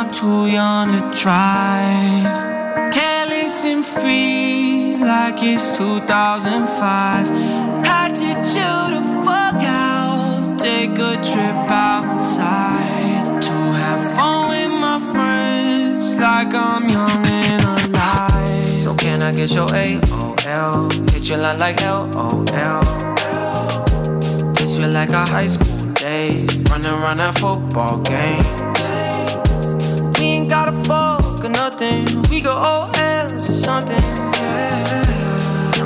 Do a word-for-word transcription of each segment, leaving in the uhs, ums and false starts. I'm too young to drive. Can't listen free like it's two thousand five. Had to chill the fuck out, take a trip outside, to have fun with my friends like I'm young and alive. So can I get your A O L? Hit your line like L O L. This feel like our high school days, running around that football game. We ain't gotta fuck or nothing, we go O Ls or something, yeah.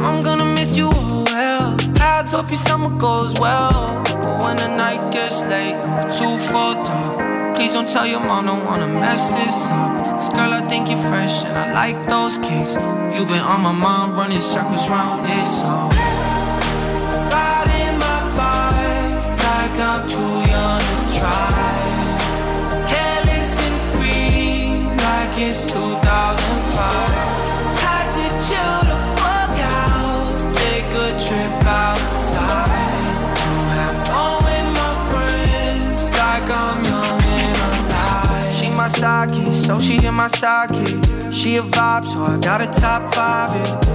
I'm gonna miss you, oh well. Let's hope your summer goes well. But when the night gets late and we're too fucked up, please don't tell your mom, don't wanna mess this up. Cause girl, I think you're fresh and I like those kicks. You've been on my mind, running circles round it, so I'm too young to try. Can't listen free like it's two thousand five. Had to chill the fuck out, take a trip outside, to have fun with my friends like I'm young and alive. She my sidekick, so she hit my sidekick. She a vibe, so I got a top five it.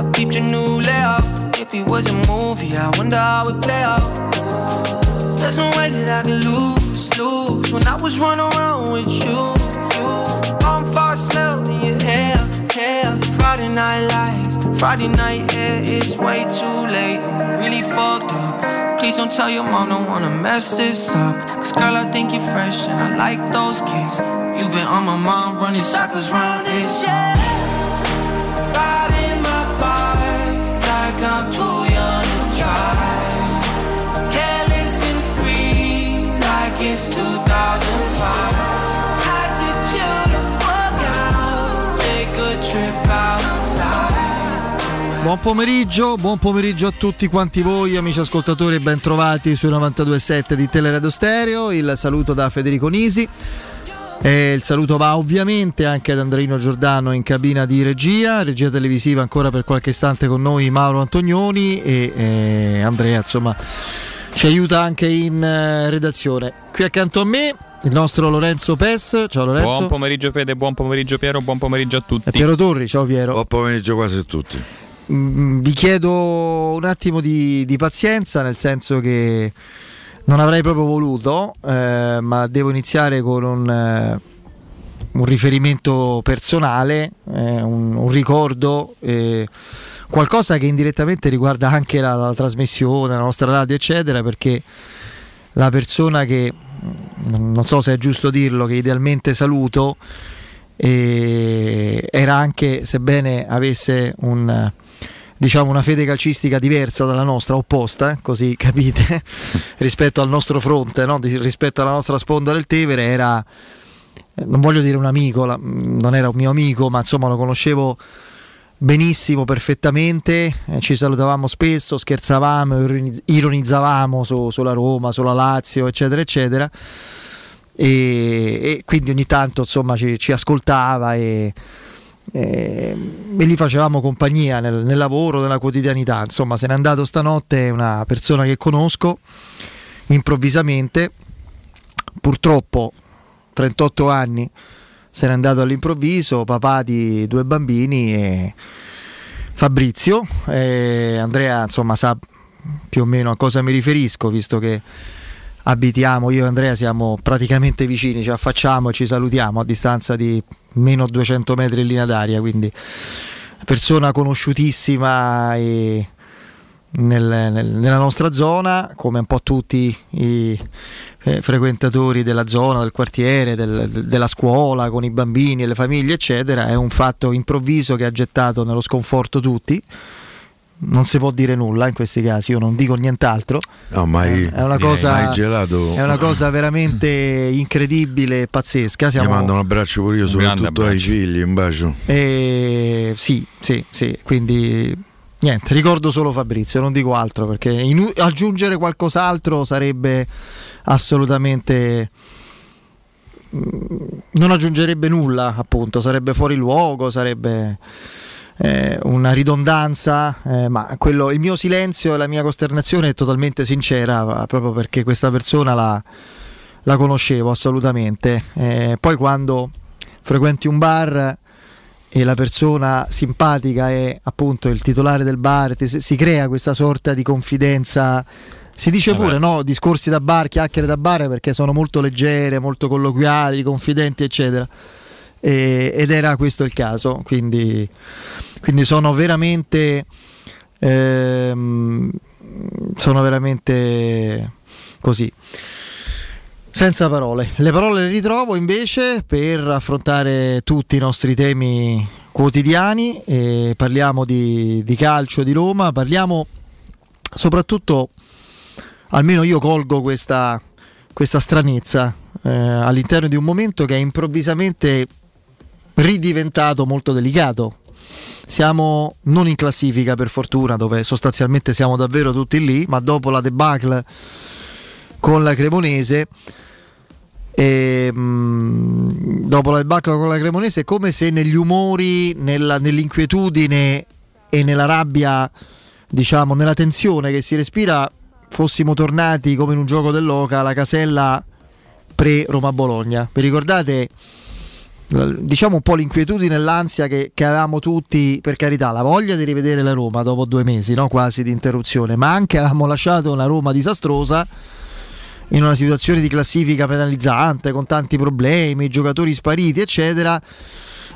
I peeped your new layout. If it was a movie, I wonder how it play out. There's no way that I could lose, lose when I was running around with you, you. I'm far smell in your hair, hair. Friday night lights, Friday night air. It's way too late, I'm really fucked up. Please don't tell your mom, don't wanna mess this up. Cause girl, I think you're fresh and I like those kicks. You've been on my mind, running circles round this, yeah. Riding my bike like I'm too young to drive. It's two thousand five. Had to chill the fuck out, take a trip outside. Buon pomeriggio, buon pomeriggio a tutti quanti voi, amici ascoltatori, e ben trovati sui novantadue sette di Teleradio Stereo. Il saluto da Federico Nisi. E il saluto va ovviamente anche ad Andrino Giordano in cabina di regia, regia televisiva ancora per qualche istante con noi Mauro Antonioni e eh, Andrea, insomma, ci aiuta anche in eh, redazione. Qui accanto a me il nostro Lorenzo Pes. Ciao Lorenzo. Buon pomeriggio Fede, buon pomeriggio Piero, buon pomeriggio a tutti. E Piero Torri, ciao Piero. Buon pomeriggio quasi a tutti. Mm, vi chiedo un attimo di, di pazienza, nel senso che non avrei proprio voluto, eh, ma devo iniziare con un, eh, un riferimento personale, eh, un, un ricordo. Eh, Qualcosa che indirettamente riguarda anche la, la trasmissione, la nostra radio, eccetera, perché la persona che, non so se è giusto dirlo, che idealmente saluto, eh, era anche, sebbene avesse un, diciamo, una fede calcistica diversa dalla nostra, opposta, eh, così capite, rispetto al nostro fronte, no? Di, rispetto alla nostra sponda del Tevere, era, non voglio dire un amico, la, non era un mio amico, ma insomma lo conoscevo benissimo, perfettamente, eh, ci salutavamo spesso, scherzavamo, ironizzavamo su, sulla Roma, sulla Lazio, eccetera eccetera, e, e quindi ogni tanto insomma ci, ci ascoltava e, e, e gli facevamo compagnia nel, nel lavoro, nella quotidianità. Insomma, se n'è andato stanotte una persona che conosco improvvisamente, purtroppo, trentotto anni. Se n'è andato all'improvviso, papà di due bambini, e Fabrizio, e Andrea insomma sa più o meno a cosa mi riferisco, visto che abitiamo, io e Andrea siamo praticamente vicini, ci affacciamo e ci salutiamo a distanza di meno duecento metri in linea d'aria, quindi persona conosciutissima e nel, nel, nella nostra zona, come un po' tutti i Eh, frequentatori della zona, del quartiere, del, de, della scuola, con i bambini e le famiglie, eccetera. È un fatto improvviso che ha gettato nello sconforto tutti. Non si può dire nulla in questi casi, io non dico nient'altro. No, ma eh, è una cosa, gelato. È una cosa veramente incredibile e pazzesca. Siamo... Mi mando un abbraccio pure io, soprattutto ai figli, un bacio. Eh, sì, sì, sì, quindi niente, ricordo solo Fabrizio, non dico altro, perché inu- aggiungere qualcos'altro sarebbe assolutamente, non aggiungerebbe nulla, appunto, sarebbe fuori luogo, sarebbe eh, una ridondanza, eh, ma quello, il mio silenzio e la mia costernazione è totalmente sincera, proprio perché questa persona la, la conoscevo assolutamente. Eh, poi quando frequenti un bar e la persona simpatica è appunto il titolare del bar, te, si crea questa sorta di confidenza. Si dice pure, eh no, discorsi da bar, chiacchiere da bar, perché sono molto leggere, molto colloquiali, confidenti, eccetera. E, ed era questo il caso, quindi, quindi sono veramente ehm, sono veramente così, senza parole. Le parole le ritrovo invece per affrontare tutti i nostri temi quotidiani, e parliamo di, di calcio, di Roma, parliamo soprattutto, almeno io colgo questa, questa stranezza eh, all'interno di un momento che è improvvisamente ridiventato molto delicato. Siamo non in classifica, per fortuna, dove sostanzialmente siamo davvero tutti lì, ma dopo la debacle con la Cremonese e, mh, dopo la debacle con la Cremonese è come se negli umori, nella, nell'inquietudine e nella rabbia, diciamo, nella tensione che si respira, fossimo tornati come in un gioco dell'Oca alla casella pre-Roma-Bologna. Vi ricordate, diciamo, un po' l'inquietudine e l'ansia che, che avevamo tutti, per carità, la voglia di rivedere la Roma dopo due mesi, no? Quasi di interruzione, ma anche avevamo lasciato una Roma disastrosa in una situazione di classifica penalizzante, con tanti problemi, giocatori spariti, eccetera.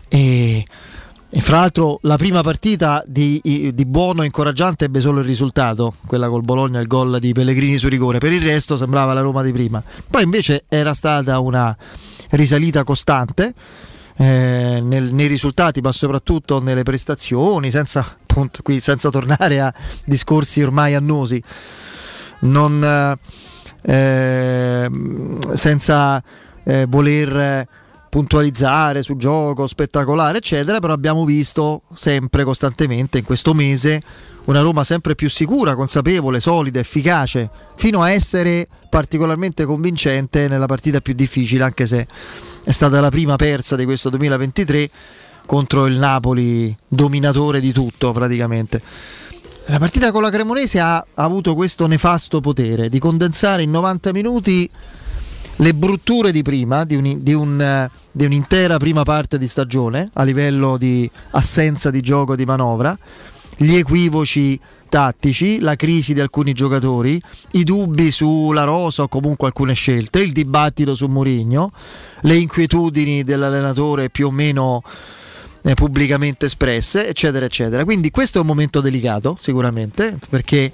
E... E fra l'altro la prima partita di, di buono e incoraggiante ebbe solo il risultato, quella col Bologna, il gol di Pellegrini su rigore, per il resto sembrava la Roma di prima. Poi invece era stata una risalita costante eh, nel, nei risultati, ma soprattutto nelle prestazioni, senza, appunto, qui, senza tornare a discorsi ormai annosi, non, eh, senza eh, voler puntualizzare su gioco spettacolare, eccetera, però abbiamo visto sempre costantemente in questo mese una Roma sempre più sicura, consapevole, solida, efficace, fino a essere particolarmente convincente nella partita più difficile, anche se è stata la prima persa di questo duemilaventitré contro il Napoli, dominatore di tutto praticamente. La partita con la Cremonese ha avuto questo nefasto potere di condensare in novanta minuti le brutture di prima, di, un, di, un, di un'intera prima parte di stagione a livello di assenza di gioco, di manovra, gli equivoci tattici, la crisi di alcuni giocatori, i dubbi sulla rosa o comunque alcune scelte, il dibattito su Mourinho, le inquietudini dell'allenatore più o meno eh, pubblicamente espresse, eccetera, eccetera. Quindi questo è un momento delicato sicuramente, perché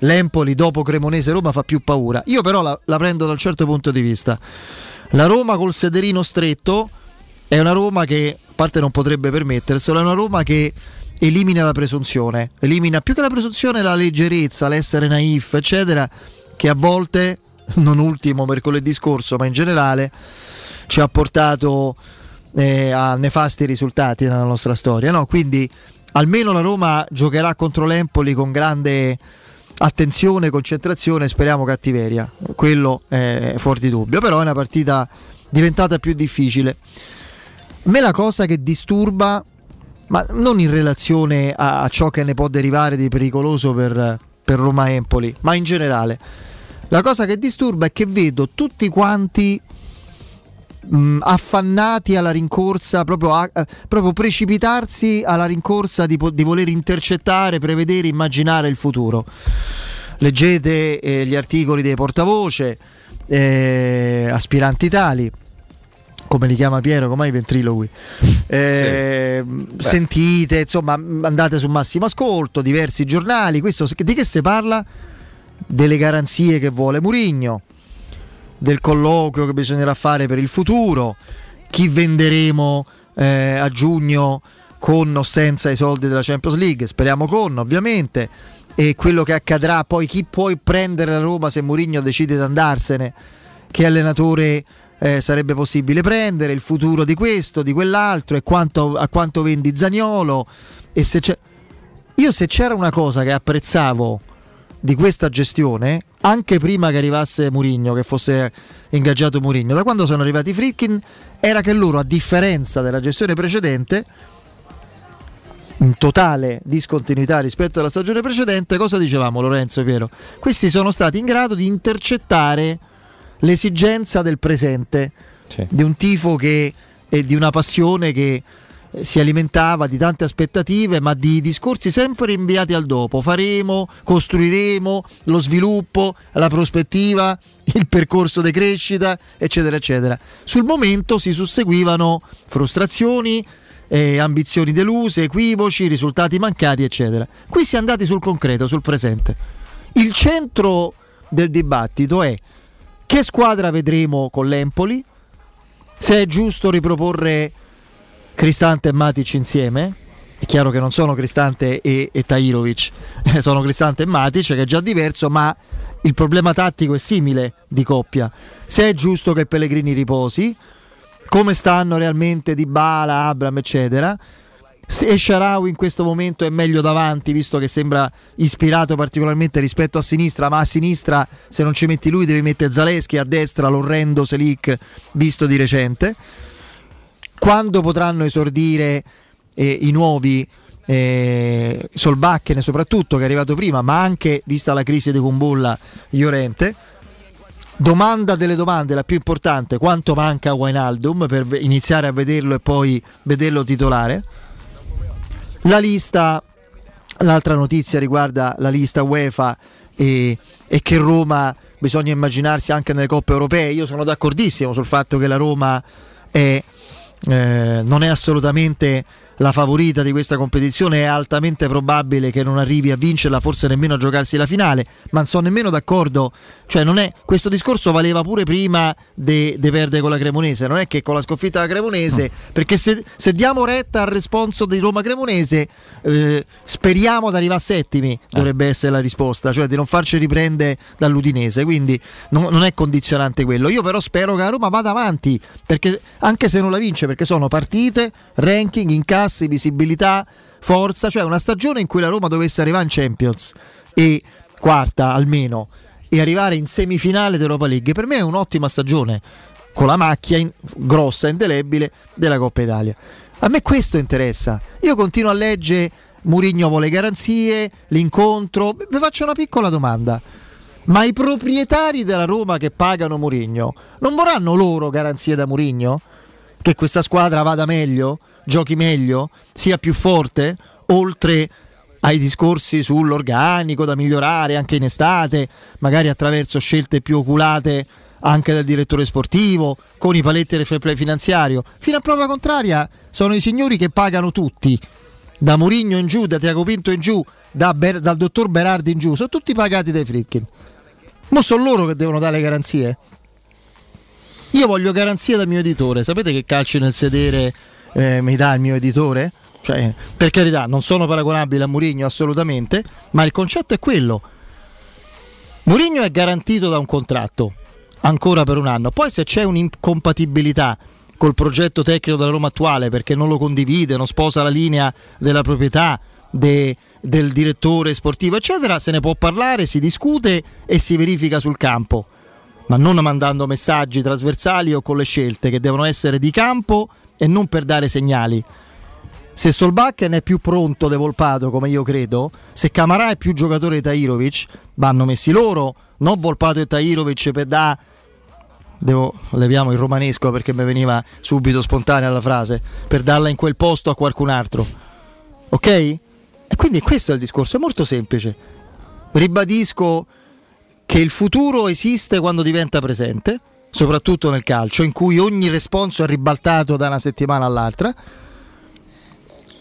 l'Empoli dopo Cremonese Roma fa più paura. Io però la, la prendo da un certo punto di vista. La Roma col sederino stretto è una Roma che, a parte, non potrebbe permetterselo, è una Roma che elimina la presunzione, elimina più che la presunzione la leggerezza, l'essere naif, eccetera, che a volte, non ultimo mercoledì scorso, ma in generale ci ha portato eh, a nefasti risultati nella nostra storia, no? Quindi almeno la Roma giocherà contro l'Empoli con grande attenzione, concentrazione, speriamo cattiveria, quello è fuor di dubbio, però è una partita diventata più difficile. A me la cosa che disturba, ma non in relazione a, a ciò che ne può derivare di pericoloso per, per Roma Empoli, ma in generale, la cosa che disturba è che vedo tutti quanti mh, affannati alla rincorsa, proprio, a, eh, proprio precipitarsi alla rincorsa di, di voler intercettare, prevedere, immaginare il futuro. Leggete eh, gli articoli dei portavoce, eh, aspiranti tali, come li chiama Piero, come i ventriloqui, eh, sì. Sentite, insomma, andate su Massimo Ascolto, diversi giornali. Questo, di che si parla? Delle garanzie che vuole Mourinho, del colloquio che bisognerà fare per il futuro, chi venderemo eh, a giugno con o senza i soldi della Champions League, speriamo con, ovviamente, e quello che accadrà poi, chi può prendere la Roma se Mourinho decide di andarsene, che allenatore eh, sarebbe possibile prendere, il futuro di questo, di quell'altro, e quanto, a quanto vendi Zaniolo. E se c'è... io se c'era una cosa che apprezzavo di questa gestione, anche prima che arrivasse Mourinho, che fosse ingaggiato Mourinho, da quando sono arrivati Fritkin, era che loro, a differenza della gestione precedente, in totale discontinuità rispetto alla stagione precedente, cosa dicevamo, Lorenzo, Piero? Questi sono stati in grado di intercettare l'esigenza del presente, sì, di un tifo che, e di una passione che si alimentava di tante aspettative, ma di discorsi sempre rinviati al dopo. Faremo, costruiremo, lo sviluppo, la prospettiva, il percorso di crescita, eccetera eccetera. Sul momento si susseguivano frustrazioni, eh, ambizioni deluse, equivoci, risultati mancati, eccetera. Qui si è andati sul concreto, sul presente. Il centro del dibattito è che squadra vedremo con l'Empoli, se è giusto riproporre Cristante e Matic insieme. È chiaro che non sono Cristante e, e Tahirovic, sono Cristante e Matic, che è già diverso, ma il problema tattico è simile di coppia. Se è giusto che Pellegrini riposi, come stanno realmente Dybala, Abraham, eccetera. Se Shaarawy in questo momento è meglio davanti, visto che sembra ispirato particolarmente rispetto a sinistra, ma a sinistra se non ci metti lui devi mettere Zalewski, a destra l'orrendo Selic visto di recente. Quando potranno esordire eh, i nuovi, eh, Solbakken soprattutto, che è arrivato prima, ma anche, vista la crisi di Kumbulla, Llorente? Domanda delle domande, la più importante: quanto manca Wijnaldum per iniziare a vederlo e poi vederlo titolare? La lista, l'altra notizia riguarda la lista UEFA e, e che Roma bisogna immaginarsi anche nelle coppe europee. Io sono d'accordissimo sul fatto che la Roma è... Eh, non è assolutamente la favorita di questa competizione, è altamente probabile che non arrivi a vincerla, forse nemmeno a giocarsi la finale, ma non sono nemmeno d'accordo, cioè non è, questo discorso valeva pure prima de, de perdere con la Cremonese, non è che con la sconfitta alla Cremonese, no, perché se, se diamo retta al responso di Roma Cremonese, eh, speriamo di arrivare a settimi, eh. dovrebbe essere la risposta, cioè di non farci riprendere dall'Udinese, quindi no, non è condizionante quello. Io però spero che la Roma vada avanti, perché anche se non la vince, perché sono partite, ranking, incassi, visibilità, forza, cioè una stagione in cui la Roma dovesse arrivare in Champions e quarta almeno e arrivare in semifinale d'Europa League, per me è un'ottima stagione, con la macchia in, grossa, indelebile della Coppa Italia. A me questo interessa. Io continuo a leggere Mourinho vuole garanzie, l'incontro. Vi faccio una piccola domanda: ma i proprietari della Roma che pagano Mourinho non vorranno loro garanzie da Mourinho? Che questa squadra vada meglio, giochi meglio, sia più forte, oltre ai discorsi sull'organico da migliorare anche in estate, magari attraverso scelte più oculate anche dal direttore sportivo, con i paletti del fair play finanziario. Fino a prova contraria sono i signori che pagano tutti, da Mourinho in giù, da Tiago Pinto in giù, da Ber- dal dottor Berardi in giù, sono tutti pagati dai Fritkin. Ma sono loro che devono dare le garanzie. Io voglio garanzie dal mio editore. Sapete che calci nel sedere eh, mi dà il mio editore? Cioè, per carità, non sono paragonabile a Mourinho assolutamente, ma il concetto è quello. Mourinho è garantito da un contratto ancora per un anno. Poi se c'è un'incompatibilità col progetto tecnico della Roma attuale, perché non lo condivide, non sposa la linea della proprietà, De, del direttore sportivo, eccetera, se ne può parlare, si discute e si verifica sul campo, ma non mandando messaggi trasversali o con le scelte che devono essere di campo e non per dare segnali. Se Solbakken è più pronto devolpato, come io credo, se Camarà è più giocatore di Tahirovic, vanno messi loro, non Volpato e Tahirovic per da... Devo... leviamo il romanesco perché mi veniva subito spontanea la frase, per darla in quel posto a qualcun altro, ok? E quindi questo è il discorso, è molto semplice. Ribadisco che il futuro esiste quando diventa presente, soprattutto nel calcio, in cui ogni responso è ribaltato da una settimana all'altra,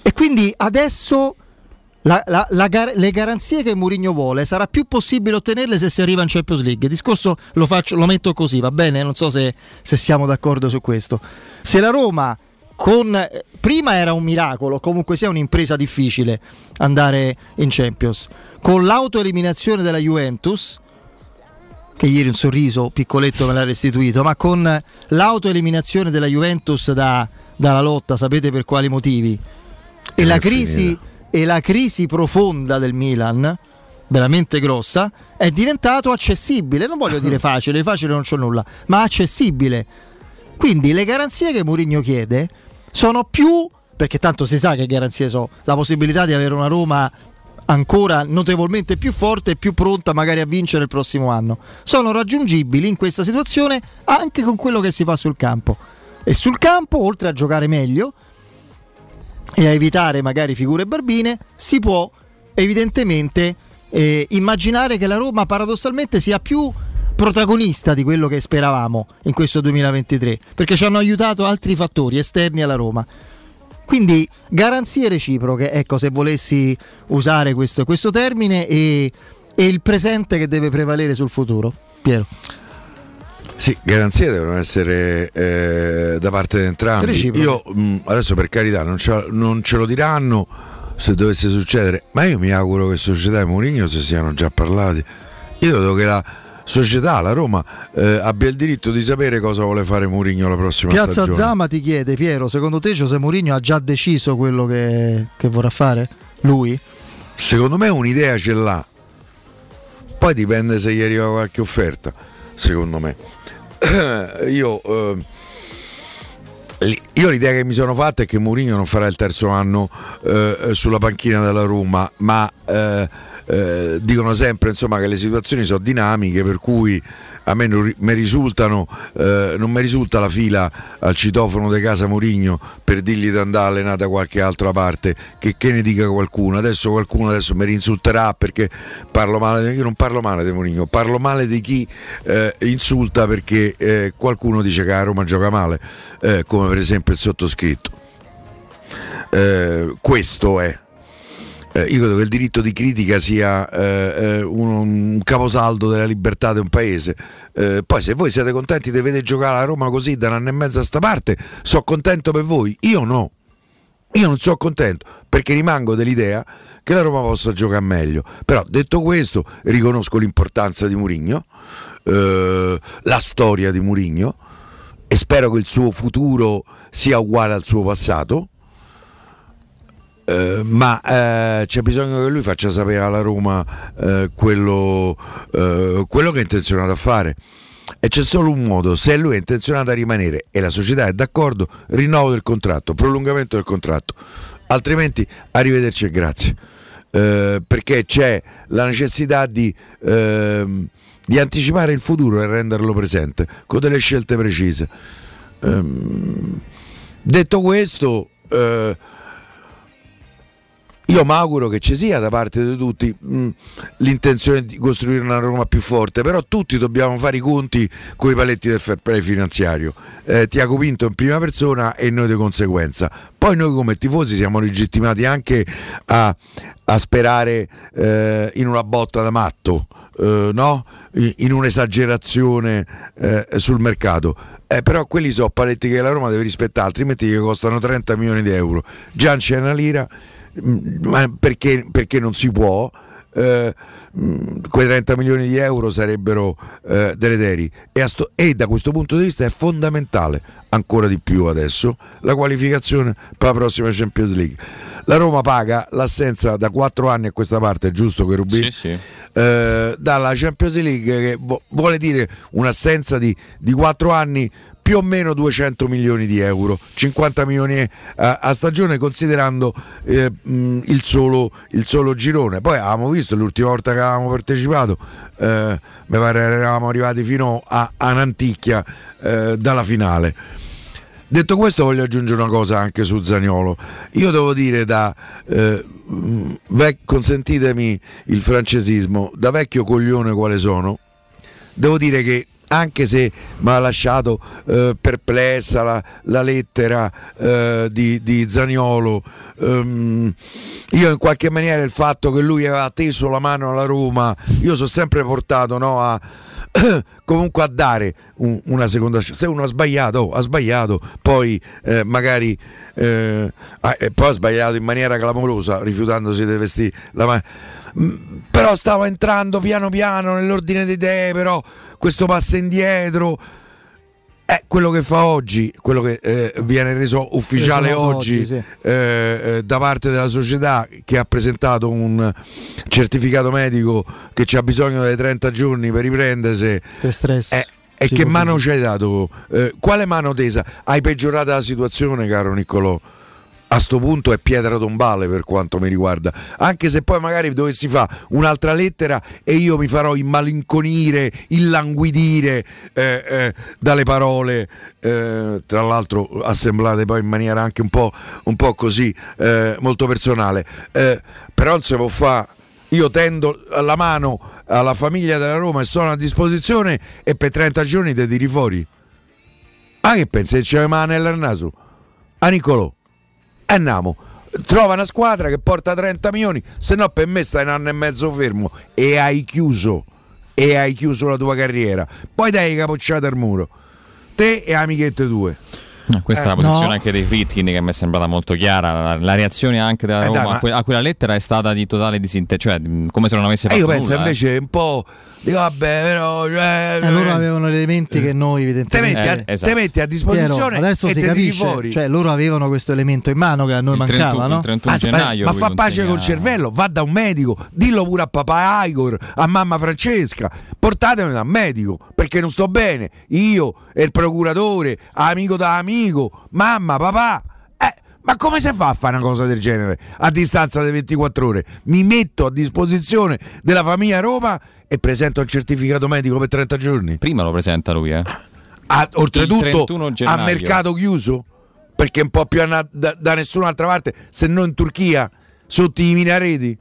e quindi adesso la, la, la, le garanzie che Mourinho vuole sarà più possibile ottenerle se si arriva in Champions League. Il discorso lo, faccio, lo metto così, va bene? Non so se, se siamo d'accordo su questo. Se la Roma con prima era un miracolo, comunque sia un'impresa difficile andare in Champions, con l'autoeliminazione della Juventus, che ieri un sorriso piccoletto me l'ha restituito, ma con l'autoeliminazione della Juventus da, dalla lotta, sapete per quali motivi, e la crisi, e la crisi profonda del Milan, veramente grossa, è diventato accessibile, non voglio dire facile, facile non c'ho nulla, ma accessibile. Quindi le garanzie che Mourinho chiede sono più, perché tanto si sa che garanzie sono, la possibilità di avere una Roma ancora notevolmente più forte e più pronta magari a vincere il prossimo anno. Sono raggiungibili in questa situazione anche con quello che si fa sul campo, e sul campo, oltre a giocare meglio e a evitare magari figure barbine, si può evidentemente eh, immaginare che la Roma paradossalmente sia più protagonista di quello che speravamo in questo duemilaventitré, perché ci hanno aiutato altri fattori esterni alla Roma. Quindi garanzie reciproche, ecco, se volessi usare questo, questo termine, e, e il presente che deve prevalere sul futuro. Piero? Sì, garanzie devono essere eh, da parte di entrambi. Reciproche. Io mh, adesso, per carità, non ce, non ce lo diranno se dovesse succedere, ma io mi auguro che società e Mourinho si siano già parlati. Io credo che la società, la Roma, eh, abbia il diritto di sapere cosa vuole fare Mourinho la prossima Piazza stagione. Piazza Zama ti chiede, Piero, secondo te José Mourinho ha già deciso quello che, che vorrà fare? Lui? Secondo me un'idea ce l'ha, poi dipende se gli arriva qualche offerta. Secondo me io, eh, io l'idea che mi sono fatta è che Mourinho non farà il terzo anno eh, sulla panchina della Roma, ma eh, Eh, dicono sempre, insomma, che le situazioni sono dinamiche, per cui a me non mi risultano eh, non mi risulta la fila al citofono di casa Mourinho per dirgli di andare allenata da qualche altra parte, che, che ne dica qualcuno. Adesso qualcuno adesso mi insulterà perché parlo male, io non parlo male di Mourinho, parlo male di chi eh, insulta perché eh, qualcuno dice che a Roma gioca male, eh, come per esempio il sottoscritto. Eh, questo è Eh, io credo che il diritto di critica sia eh, un, un caposaldo della libertà di un paese. Eh, poi se voi siete contenti di vedere giocare la Roma così da un anno e mezzo a sta parte, sono contento per voi. Io no, io non sono contento, perché rimango dell'idea che la Roma possa giocare meglio. Però, detto questo, riconosco l'importanza di Mourinho, eh, la storia di Mourinho, e spero che il suo futuro sia uguale al suo passato. Eh, ma eh, c'è bisogno che lui faccia sapere alla Roma eh, quello, eh, quello che è intenzionato a fare, e c'è solo un modo: se lui è intenzionato a rimanere e la società è d'accordo, rinnovo del contratto, prolungamento del contratto, altrimenti arrivederci e grazie, eh, perché c'è la necessità di, eh, di anticipare il futuro e renderlo presente con delle scelte precise. Eh, detto questo, eh, io mi auguro che ci sia da parte di tutti mh, l'intenzione di costruire una Roma più forte, però tutti dobbiamo fare i conti con i paletti del fair play finanziario. Eh, Tiago Pinto in prima persona e noi di conseguenza. Poi noi come tifosi siamo legittimati anche a, a sperare eh, in una botta da matto, eh, no? in un'esagerazione eh, sul mercato. Eh, però quelli sono paletti che la Roma deve rispettare, altrimenti che costano trenta milioni di euro. Già non c'è una lira. Ma perché, perché non si può? Eh, quei trenta milioni di euro sarebbero eh, deleteri, e, a sto, e da questo punto di vista è fondamentale, ancora di più adesso, la qualificazione per la prossima Champions League. La Roma paga l'assenza da quattro anni a questa parte, è giusto che Rubini? Sì, sì. Eh, dalla Champions League, che vo- vuole dire un'assenza di, di quattro anni, più o meno duecento milioni di euro, cinquanta milioni a, a stagione, considerando eh, mh, il, solo, il solo girone. Poi avevamo visto l'ultima volta che avevamo partecipato, eh, mi pare eravamo arrivati fino a, a un'antichia eh, dalla finale. Detto questo, voglio aggiungere una cosa anche su Zaniolo. Io devo dire, da eh, vec- consentitemi il francesismo, da vecchio coglione quale sono, devo dire che anche se mi ha lasciato eh, perplessa la, la lettera eh, di, di Zaniolo, ehm, io in qualche maniera il fatto che lui aveva teso la mano alla Roma, io sono sempre portato, no, a comunque a dare un, una seconda chance. Se uno ha sbagliato, oh, ha sbagliato, poi eh, magari eh, ah, e poi ha sbagliato in maniera clamorosa, rifiutandosi di vestire la mano. Però stava entrando piano piano nell'ordine di idee, però questo passo indietro è quello che fa oggi, quello che eh, viene reso ufficiale oggi, oggi sì. eh, da parte della società, che ha presentato un certificato medico che c'ha bisogno dei trenta giorni per riprendersi, per stress. Eh, e che mano ci hai dato? Eh, quale mano tesa? Hai peggiorato la situazione, caro Niccolò. a sto punto è pietra tombale per quanto mi riguarda, anche se poi magari dovessi fare un'altra lettera e io mi farò immalinconire, illanguidire eh, eh, dalle parole eh, tra l'altro assemblate poi in maniera anche un po', un po' così eh, molto personale, eh, però non si può fare. Io tendo la mano alla famiglia della Roma e sono a disposizione, e per trenta giorni te tiri fuori. Ah, che pensi? C'è la mano nel naso? A Niccolò. E andiamo. Trova una squadra che porta trenta milioni, se no per me stai un anno e mezzo fermo e hai chiuso. E hai chiuso la tua carriera. Poi dai capocciate al muro. Te e amichette tue. No, questa eh, è la posizione no. anche dei Friedkin, che mi è sembrata molto chiara. La, la reazione anche della eh, Roma dai, ma... a, que- a quella lettera è stata di totale disinteresse, cioè come se non avesse fatto eh, io penso nulla, invece eh. un po' dico vabbè però eh, eh, loro avevano gli elementi eh. che noi evidentemente te metti a, eh, esatto. te metti a disposizione. Piero, adesso e si te capisce fuori. Cioè loro avevano questo elemento in mano che a noi il mancava trentuno, no? Il trentuno ah, gennaio, ma fa pace consegna... col cervello, va da un medico, dillo pure a papà Igor, a mamma Francesca, portatemi da un medico perché non sto bene, io e il procuratore, amico da amico, mamma, papà, eh, ma come si fa a fare una cosa del genere a distanza di ventiquattro ore? Mi metto a disposizione della famiglia Roma e presento un certificato medico per trenta giorni. Prima lo presenta lui, eh? A, oltretutto a mercato chiuso, perché un po' più anna, da, da nessun'altra parte se non in Turchia, sotto i minareti.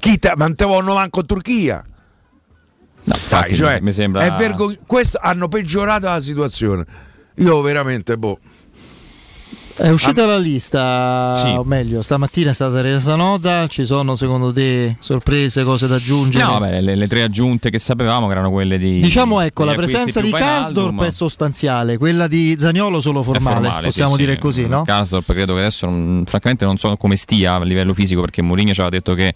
Chi te, ma non te vanno manco in Turchia. No, dai, cioè, mi sembra... è vergogn- questo hanno peggiorato la situazione. Io veramente boh. È uscita Am- la lista, sì. o meglio, stamattina è stata resa nota. Ci sono secondo te sorprese, cose da aggiungere? No, vabbè, le, le tre aggiunte che sapevamo che erano quelle di. Diciamo ecco, la presenza di Karsdorp è sostanziale, quella di Zaniolo solo formale, formale possiamo sì, dire sì. così, no? Karsdorp credo che adesso non, francamente non so come stia a livello fisico, perché Mourinho ci aveva detto che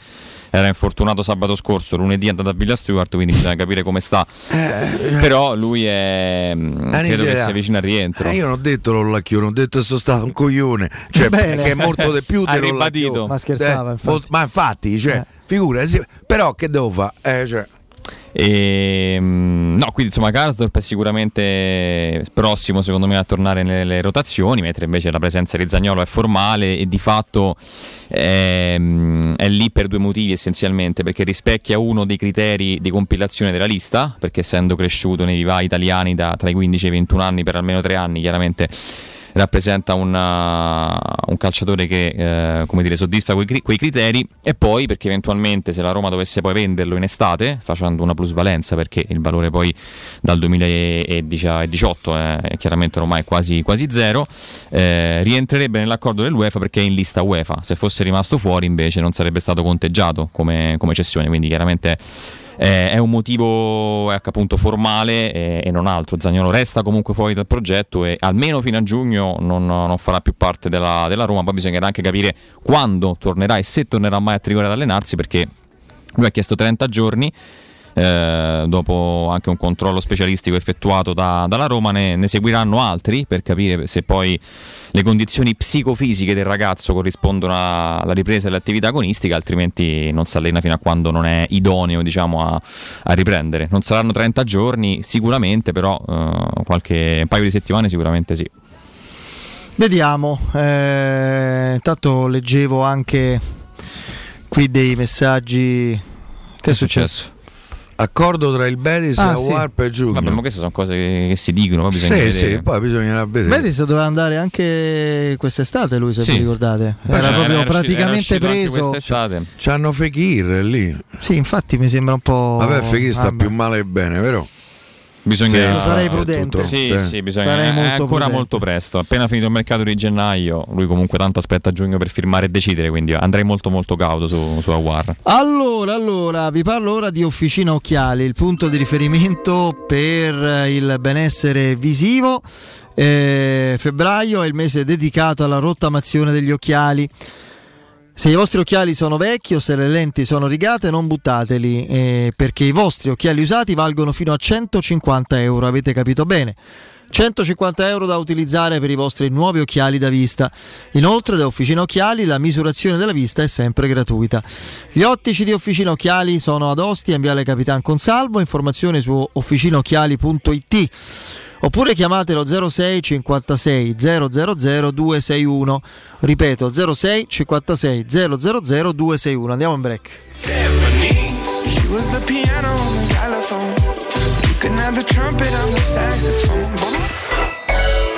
era infortunato sabato scorso, lunedì è andato a Villa Stewart, quindi bisogna capire come sta. Eh, però lui è Anisia, credo che si avvicina al rientro. Eh, io non ho detto Lollacchione, ho detto che sono stato un coglione, cioè che è molto di più di Lollacchione. Ma scherzava, eh, infatti. Ma infatti, cioè, eh. figura, però che devo fare? Eh, cioè. E, no, quindi insomma Karsdorp è sicuramente prossimo secondo me a tornare nelle rotazioni, mentre invece la presenza di Zaniolo è formale e di fatto è, è lì per due motivi essenzialmente, perché rispecchia uno dei criteri di compilazione della lista, perché essendo cresciuto nei vivai italiani da, tra i quindici e i ventuno anni per almeno tre anni, chiaramente rappresenta una, un calciatore che eh, come dire, soddisfa quei, quei criteri, e poi perché eventualmente se la Roma dovesse poi venderlo in estate facendo una plusvalenza, perché il valore poi dal duemiladiciotto eh, chiaramente ormai è quasi, quasi zero, eh, rientrerebbe nell'accordo dell'UEFA perché è in lista UEFA. Se fosse rimasto fuori invece non sarebbe stato conteggiato come, come cessione, quindi chiaramente Eh, è un motivo eh, appunto formale eh, e non altro. Zaniolo resta comunque fuori dal progetto e almeno fino a giugno non, non farà più parte della, della Roma. Poi bisognerà anche capire quando tornerà e se tornerà mai a Trigore ad allenarsi, perché lui ha chiesto trenta giorni. Eh, dopo anche un controllo specialistico effettuato da, dalla Roma ne, ne seguiranno altri per capire se poi le condizioni psicofisiche del ragazzo corrispondono a, alla ripresa dell'attività agonistica, altrimenti non si allena fino a quando non è idoneo, diciamo, a, a riprendere. Non saranno trenta giorni sicuramente, però eh, qualche un paio di settimane sicuramente sì. Vediamo, eh, intanto leggevo anche qui dei messaggi. Che è successo? Accordo tra il Betis ah, e la sì. Warp e giù. Vabbè, ma queste sono cose che, che si dicono. Poi bisogna sì, vedere. Sì, poi bisogna vedere. Betis doveva andare anche quest'estate, lui, se sì. vi ricordate. Beh, era proprio era praticamente era preso. C'hanno Fekir lì. Sì, infatti mi sembra un po'. Vabbè, Fekir sta ah, più male che bene, vero? Bisogna sì, lo sarei prudente. Sì, sì, sì, bisogna sarei molto è ancora prudente. Molto presto. Appena finito il mercato di gennaio, lui comunque tanto aspetta giugno per firmare e decidere, quindi andrei molto molto cauto su, su Aguar. Allora, allora, vi parlo ora di Officina Occhiali, il punto di riferimento per il benessere visivo. Eh, febbraio è il mese dedicato alla rottamazione degli occhiali. Se i vostri occhiali sono vecchi o se le lenti sono rigate, non buttateli, eh, perché i vostri occhiali usati valgono fino a centocinquanta euro, avete capito bene? centocinquanta euro da utilizzare per i vostri nuovi occhiali da vista. Inoltre da Officina Occhiali la misurazione della vista è sempre gratuita. Gli ottici di Officina Occhiali sono ad Ostia in Viale Capitan Consalvo, informazioni su officinaocchiali punto it. oppure chiamate lo zero sei cinquantasei zero zero zero due sei uno, ripeto zero sei cinquantasei zero zero zero due sei uno. Andiamo in break.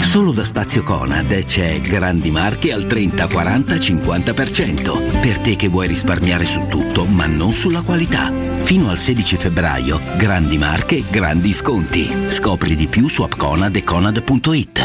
Solo da Spazio Conad c'è grandi marche al trenta, quaranta, cinquanta per cento. Per te che vuoi risparmiare su tutto, ma non sulla qualità. Fino al sedici febbraio, grandi marche, grandi sconti. Scopri di più su appconad e conad punto it.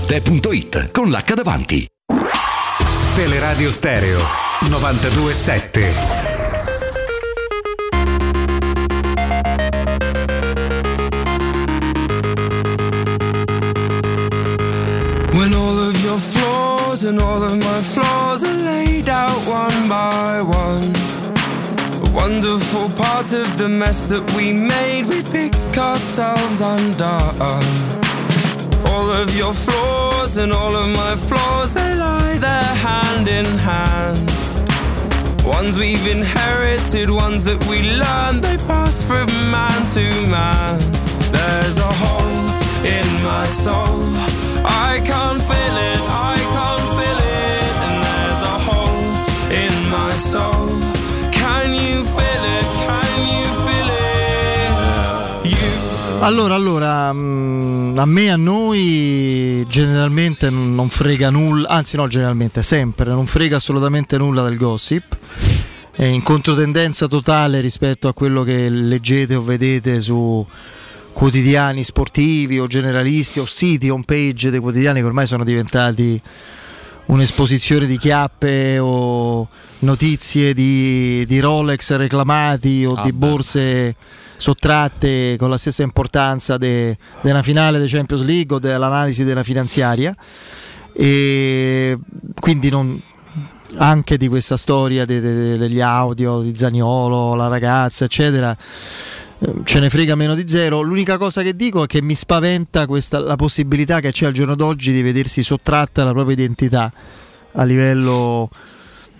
arte punto it con l'H davanti. Teleradio Stereo novantadue sette. When all of your flaws and all of my flaws are laid out one by one, a wonderful part of the mess that we made, we pick ourselves undone. All of your flaws and all of my flaws, they lie there hand in hand. Ones we've inherited, ones that we learned, they pass from man to man. There's a hole in my soul, I can't feel it, I can't feel it. And there's a hole in my soul. Can you feel it, can you feel it? You... Allora, allora, a me, a noi generalmente non frega nulla. Anzi no, generalmente, sempre, non frega assolutamente nulla del gossip. È in controtendenza totale rispetto a quello che leggete o vedete su quotidiani sportivi o generalisti o siti home page dei quotidiani che ormai sono diventati un'esposizione di chiappe o notizie di, di Rolex reclamati o ah, di borse beh. sottratte con la stessa importanza della de finale dei Champions League o dell'analisi della finanziaria. E quindi non, anche di questa storia de, de, de, degli audio di Zaniolo, la ragazza eccetera, ce ne frega meno di zero. L'unica cosa che dico è che mi spaventa questa, la possibilità che c'è al giorno d'oggi di vedersi sottratta la propria identità a livello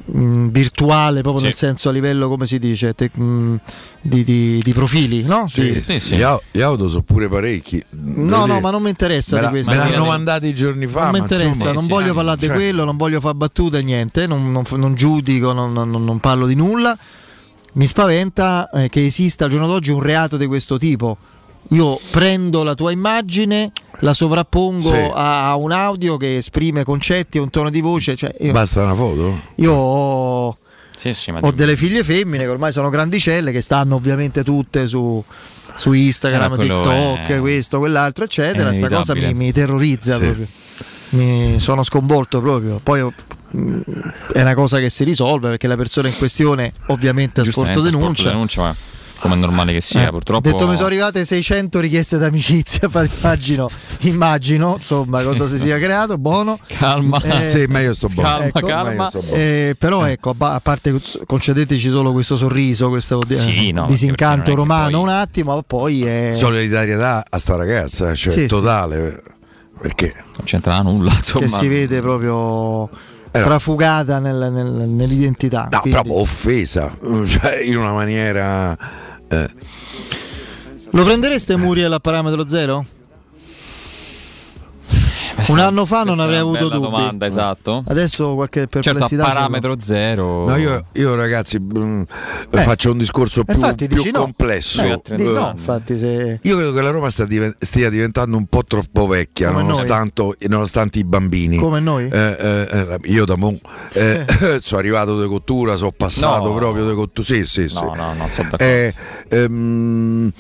mh, virtuale, proprio sì. nel senso a livello, come si dice, tec- mh, di, di, di profili, no? Sì, sì, sì, sì. Gli, au- gli auto sono pure parecchi. Devo no, dire, no, ma non mi interessa me la, di questo. Me l'hanno mandato i giorni fa. Non mi interessa, insomma, non sì, voglio sì, parlare cioè... di quello, non voglio fare battute, niente, non, non, non giudico, non, non, non parlo di nulla. Mi spaventa eh, che esista al giorno d'oggi un reato di questo tipo. Io prendo la tua immagine, la sovrappongo sì. a, a un audio che esprime concetti, un tono di voce. Cioè io, basta una foto? Io ho, sì, sì, ma ho delle figlie femmine che ormai sono grandicelle, che stanno ovviamente tutte su, su Instagram, TikTok, è... questo, quell'altro, eccetera. Questa cosa mi, mi terrorizza sì. proprio. Mi sono sconvolto proprio. Poi ho, è una cosa che si risolve perché la persona in questione ovviamente ha sporto denuncia, denuncia ma come è normale che sia eh, purtroppo. Detto mi sono arrivate seicento richieste d'amicizia, immagino, immagino insomma cosa si sia creato, buono, calma, eh, sì, ma io sto buono, calma, ecco, calma. Sto buono. Eh, però ecco, a parte concedeteci solo questo sorriso, questo sì, no, disincanto romano poi... un attimo, ma poi è... solidarietà a sta ragazza, cioè sì, totale sì. perché non c'entra nulla insomma. Che si vede proprio Era. trafugata nel, nel, nell'identità, no, quindi... proprio offesa, cioè, in una maniera eh. Lo prendereste Muriel a parametro zero? Un anno fa non avrei avuto dubbi. Domanda, esatto. Adesso qualche perplessità. Certo, a parametro zero. No, io, io ragazzi mh, eh. faccio un discorso più, infatti, più complesso. No. No, no. No, infatti, se... Io credo che la Roma sta div- stia diventando un po' troppo vecchia, nonostante, nonostante i bambini. Come noi? Eh, eh, io da mo eh, eh. sono arrivato de cottura, sono passato no. proprio de cottura. Sì, sì, sì. No, no, non sono d'accordo. Eh, ehm,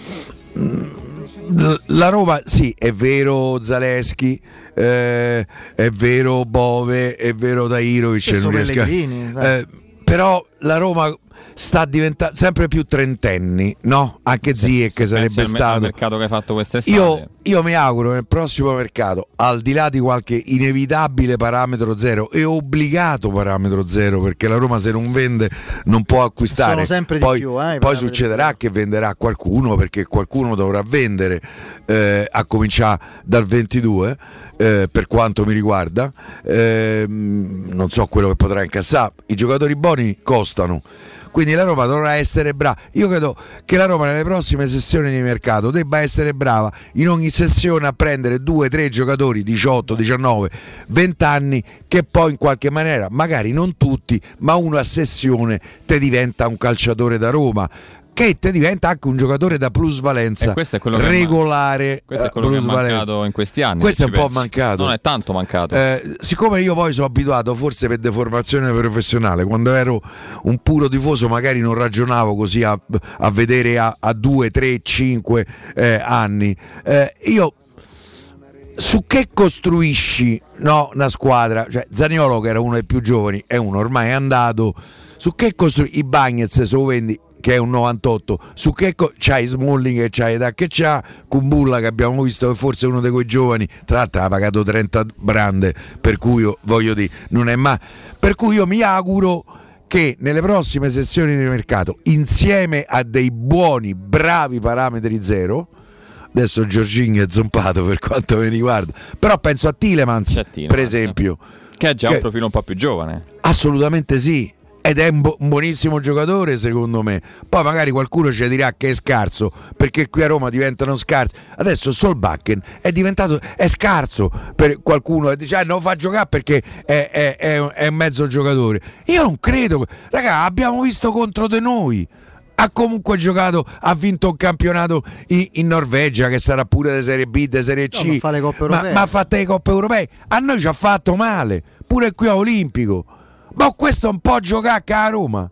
la Roma, sì, è vero Zaleschi, eh, è vero Bove, è vero Dairovic, non riesco, eh, però la Roma sta diventando sempre più trentenni, no? Anche Ziyech che sarebbe stato il mercato che hai fatto quest'estate. Io, io mi auguro nel prossimo mercato, al di là di qualche inevitabile parametro zero, è obbligato parametro zero, perché la Roma se non vende non può acquistare. Sono sempre poi, di più, eh, poi succederà zero. Che venderà qualcuno, perché qualcuno dovrà vendere, eh, a cominciare dal ventidue, eh, per quanto mi riguarda, eh, non so quello che potrà incassare. I giocatori buoni costano, quindi la Roma dovrà essere brava. Io credo che la Roma nelle prossime sessioni di mercato debba essere brava in ogni sessione a prendere due, tre giocatori diciotto, diciannove, venti anni, che poi in qualche maniera, magari non tutti, ma uno a sessione te diventa un calciatore da Roma, che te diventa anche un giocatore da plusvalenza, e è regolare. Questo è quello che è mancato in questi anni. Questo è un po' pensi. mancato. Non è tanto mancato. Eh, siccome io poi sono abituato, forse per deformazione professionale, quando ero un puro tifoso magari non ragionavo così a, a vedere a due, tre, cinque anni. Eh, io su che costruisci, no, una squadra? Cioè Zaniolo, che era uno dei più giovani, è uno ormai andato, su che costruisci? I Bagnez, se lo vendi, che è un novantotto, su che co- c'hai Smalling che c'hai età che c'ha, Kumbulla che abbiamo visto che forse è uno di quei giovani, tra l'altro ha pagato trenta brande, per cui io, voglio dire, non è mai, per cui io mi auguro che nelle prossime sessioni di mercato, insieme a dei buoni, bravi parametri zero, adesso Giorginio è zompato per quanto mi riguarda, però penso a Tilemans, Tilemans per esempio, che ha già che, un profilo un po' più giovane, assolutamente sì, ed è un buonissimo giocatore secondo me. Poi magari qualcuno ci dirà che è scarso, perché qui a Roma diventano scarsi. Adesso Solbakken è diventato è scarso per qualcuno e dice ah, non fa giocare perché è, è, è, è mezzo giocatore. Io non credo, raga, abbiamo visto contro di noi, ha comunque giocato, ha vinto un campionato in, in Norvegia, che sarà pure di Serie B, di Serie C, no, ma, le coppe ma, ma ha fatto le coppe europee, a noi ci ha fatto male pure qui a Olimpico. Ma questo è un po' giocare a Roma.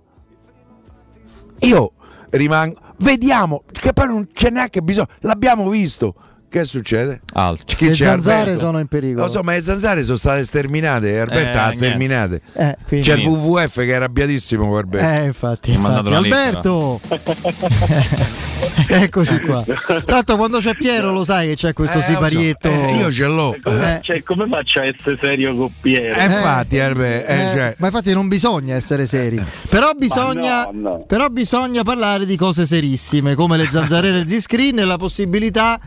Io rimango, vediamo, che poi non c'è neanche bisogno, l'abbiamo visto. Che succede? Alto. Chi le zanzare Alberto? Sono in pericolo. Lo so, ma le zanzare sono state sterminate. Alberto eh, ha sterminate. Eh, C'è il W W F che è arrabbiatissimo con Alberto. Eh, infatti. infatti. Alberto, eccoci qua. Tanto quando c'è Piero lo sai che c'è questo eh, siparietto. So. Eh, io ce l'ho. Come, eh. cioè, come faccio a essere serio con Piero? Eh, eh, infatti, Alberto. Eh, eh, cioè. Ma infatti non bisogna essere seri. Però bisogna, no, no. però bisogna parlare di cose serissime come le zanzare del Ziscreen e la possibilità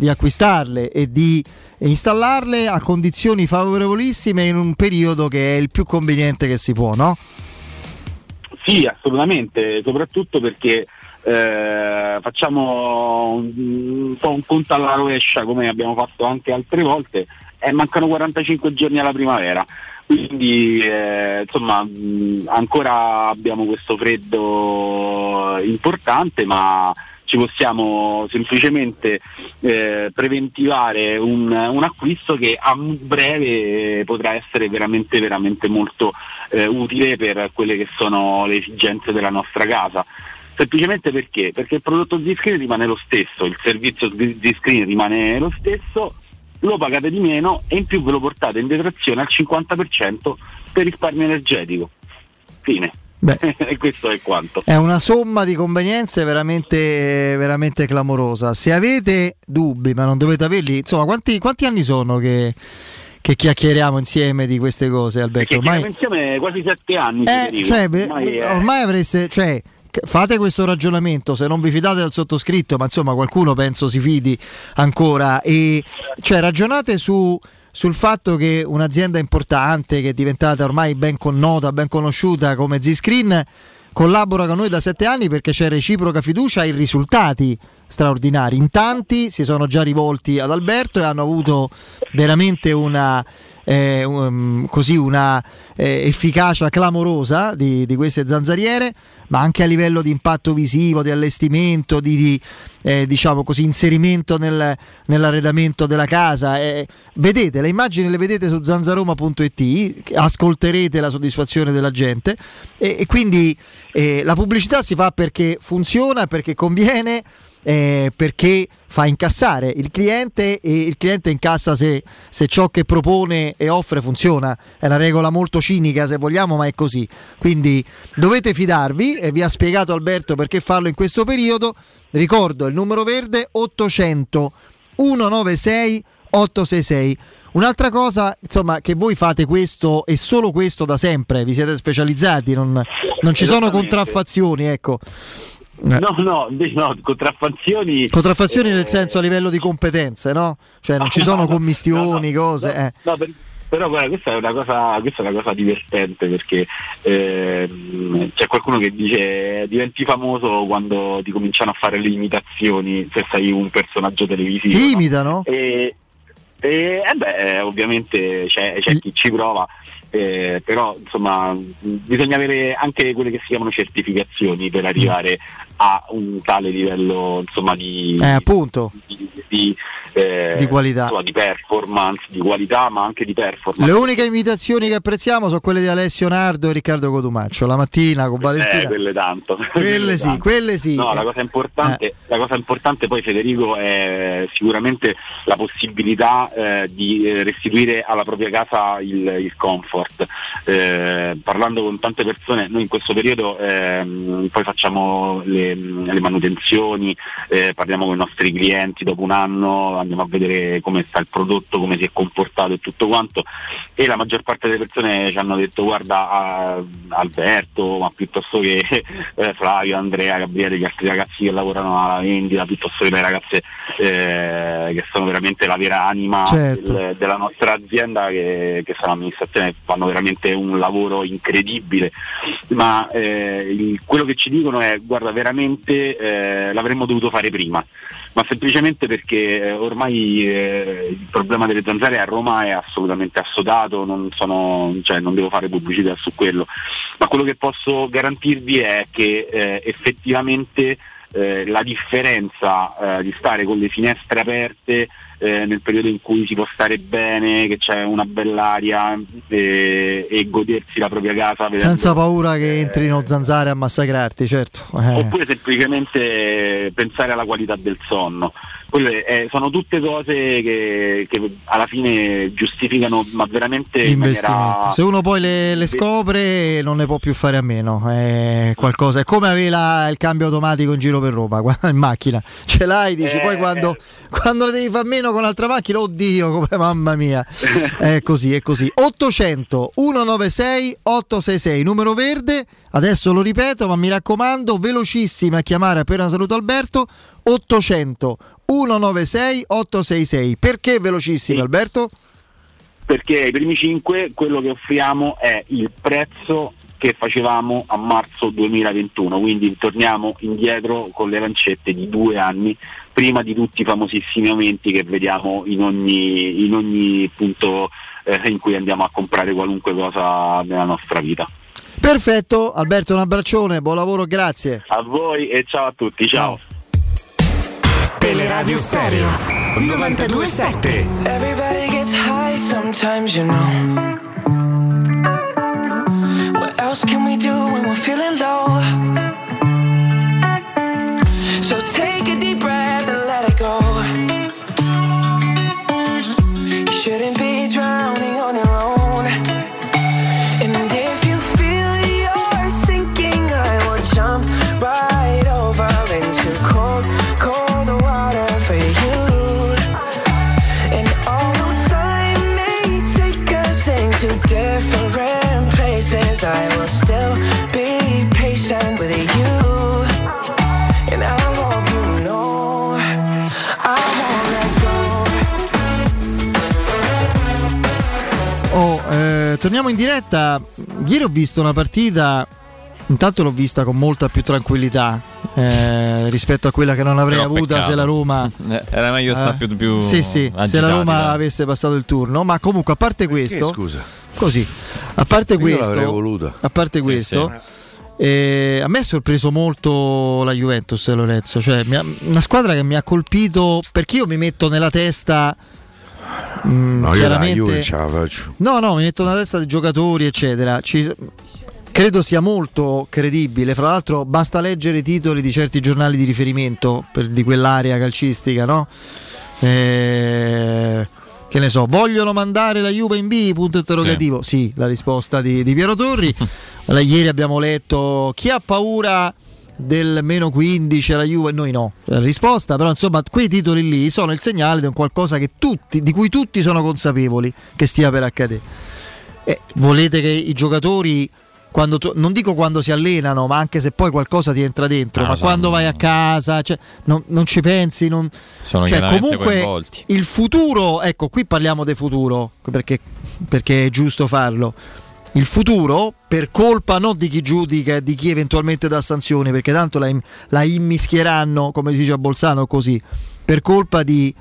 di acquistarle e di installarle a condizioni favorevolissime in un periodo che è il più conveniente che si può, no? Sì, assolutamente, soprattutto perché eh, facciamo un, un po' un conto alla rovescia, come abbiamo fatto anche altre volte, e mancano quarantacinque giorni alla primavera, quindi eh, insomma mh, ancora abbiamo questo freddo importante, ma ci possiamo semplicemente eh, preventivare un, un acquisto che a breve potrà essere veramente veramente molto eh, utile per quelle che sono le esigenze della nostra casa. Semplicemente perché? Perché il prodotto Ziscreen rimane lo stesso, il servizio Ziscreen rimane lo stesso, lo pagate di meno e in più ve lo portate in detrazione al cinquanta per cento per risparmio energetico. Fine. E questo è quanto. È una somma di convenienze veramente veramente clamorosa. Se avete dubbi, ma non dovete averli, insomma, quanti, quanti anni sono che, che chiacchieriamo insieme di queste cose, Alberto? Ormai insieme quasi sette anni. Eh, cioè, ormai, eh. ormai avreste, cioè, fate questo ragionamento, se non vi fidate del sottoscritto, ma insomma qualcuno penso si fidi ancora, e cioè ragionate su sul fatto che un'azienda importante che è diventata ormai ben connota, ben conosciuta come Ziscreen collabora con noi da sette anni perché c'è reciproca fiducia e risultati straordinari. In tanti si sono già rivolti ad Alberto e hanno avuto veramente una eh, um, così una eh, efficacia clamorosa di, di queste zanzariere, ma anche a livello di impatto visivo, di allestimento, di, di eh, diciamo così inserimento nel, nell'arredamento della casa. Eh, vedete, le immagini le vedete su zanzaroma punto it, ascolterete la soddisfazione della gente e, e quindi eh, la pubblicità si fa perché funziona, perché conviene. Eh, perché fa incassare il cliente e il cliente incassa se, se ciò che propone e offre funziona. È una regola molto cinica se vogliamo, ma è così, quindi dovete fidarvi e vi ha spiegato Alberto perché farlo in questo periodo. Ricordo il numero verde ottocento centonovantasei ottocentosessantasei. Un'altra cosa, insomma, che voi fate questo e solo questo da sempre, vi siete specializzati, non, non ci sono contraffazioni, ecco. No, no, no, contraffazioni. Contraffazioni eh, nel senso a livello di competenze, no? Cioè non ci sono commistioni, no, no, cose. No, eh. no, per, però guarda, questa è una cosa, questa è una cosa divertente perché ehm, c'è qualcuno che dice diventi famoso quando ti cominciano a fare le imitazioni se sei un personaggio televisivo. Ti imitano? No? E, e eh beh, ovviamente c'è, c'è chi ci prova. eh, però insomma bisogna avere anche quelle che si chiamano certificazioni per arrivare a un tale livello, insomma, di eh, appunto di, di, eh, di qualità, insomma, di performance, di qualità, ma anche di performance. Le uniche imitazioni che apprezziamo sono quelle di Alessio Nardo e Riccardo Cotumaccio la mattina con Valentina, eh, quelle tanto quelle sì, quelle sì. No, la cosa importante, eh. la cosa importante poi, Federico, è sicuramente la possibilità eh, di restituire alla propria casa il, il comfort. Eh, parlando con tante persone, noi in questo periodo ehm, poi facciamo le, le manutenzioni, eh, parliamo con i nostri clienti dopo un anno, andiamo a vedere come sta il prodotto, come si è comportato e tutto quanto, e la maggior parte delle persone ci hanno detto: guarda, a, Alberto, ma piuttosto che eh, Flavio, Andrea, Gabriele, gli altri ragazzi che lavorano alla vendita, piuttosto che le ragazze eh, che sono veramente la vera anima, certo, del, della nostra azienda, che, che sono amministrazione, fanno veramente un lavoro incredibile. Ma eh, il, quello che ci dicono è: guarda, veramente eh, l'avremmo dovuto fare prima, ma semplicemente perché eh, ormai eh, il problema delle zanzare a Roma è assolutamente assodato, non sono, cioè, non devo fare pubblicità su quello, ma quello che posso garantirvi è che eh, effettivamente eh, la differenza eh, di stare con le finestre aperte eh, nel periodo in cui si può stare bene, che c'è una bell'aria eh, e godersi la propria casa vedendo, senza paura che eh, entrino zanzare a massacrarti, certo, eh. oppure semplicemente pensare alla qualità del sonno. Quelle eh, sono tutte cose che, che alla fine giustificano, ma veramente l'investimento. In maniera... Se uno poi le, le scopre, non ne può più fare a meno. È qualcosa. È come avere la, il cambio automatico in giro per Roma, in macchina. Ce l'hai, dici, eh... poi quando, quando le devi far meno con un'altra macchina, oddio, come, mamma mia. È così, è così. ottocento centonovantasei ottocentosessantasei, numero verde. Adesso lo ripeto, ma mi raccomando, velocissimi a chiamare appena saluto Alberto. ottocento centonovantasei ottocentosessantasei. Perché velocissimi, sì, Alberto? Perché ai primi cinque quello che offriamo è il prezzo che facevamo a marzo duemilaventuno, quindi torniamo indietro con le lancette di due anni prima di tutti i famosissimi aumenti che vediamo in ogni, in ogni punto eh, in cui andiamo a comprare qualunque cosa nella nostra vita. Perfetto, Alberto, un abbraccione, buon lavoro, grazie. A voi e ciao a tutti, ciao. Ciao. Teleradio Stereo novantadue sette. Everybody gets high sometimes, you know. What else can we do when we're feeling low? So take a deep breath and let it go. You shouldn't be drowning on your own. And if you feel you're sinking, I will jump right over into cold, cold. I will still be patient with you, and I hope you know I won't let go. Oh, eh, torniamo in diretta. Ieri ho visto una partita, intanto l'ho vista con molta più tranquillità eh, rispetto a quella che non avrei Però avuta peccato. Se la Roma era meglio eh, sta più, più sì, sì, agitati, se la Roma dai. avesse passato il turno, ma comunque a parte Perché, questo scusa Così, a parte Io questo, a parte sì, questo sì. Eh, a me è sorpreso molto la Juventus, Lorenzo, cioè mi ha, una squadra che mi ha colpito, perché io mi metto nella testa mh, no, chiaramente io la Juve ce la faccio. No, no, mi metto nella testa dei giocatori, eccetera. Ci, credo sia molto credibile, fra l'altro basta leggere i titoli di certi giornali di riferimento per, di quell'area calcistica, no? Eh, che ne so, vogliono mandare la Juve in B? Punto interrogativo. Sì, sì, la risposta di, di Piero Torri. Allora, ieri abbiamo letto: chi ha paura del meno quindici alla Juve? Noi no. La risposta, però insomma, quei titoli lì sono il segnale di un qualcosa che tutti, di cui tutti sono consapevoli che stia per accadere. Eh, volete che i giocatori, quando tu, non dico quando si allenano, ma anche se poi qualcosa ti entra dentro, no, ma quando no. vai a casa, cioè, non, non ci pensi, non, sono cioè, comunque coinvolti. Il futuro, ecco, qui parliamo di futuro perché, perché è giusto farlo. Il futuro, per colpa non di chi giudica, di chi eventualmente dà sanzioni, perché tanto la, la immischieranno, come si dice a Bolzano, così, per colpa di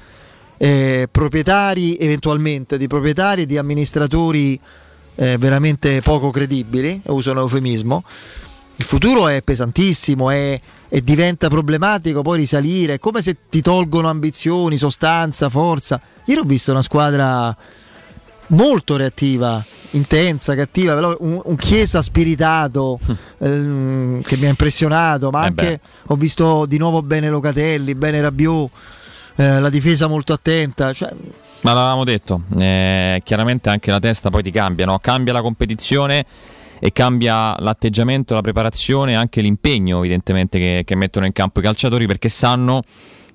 eh, proprietari, eventualmente di proprietari e di amministratori eh, veramente poco credibili, uso un eufemismo. Il futuro è pesantissimo è, e diventa problematico poi risalire, è come se ti tolgono ambizioni, sostanza, forza. Ieri ho visto una squadra molto reattiva, intensa, cattiva, però un, un Chiesa spiritato ehm, che mi ha impressionato, ma eh anche beh. ho visto di nuovo bene Locatelli, bene Rabiot, eh, la difesa molto attenta, cioè... Ma l'avevamo detto, eh, chiaramente anche la testa poi ti cambia, no? Cambia la competizione e cambia l'atteggiamento, la preparazione e anche l'impegno evidentemente che, che mettono in campo i calciatori, perché sanno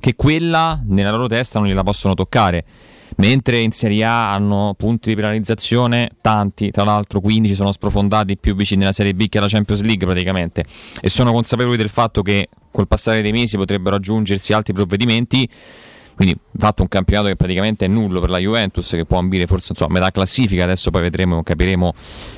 che quella nella loro testa non gliela possono toccare. Mentre in Serie A hanno punti di penalizzazione tanti, tra l'altro quindici sono sprofondati, più vicini alla Serie B che alla Champions League praticamente, e sono consapevoli del fatto che col passare dei mesi potrebbero aggiungersi altri provvedimenti. Quindi fatto un campionato che praticamente è nullo per la Juventus, che può ambire forse insomma, metà classifica. Adesso poi vedremo, capiremo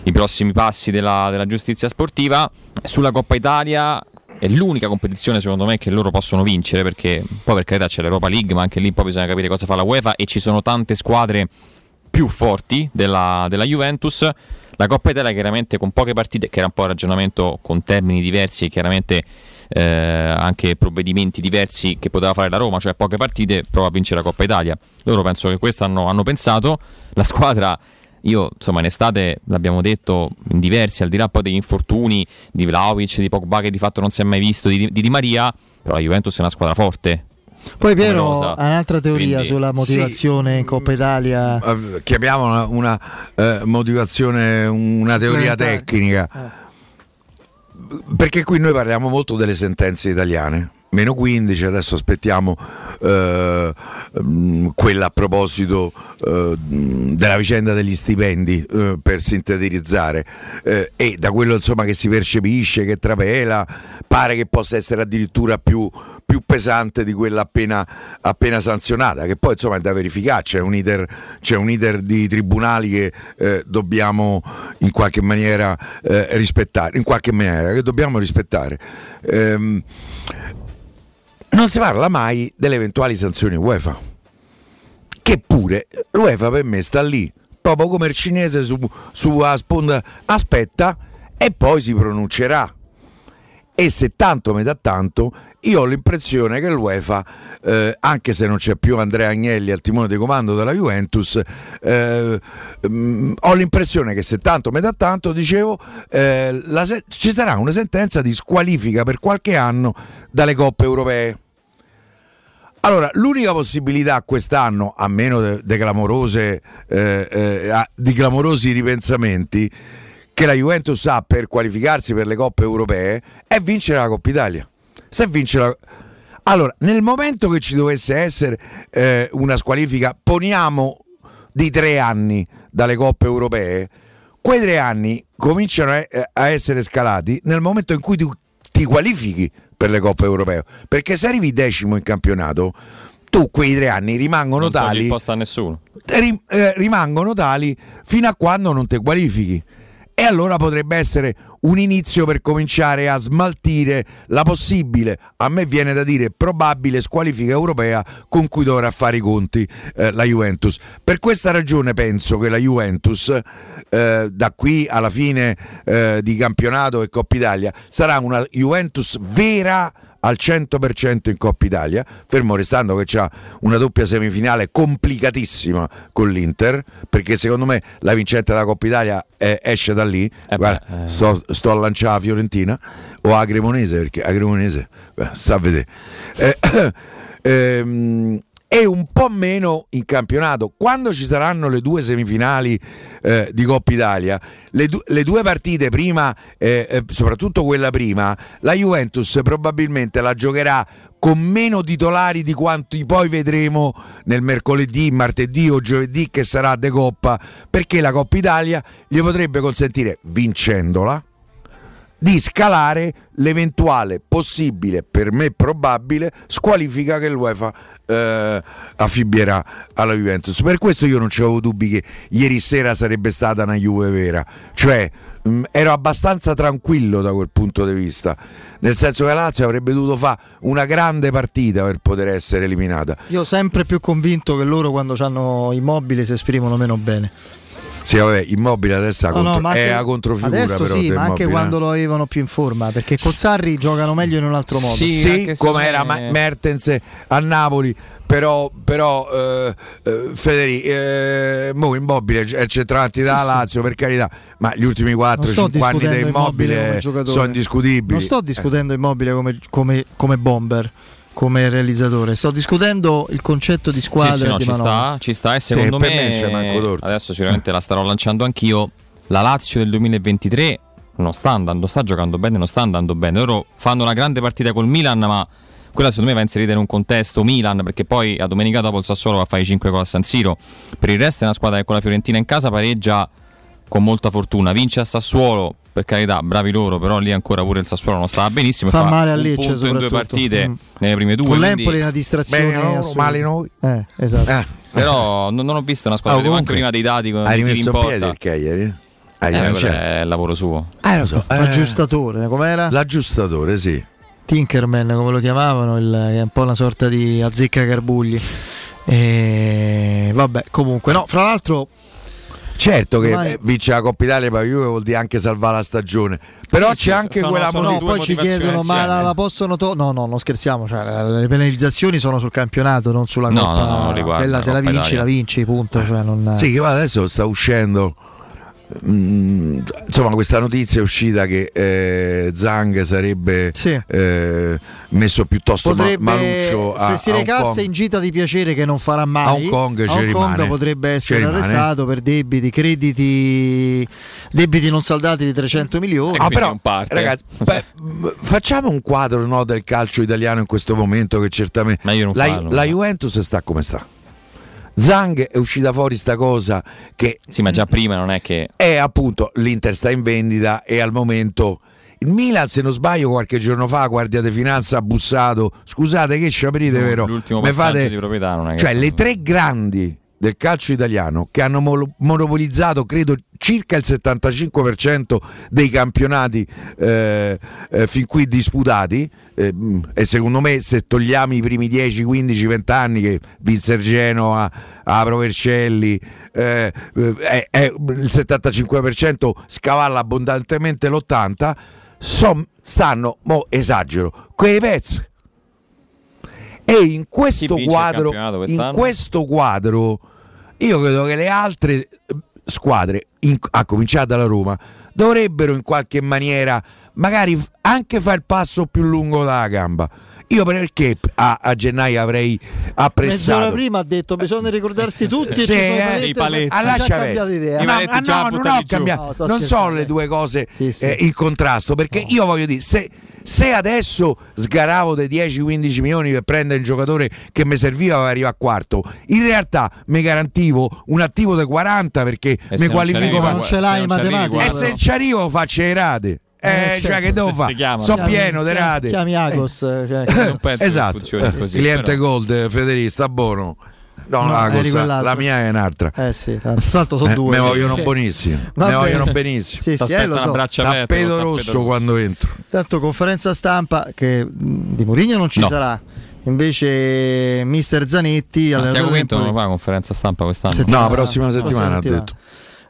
i prossimi passi della, della giustizia sportiva. Sulla Coppa Italia è l'unica competizione secondo me che loro possono vincere, perché poi per carità c'è l'Europa League, ma anche lì poi bisogna capire cosa fa la UEFA e ci sono tante squadre più forti della, della Juventus. La Coppa Italia chiaramente con poche partite, che era un po' un ragionamento con termini diversi e chiaramente eh, anche provvedimenti diversi che poteva fare la Roma, cioè poche partite, prova a vincere la Coppa Italia. Loro penso che questo hanno, hanno pensato. La squadra, io insomma in estate l'abbiamo detto in diversi, al di là poi degli infortuni di Vlahovic, di Pogba che di fatto non si è mai visto, di Di, di Maria, però la Juventus è una squadra forte. Poi Piero ha un'altra teoria, quindi, sulla motivazione sì, in Coppa Italia, chiamiamola una, una eh, motivazione, una teoria Menta. tecnica eh. Perché qui noi parliamo molto delle sentenze italiane, meno quindici, adesso aspettiamo eh, quella a proposito eh, della vicenda degli stipendi eh, per sintetizzare eh, e da quello insomma che si percepisce, che trapela, pare che possa essere addirittura più, più pesante di quella appena, appena sanzionata, che poi insomma è da verificare, c'è un iter, c'è un iter di tribunali che eh, dobbiamo in qualche maniera eh, rispettare, in qualche maniera che dobbiamo rispettare. Ehm, Non si parla mai delle eventuali sanzioni UEFA, che pure l'UEFA per me sta lì, proprio come il cinese su, su a sponda, aspetta e poi si pronuncerà. E se tanto me da tanto, io ho l'impressione che l'UEFA, eh, anche se non c'è più Andrea Agnelli al timone di comando della Juventus, eh, mh, ho l'impressione che se tanto me da tanto, dicevo, eh, la se- ci sarà una sentenza di squalifica per qualche anno dalle coppe europee. Allora, l'unica possibilità quest'anno, a meno de- de clamorose, eh, eh, di clamorosi ripensamenti, che la Juventus ha per qualificarsi per le coppe europee, è vincere la Coppa Italia. Se vince la... Allora, nel momento che ci dovesse essere eh, una squalifica, poniamo di tre anni dalle coppe europee, quei tre anni cominciano a, a essere scalati nel momento in cui tu ti qualifichi per le coppe europee, perché se arrivi decimo in campionato tu quei tre anni rimangono non tali, non posta a nessuno, rim, eh, rimangono tali fino a quando non ti qualifichi. E allora potrebbe essere un inizio per cominciare a smaltire la possibile, a me viene da dire probabile, squalifica europea con cui dovrà fare i conti eh, la Juventus. Per questa ragione penso che la Juventus eh, da qui alla fine eh, di campionato e Coppa Italia sarà una Juventus vera al cento per cento in Coppa Italia, fermo restando che c'ha una doppia semifinale complicatissima con l'Inter, perché secondo me la vincente della Coppa Italia eh, esce da lì. Eh Guarda, beh, eh. sto, sto a lanciare la Fiorentina o a Cremonese, perché a Cremonese beh, sta a vedere eh, ehm, e un po' meno in campionato. Quando ci saranno le due semifinali eh, di Coppa Italia, le, du- le due partite prima, eh, eh, soprattutto quella prima, la Juventus probabilmente la giocherà con meno titolari di quanti poi vedremo nel mercoledì, martedì o giovedì che sarà de Coppa, perché la Coppa Italia gli potrebbe consentire, vincendola, di scalare l'eventuale possibile, per me probabile, squalifica che l'UEFA eh, affibbierà alla Juventus. Per questo io non c'avevo dubbi che ieri sera sarebbe stata una Juve vera, cioè mh, ero abbastanza tranquillo da quel punto di vista, nel senso che la Lazio avrebbe dovuto fare una grande partita per poter essere eliminata. Io sempre più convinto che loro quando hanno Immobile si esprimono meno bene. Sì, vabbè, Immobile adesso no, contro... no, è la controfigura adesso, però, sì, ma anche Immobile, quando eh? lo avevano più in forma, perché con Sarri giocano meglio in un altro modo. Sì, sì, come era me... Mertens a Napoli. Però, però eh, eh, Federico, eh, mo Immobile è centravanti da Lazio, per carità, ma gli ultimi quattro cinque anni di Immobile, immobile sono indiscutibili. Non sto discutendo eh. Immobile come, come, come bomber, come realizzatore, sto discutendo il concetto di squadra. Sì, sì, no, di ci sta, ci sta, e secondo sì, me, me manco adesso sicuramente la starò lanciando anch'io. La Lazio del duemilaventitré non sta andando, sta giocando bene, non sta andando bene. Loro fanno una grande partita col Milan, ma quella secondo me va inserita in un contesto Milan, perché poi a domenica dopo il Sassuolo va a fare cinque con la San Siro. Per il resto è una squadra che con la Fiorentina in casa pareggia con molta fortuna, vince a Sassuolo, per carità, bravi loro, però lì ancora pure il Sassuolo non stava benissimo, fa, fa male a Lecce soprattutto in due partite mm. nelle prime due, con l'Empoli quindi... una distrazione bene, male noi eh, esatto eh. però non, non ho visto una squadra, oh, comunque, anche prima dei dati con hai rimesso in piedi il Cagliari. Ah, eh, è il lavoro suo, eh, lo so. eh. l'aggiustatore, com'era? l'aggiustatore sì Tinkerman, come lo chiamavano, il, che è un po' una sorta di azzecca carbugli. E vabbè, comunque, no, fra l'altro, certo che mai... vince la Coppa Italia per Juve vuol dire anche salvare la stagione, però sì, c'è sì, anche sono, quella sono, no, poi ci chiedono insieme. Ma la, la possono to- no no non scherziamo, cioè, le penalizzazioni sono sul campionato, non sulla no, Coppa, no, no, riguarda, quella se la, la vinci la vinci punto, cioè, non... sì che adesso sta uscendo Mm, insomma questa notizia è uscita che eh, Zhang sarebbe sì. eh, messo piuttosto potrebbe, ma- maluccio a, se si recasse in gita di piacere, che non farà mai, a Hong Kong, a Hong Kong potrebbe essere arrestato per debiti, crediti debiti non saldati di trecento milioni. Ah, però, ragazzi, beh, facciamo un quadro, no, del calcio italiano in questo momento, che certamente ma io non la, farlo, la Juventus sta come sta. Zang è uscita fuori sta cosa che sì, ma già prima non è che è appunto l'Inter sta in vendita e al momento il Milan, se non sbaglio, qualche giorno fa Guardia di Finanza ha bussato, scusate che ci aprite, no, vero? L'ultimo me passaggio fate... di proprietà non è, cioè che... le tre grandi del calcio italiano che hanno mol- monopolizzato credo circa il settantacinque per cento dei campionati eh, eh, fin qui disputati, eh, e secondo me se togliamo i primi dieci, quindici, venti anni che vinse Genoa, Apro Vercelli, eh, eh, eh, il settantacinque per cento scavalla abbondantemente l'ottanta per cento, son, stanno, mo esagero, quei pezzi. E in questo quadro, in questo quadro io credo che le altre squadre, in, a cominciare dalla Roma, dovrebbero in qualche maniera magari anche fare il passo più lungo dalla gamba. Io perché a, a gennaio avrei apprezzato. Mezz'ora prima ha detto bisogna ricordarsi tutti e sì, eh, i paletti. Allora già cambiato idea. No, ah, no, non ho cambiato. No, so non sono le due cose sì, sì. Eh, in contrasto, perché no. Io voglio dire, se, se adesso sgaravo dei dieci quindici milioni per prendere il giocatore che mi serviva per arrivare a quarto, in realtà mi garantivo un attivo dei quaranta perché mi qualifico. Ma non ce l'hai in matematica. E se ci arrivo faccio le rate. Eh, eh, cioè, certo. Che devo fare? Sono pieno di rate. Chiami Agos, eh. Cioè, non penso esatto. Che così, cliente però. Gold, Federico, sta buono. No, no Agos, la mia è un'altra. Eh sì, tanto sono eh, due. Me sì. vogliono buonissimo. Me vogliono benissimo. Sì, sì, eh, lo so. Tappeto rosso quando entro. Tanto conferenza stampa che di Mourinho non ci no. sarà. Invece mister Zanetti Santiago Quinto non fa conferenza stampa quest'anno. Settimana, no, la prossima settimana ha detto.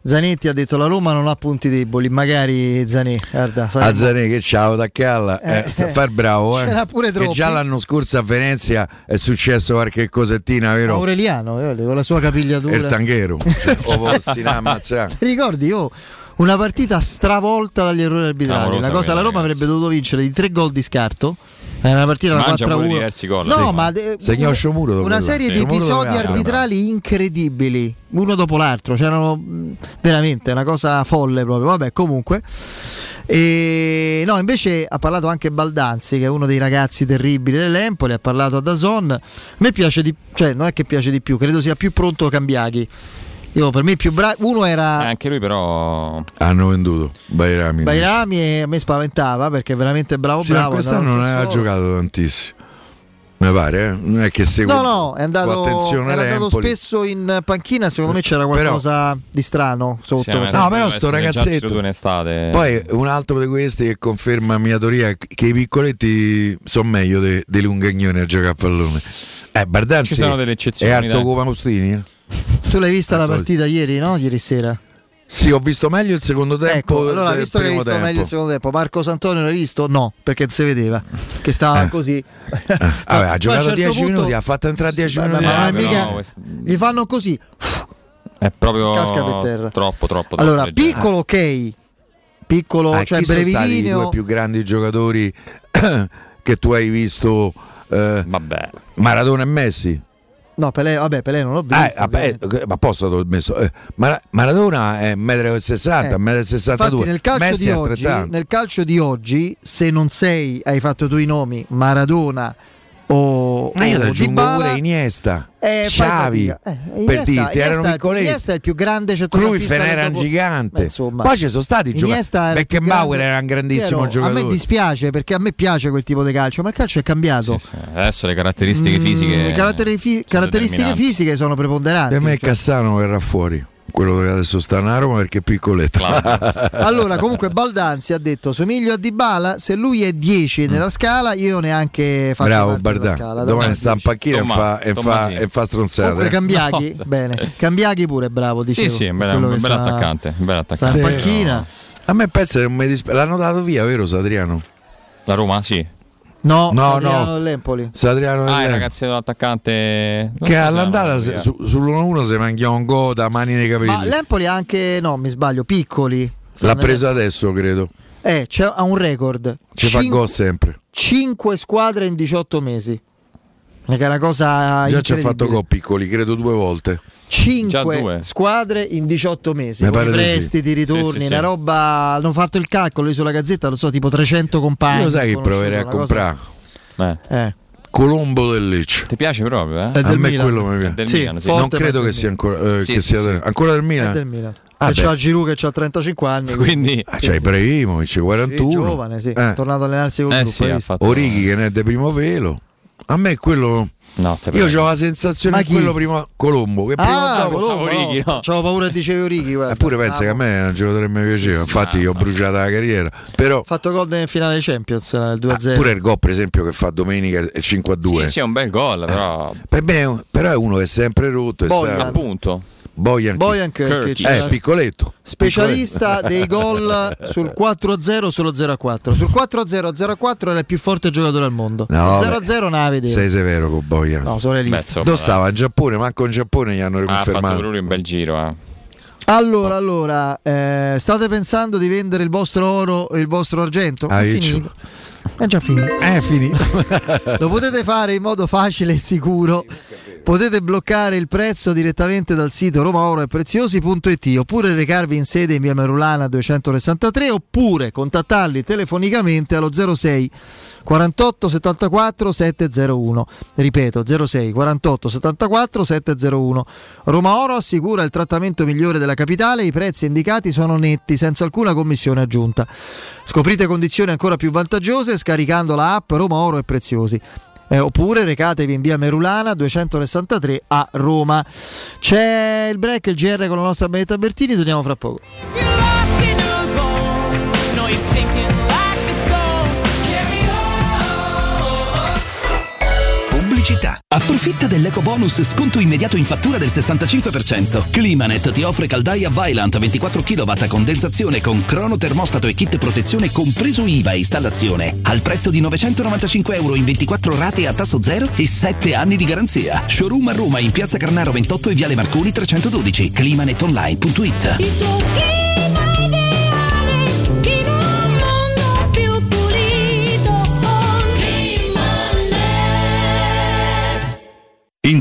Zanetti ha detto la Roma non ha punti deboli, magari Zanetti, guarda, a Zanetti che ciao Taccalla, eh, eh, sta a far bravo, eh. Pure che già l'anno scorso a Venezia è successo qualche cosettina, vero? Aureliano, eh, con la sua capigliatura. Il tanghero, cioè, o ti ricordi io? Oh, una partita stravolta dagli errori arbitrali, una cosa la Roma ragazzi. avrebbe dovuto vincere di tre gol di scarto. È una partita da quattro a uno. Gol, no, sì. ma de- Sciomuro, una serie di episodi arbitrali incredibili, uno dopo l'altro. C'erano veramente una cosa folle proprio. Vabbè, comunque. E no, invece ha parlato anche Baldanzi, che è uno dei ragazzi terribili dell'Empoli, ha parlato a D A Z N. A me piace di cioè non è che piace di più, credo sia più pronto Cambiaghi. Io per me più bravo uno era eh, anche lui però hanno venduto Bairami Bairami e a me spaventava perché è veramente bravo sì, bravo quest'anno non aveva giocato tantissimo mi pare eh? Non è che seguo no no è andato, era andato spesso in panchina, secondo me c'era qualcosa però, di strano sotto sì, no, no però sto ragazzetto poi un altro di questi che conferma la mia teoria che i piccoletti sono meglio dei de lungagnoni a giocare a pallone. Eh, Bardanzi ci sono delle eccezioni e Arto Copamostini. Tu l'hai vista la partita ieri, no? Ieri sera. Sì, ho visto meglio il secondo tempo. Ecco, allora, visto che hai visto tempo. meglio il secondo tempo, Marco Santonio l'hai visto? No, perché si vedeva che stava eh. così. Eh. Vabbè, ha giocato dieci certo minuti, punto... ha fatto entrare dieci minuti. Ma, ma eh, mica no, gli fanno così. È proprio casca per terra. Troppo, troppo. Allora, troppo piccolo, ok. Piccolo, ah, cioè brevilineo. I due più grandi giocatori che tu hai visto, eh, vabbè, Maradona e Messi. No, Pelé, vabbè, Pelé non l'ho visto. Ah, vabbè, ma posso aver messo eh, Mar- Maradona è uno e sessanta, eh, uno e sessantadue. Nel calcio Messi di oggi, nel calcio di oggi, se non sei, hai fatto tu i nomi Maradona o ma io o Dybala, pure Iniesta, eh, Xavi, eh, Iniesta, per dirti, erano piccoli. Iniesta è il più grande centrocampista. Cruyff era dopo... un gigante. Beh, insomma, poi ci sono stati giocatori. Beckenbauer era un grandissimo Piero, giocatore. A me dispiace perché a me piace quel tipo di calcio, ma il calcio è cambiato. Sì, sì. Adesso le caratteristiche mm, fisiche, le caratteri- sono caratteristiche fisiche sono preponderanti. Per me cioè. Cassano verrà fuori. Quello che adesso sta a Roma perché è piccoletto. Allora, comunque Baldanzi ha detto somiglio a Dybala, se lui è dieci nella scala io neanche faccio bravo, parte Bardan. Della scala. Domani sta in panchina Tomma, e fa, fa, sì. fa stronzate. Cambiaghi, no, bene. Cambiaghi pure bravo, dicevo. Sì, sì, un bel sta, attaccante, bel attaccante. Sta in panchina. No. A me pensa che non mi disp- l'hanno dato via, vero Sadriano? La Roma, sì. No, no, Sadriano no. dell'Empoli. Sadriano ah, il ragazzino attaccante non che all'andata se, su, sull'uno a uno si mangia un go da mani nei capelli. Ma l'Empoli ha anche, no, mi sbaglio, Piccoli. L'ha presa adesso, credo. Eh, c'è, ha un record. Ci Cin- fa gol sempre. cinque squadre in diciotto mesi. Che è una cosa già ci ha fatto gol Piccoli, credo due volte. cinque squadre in diciotto mesi. Mi con i prestiti, sì. ritorni, sì, sì, una sì. roba. Hanno fatto il calcolo sulla Gazzetta, non so, tipo trecento compagni. Io sai che proverei a comprare. Cosa... Eh. Eh. Colombo del Lecce. Ti piace proprio, eh? È del a me Milan. Quello mi piace. Del sì, Milan, sì. Non credo che sia ancora eh, sì, che sì, sia sì. Del... ancora del Milan. È del Milan. Ah, c'ha Giroud che ha trentacinque anni, quindi, quindi... Ah, c'è Ibrahimovic, quarantuno. È giovane, sì. È eh. tornato a allenarsi con lui. Origi che ne è di primo velo. A me quello no, io ho la sensazione che quello prima Colombo che prima ah, Colombo, Righi, no. c'avevo paura dicevi Origi eppure pensa ah, che a me è un giocatore che mi piaceva sì, infatti sì, io ho no. bruciato la carriera però ho fatto gol nel finale Champions nel due a zero ah, pure il gol per esempio che fa domenica il cinque a due sì sì è un bel gol però eh, per me però è uno che è sempre rotto Boyan. appunto Boyan, Boyan che, che ci è piccoletto specialista dei gol sul quattro a zero sullo zero a quattro sul quattro a zero zero a quattro è il più forte giocatore al mondo no, zero a zero non la vedevo sei severo con Boyan no sono le liste dove stava in Giappone manco in Giappone gli hanno riconfermato ha fatto lui un bel giro eh. allora oh. allora eh, state pensando di vendere il vostro oro e il vostro argento ah, è finito è già finito è finito lo potete fare in modo facile e sicuro. Potete bloccare il prezzo direttamente dal sito romaoroepreziosi punto it oppure recarvi in sede in via Merulana duecentosessantatré oppure contattarli telefonicamente allo zero sei quarantotto settantaquattro settecentouno. Ripeto zero sei quarantotto settantaquattro settecentouno. Roma Oro assicura il trattamento migliore della capitale, i prezzi indicati sono netti senza alcuna commissione aggiunta. Scoprite condizioni ancora più vantaggiose scaricando la app Roma Oro e Preziosi. Eh, oppure recatevi in via Merulana duecentosessantatré a Roma. C'è il break, il G R con la nostra Benedetta Bertini, torniamo fra poco. Città. Approfitta dell'eco bonus sconto immediato in fattura del sessantacinque per cento. Climanet ti offre caldaia Vaillant ventiquattro chilowatt a condensazione con crono termostato e kit protezione compreso I V A e installazione al prezzo di novecentonovantacinque euro in ventiquattro rate a tasso zero e sette anni di garanzia. Showroom a Roma in piazza Carnaro ventotto e viale Marconi trecentododici. Climanetonline.it. Il tuo clima ideale in un mondo più in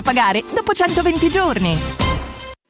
a pagare dopo centoventi giorni.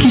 Chi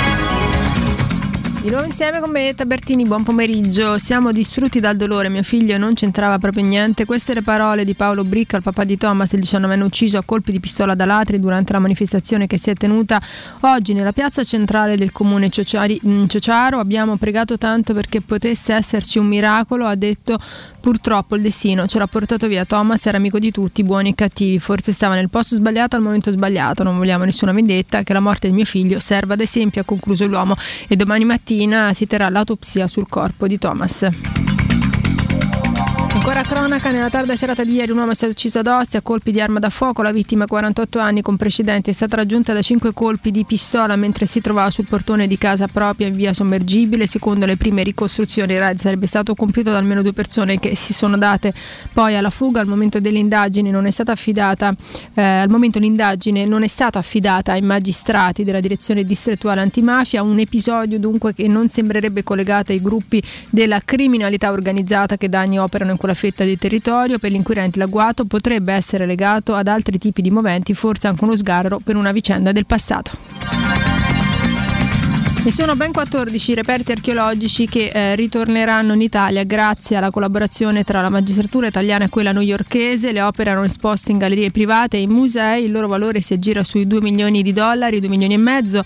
Di nuovo insieme con Benedetta Bertini, buon pomeriggio. Siamo distrutti dal dolore, mio figlio non c'entrava proprio niente. Queste le parole di Paolo Bricca, il papà di Thomas, il diciannovenne ucciso a colpi di pistola da ladri durante la manifestazione che si è tenuta oggi nella piazza centrale del comune Ciociari, Ciociaro. Abbiamo pregato tanto perché potesse esserci un miracolo, ha detto. Purtroppo il destino ce l'ha portato via. Thomas era amico di tutti, buoni e cattivi, forse stava nel posto sbagliato al momento sbagliato. Non vogliamo nessuna vendetta, che la morte del mio figlio serva ad esempio, ha concluso l'uomo, e domani mattina si terrà l'autopsia sul corpo di Thomas. Ancora cronaca, nella tarda serata di ieri un uomo è stato ucciso ad Ostia a colpi di arma da fuoco. La vittima, quarantotto anni, con precedenti, è stata raggiunta da cinque colpi di pistola mentre si trovava sul portone di casa propria in via Sommergibile. Secondo le prime ricostruzioni, il raid sarebbe stato compiuto da almeno due persone che si sono date poi alla fuga. Al momento delle indagini non è stata affidata, eh, al momento l'indagine non è stata affidata ai magistrati della direzione distrettuale antimafia. Un episodio dunque che non sembrerebbe collegato ai gruppi della criminalità organizzata che da anni operano in quella piccola fetta di territorio, per l'inquirente l'agguato potrebbe essere legato ad altri tipi di moventi, forse anche uno sgarro per una vicenda del passato. Ne sono ben quattordici i reperti archeologici che eh, ritorneranno in Italia grazie alla collaborazione tra la magistratura italiana e quella newyorkese. Le opere erano esposte in gallerie private e in musei, il loro valore si aggira sui due milioni di dollari, due milioni e mezzo,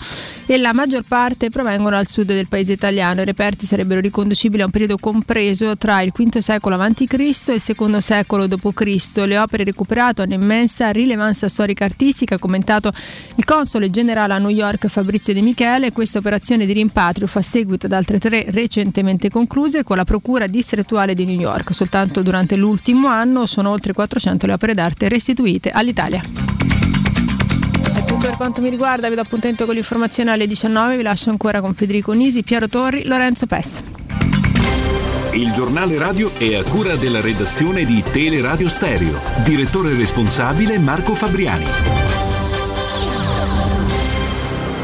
e la maggior parte provengono dal sud del paese italiano. I reperti sarebbero riconducibili a un periodo compreso tra il quinto secolo avanti Cristo e il secondo secolo dopo Cristo Le opere recuperate hanno immensa rilevanza storica artistica, ha commentato il console generale a New York Fabrizio De Michele. Questa operazione di rimpatrio fa seguito ad altre tre recentemente concluse con la procura distrettuale di New York. Soltanto durante l'ultimo anno sono oltre quattrocento le opere d'arte restituite all'Italia. È tutto per quanto mi riguarda, vi do appuntamento con l'informazione alle diciannove, vi lascio ancora con Federico Nisi, Piero Torri, Lorenzo Pes. Il giornale radio è a cura della redazione di Teleradio Stereo, direttore responsabile Marco Fabriani.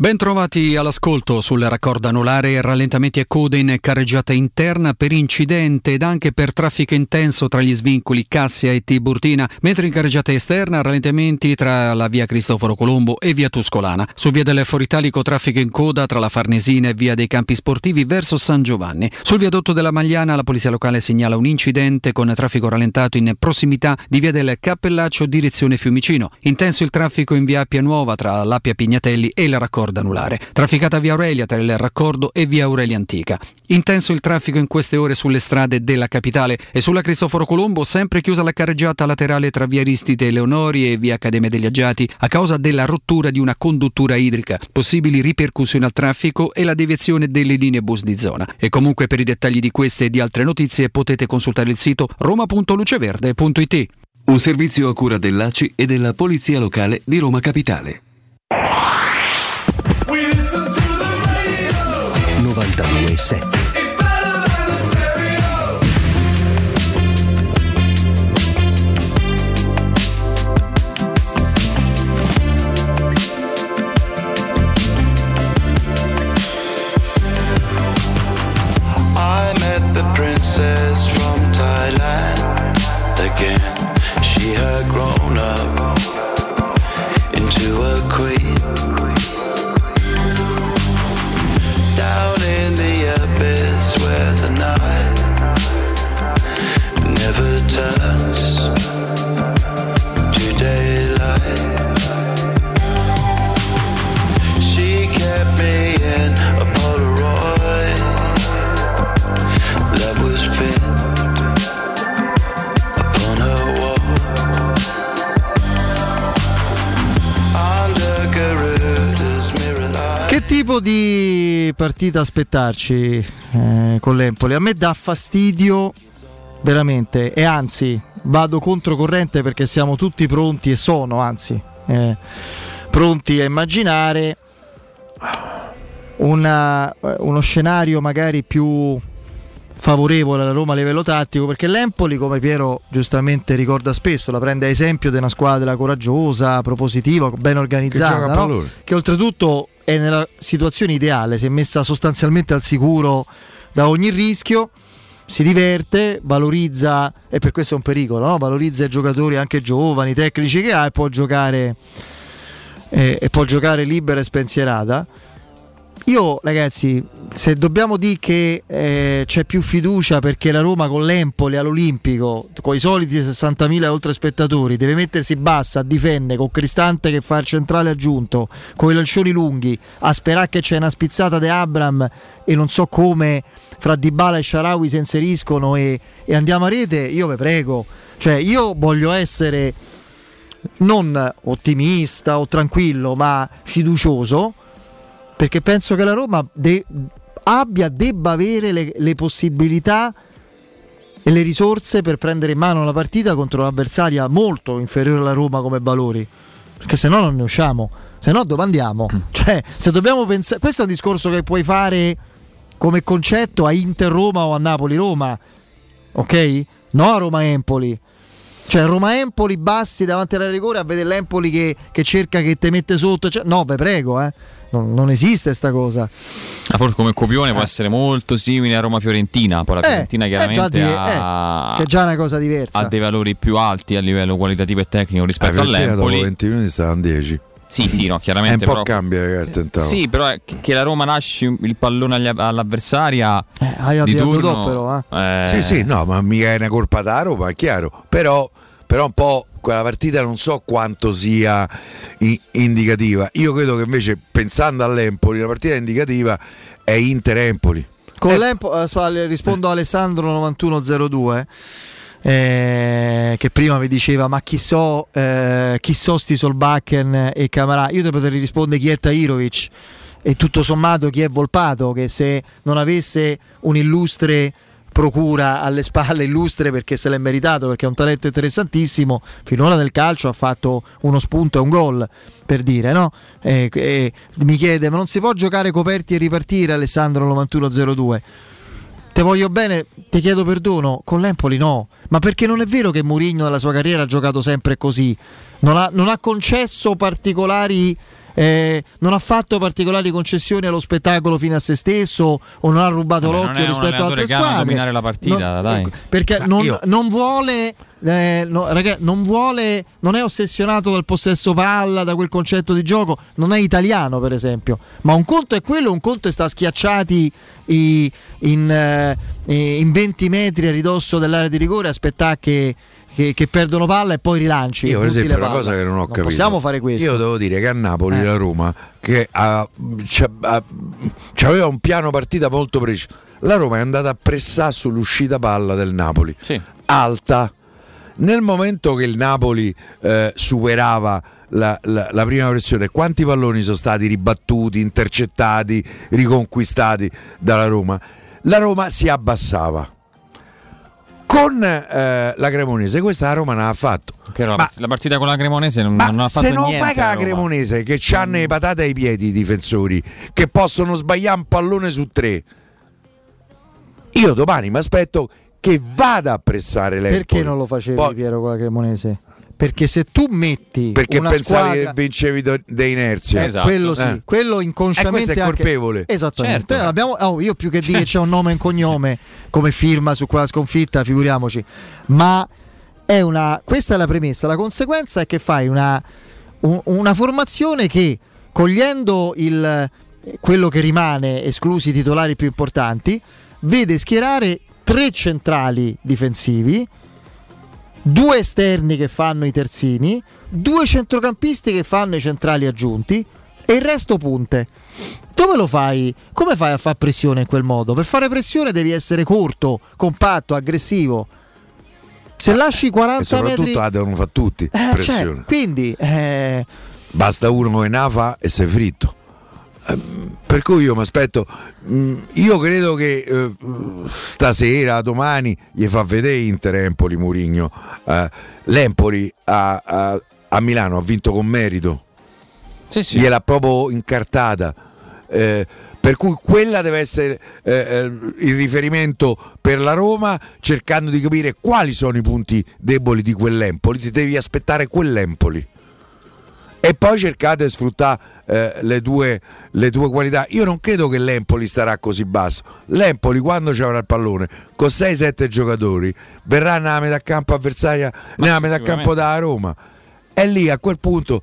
Ben trovati all'ascolto. Sulla raccorda anulare, rallentamenti e code in carreggiata interna per incidente ed anche per traffico intenso tra gli svincoli Cassia e Tiburtina, mentre in carreggiata esterna rallentamenti tra la via Cristoforo Colombo e via Tuscolana. Su via del Foritalico traffico in coda tra la Farnesina e via dei Campi Sportivi verso San Giovanni. Sul viadotto della Magliana la polizia locale segnala un incidente con traffico rallentato in prossimità di via del Cappellaccio direzione Fiumicino. Intenso il traffico in via Appia Nuova tra l'Appia Pignatelli e la raccorda anulare. Trafficata via Aurelia tra il raccordo e via Aurelia Antica. Intenso il traffico in queste ore sulle strade della capitale e sulla Cristoforo Colombo sempre chiusa la carreggiata laterale tra via Aristide e Leonori e via Accademia degli Aggiati a causa della rottura di una conduttura idrica, possibili ripercussioni al traffico e la deviazione delle linee bus di zona. E comunque per i dettagli di queste e di altre notizie potete consultare il sito roma punto luceverde punto it. Un servizio a cura dell'A C I e della Polizia Locale di Roma Capitale. novantadue sette di partita aspettarci eh, con l'Empoli. A me dà fastidio veramente, e anzi vado controcorrente perché siamo tutti pronti e sono anzi eh, pronti a immaginare una, uno scenario magari più favorevole alla Roma a livello tattico, perché l'Empoli, come Piero giustamente ricorda spesso, la prende a esempio di una squadra coraggiosa, propositiva, ben organizzata, che, no? Che oltretutto è nella situazione ideale, si è messa sostanzialmente al sicuro da ogni rischio, si diverte, valorizza, e per questo è un pericolo, no? Valorizza i giocatori anche giovani, tecnici che ha, e può giocare eh, e può giocare libera e spensierata. Io ragazzi, se dobbiamo dire che eh, c'è più fiducia perché la Roma con l'Empoli all'Olimpico, con i soliti sessantamila oltre spettatori, deve mettersi bassa a difendere con Cristante che fa il centrale aggiunto, con i lancioni lunghi, a sperare che c'è una spizzata di Abram e non so come fra Dybala e Sharawi si inseriscono e, e andiamo a rete, io vi prego, cioè io voglio essere non ottimista o tranquillo ma fiducioso, perché penso che la Roma de- abbia, debba avere le, le possibilità e le risorse per prendere in mano la partita contro un'avversaria molto inferiore alla Roma come valori. perché se no non ne usciamo, se no dove andiamo? Mm. Cioè, se dobbiamo pensare, questo è un discorso che puoi fare come concetto a Inter Roma o a Napoli Roma, ok? No, a Roma Empoli. Cioè Roma Empoli bassi davanti alla rigore a vedere l'Empoli che, che cerca, che te mette sotto, cioè, no, ve prego, eh. Non, non esiste sta cosa. Ah, forse come copione eh. può essere molto simile a Roma Fiorentina, poi la Fiorentina eh, chiaramente eh, già di, ha, eh, che è già una cosa diversa. Ha dei valori più alti a livello qualitativo e tecnico rispetto la all'Empoli. Dopo venti minuti sta a dieci. Sì, sì, no, chiaramente. È un po' però, cambia eh, sì, però è che la Roma lasci il pallone agli, all'avversaria eh, di turno, però, eh. Eh. Sì, sì, no, ma mica è una colpa da Roma, è chiaro. Però, però un po' quella partita non so quanto sia i- indicativa. Io credo che invece, pensando all'Empoli, la partita indicativa è Inter-Empoli. Con eh. l'Empoli, eh, rispondo a Alessandro novantuno zero due. Eh, che prima vi diceva ma chi so eh, chi so sti Solbakken e Camarà, io ti potrei rispondere chi è Tahirovic e tutto sommato chi è Volpato, che se non avesse un illustre procura alle spalle, illustre perché se l'è meritato, perché è un talento interessantissimo, finora nel calcio ha fatto uno spunto e un gol, per dire, no? Eh, eh, mi chiede ma non si può giocare coperti e ripartire, Alessandro novantuno zero due. Te voglio bene, ti chiedo perdono, con l'Empoli no, ma perché non è vero che Mourinho nella sua carriera ha giocato sempre così, non ha, non ha concesso particolari, eh, non ha fatto particolari concessioni allo spettacolo fino a se stesso, o non ha rubato Vabbè, l'occhio rispetto ad altre squadre. Non dominare la partita, non, dai. Perché non, io... non vuole, eh, no, ragazzi, non vuole, non è ossessionato dal possesso palla, da quel concetto di gioco, non è italiano per esempio, ma un conto è quello, un conto è sta schiacciati i, in, eh, in venti metri a ridosso dell'area di rigore, aspettare che Che, che perdono palla e poi rilanci. Io per esempio una cosa che non ho non capito, possiamo fare questo. Io devo dire che a Napoli eh. la Roma che ha, ha, aveva un piano partita molto preciso. La Roma è andata a pressare sull'uscita palla del Napoli, sì, alta. Nel momento che il Napoli eh, superava la, la, la prima pressione, quanti palloni sono stati ribattuti, intercettati, riconquistati dalla Roma? La Roma si abbassava. Con eh, la Cremonese questa la Roma non ha fatto, però ma, la partita con la Cremonese non, non ha fatto niente. Ma se non fai la Cremonese che c'hanno mm. le patate ai piedi i difensori che possono sbagliare un pallone su tre, io domani mi aspetto che vada a pressare l'Empoli. Perché non lo facevi Poi, Piero con la Cremonese? Perché se tu metti perché una pensavi squadra... che vincevi de, de inerzia, eh, esatto, quello sì, eh. quello inconsciamente eh, questo è colpevole anche... esattamente, certo. eh, abbiamo... oh, io più che dire che c'è un nome e un cognome come firma su quella sconfitta, figuriamoci, ma è una... questa è la premessa, la conseguenza è che fai una, un, una formazione che, cogliendo il... quello che rimane, esclusi i titolari più importanti, vede schierare tre centrali difensivi, due esterni che fanno i terzini, due centrocampisti che fanno i centrali aggiunti e il resto punte. Dove lo fai? Come fai a far pressione in quel modo? Per fare pressione devi essere corto, compatto, aggressivo. Se ah, lasci quaranta e soprattutto metri, soprattutto non fa tutti eh, pressione. Cioè, quindi eh... basta uno che nafa e sei fritto. Per cui io mi aspetto, io credo che eh, stasera, domani gli fa vedere Inter Empoli Mourinho. Eh, L'Empoli a, a, a Milano ha vinto con merito, sì, sì. Gliel'ha proprio incartata. Eh, per cui quella deve essere eh, il riferimento per la Roma, cercando di capire quali sono i punti deboli di quell'Empoli. Ti devi aspettare quell'Empoli. E poi cercate di sfruttare eh, le, due, le due qualità. Io non credo che l'Empoli starà così basso. L'Empoli, quando ci avrà il pallone con sei sette giocatori, verrà nella metà campo avversaria, ma nella metà campo da Roma, e lì a quel punto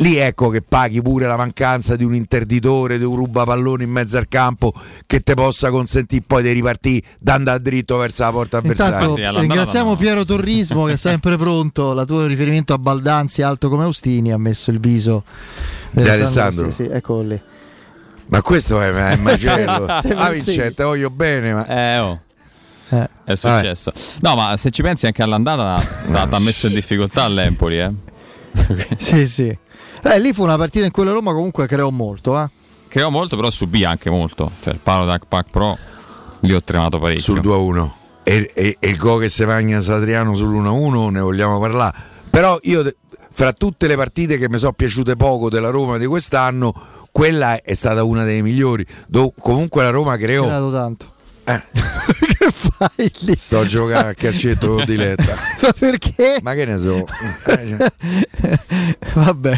lì ecco che paghi pure la mancanza di un interditore, di un rubapallone in mezzo al campo che te possa consentire poi di ripartire dando a dritto verso la porta avversaria. Intanto, ringraziamo Piero Torrismo che è sempre pronto. La tua riferimento a Baldanzi alto come Austini ha messo il viso di Alessandro. Sì, sì, eccolo lì. Ma questo è, è macello. Ah Vincente, voglio bene, ma eh, oh. Eh, è successo. Vai. No, ma se ci pensi anche all'andata ti ha messo in difficoltà l'Empoli, eh. Sì, sì. Eh, lì fu una partita in cui la Roma comunque creò molto, eh? Creò molto, però subì anche molto. Cioè il palo da Pac Pro lì ho tremato parecchio. Sul due a uno e, e, e il gol che si magna Satriano sull'uno a uno ne vogliamo parlare. Però io fra tutte le partite che mi sono piaciute poco della Roma di quest'anno, quella è stata una delle migliori. Do, comunque la Roma creò tanto. Eh. Che fai lì? Sto giocando a calcetto con Diletta. Ma perché? Ma che ne so. Vabbè.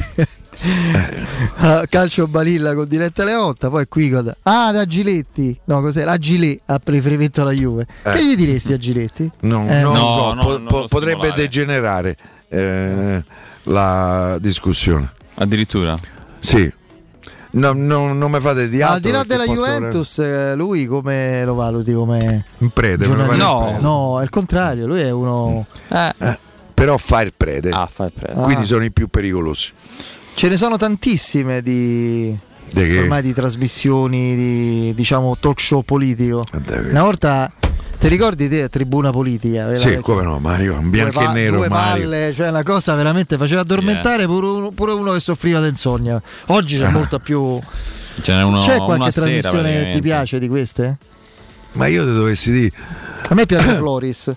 Uh, calcio Balilla con Diletta Leotta, poi qui con... ah, da Giletti, no, cos'è? La Gilet ha preferimento alla Juve. Eh. Che gli diresti a Giletti? No, eh, non no, so, no, po- non po- potrebbe degenerare eh, la discussione. Addirittura? Sì. No, no, non mi fate di altro. Al di là della Juventus, re... lui come lo valuti? Come un prete? No, no, è il contrario, lui è uno. Eh. Eh, però fa il prete. Ah, fa il prete. Quindi ah. sono i più pericolosi. Ce ne sono tantissime di, di ormai di trasmissioni di, diciamo, talk show politico. Una volta, ti ricordi te a Tribuna Politica? Sì, come no, Mario, un bianco due, e nero due Mario. Palle, cioè la cosa veramente faceva addormentare, yeah. pure, uno, pure uno che soffriva d'insonnia. Oggi c'è molta più. C'è, uno, c'è qualche trasmissione sera, che ti piace di queste? Ma io te dovessi dire, a me piace Floris.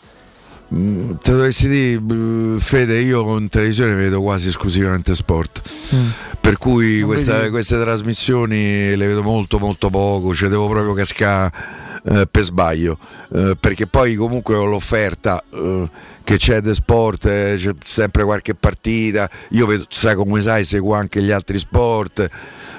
Te dovessi dire, Fede, io con televisione vedo quasi esclusivamente sport, mm. per cui questa, queste trasmissioni le vedo molto molto poco, cioè devo proprio cascare eh, per sbaglio, eh, perché poi comunque ho l'offerta eh, che c'è di sport, eh, c'è sempre qualche partita, io vedo, sai come sai, seguo anche gli altri sport,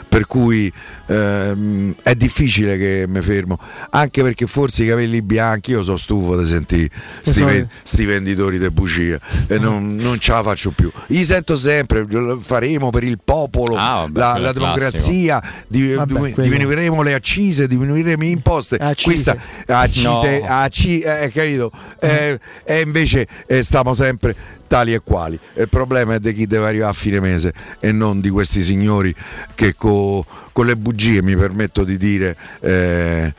per cui ehm, è difficile che mi fermo, anche perché forse i capelli bianchi, io sono stufo di sentire sti, ven- sti venditori di bugie e non, non ce la faccio più, gli sento sempre, faremo per il popolo, ah, vabbè, la, la democrazia, di, vabbè, du- diminuiremo le accise, diminuiremo le imposte, accise. Questa accise, no. acci- eh, capito? Eh, e invece eh, stiamo sempre tali e quali. Il problema è di chi deve arrivare a fine mese e non di questi signori che co, con le bugie, mi permetto di dire, eh,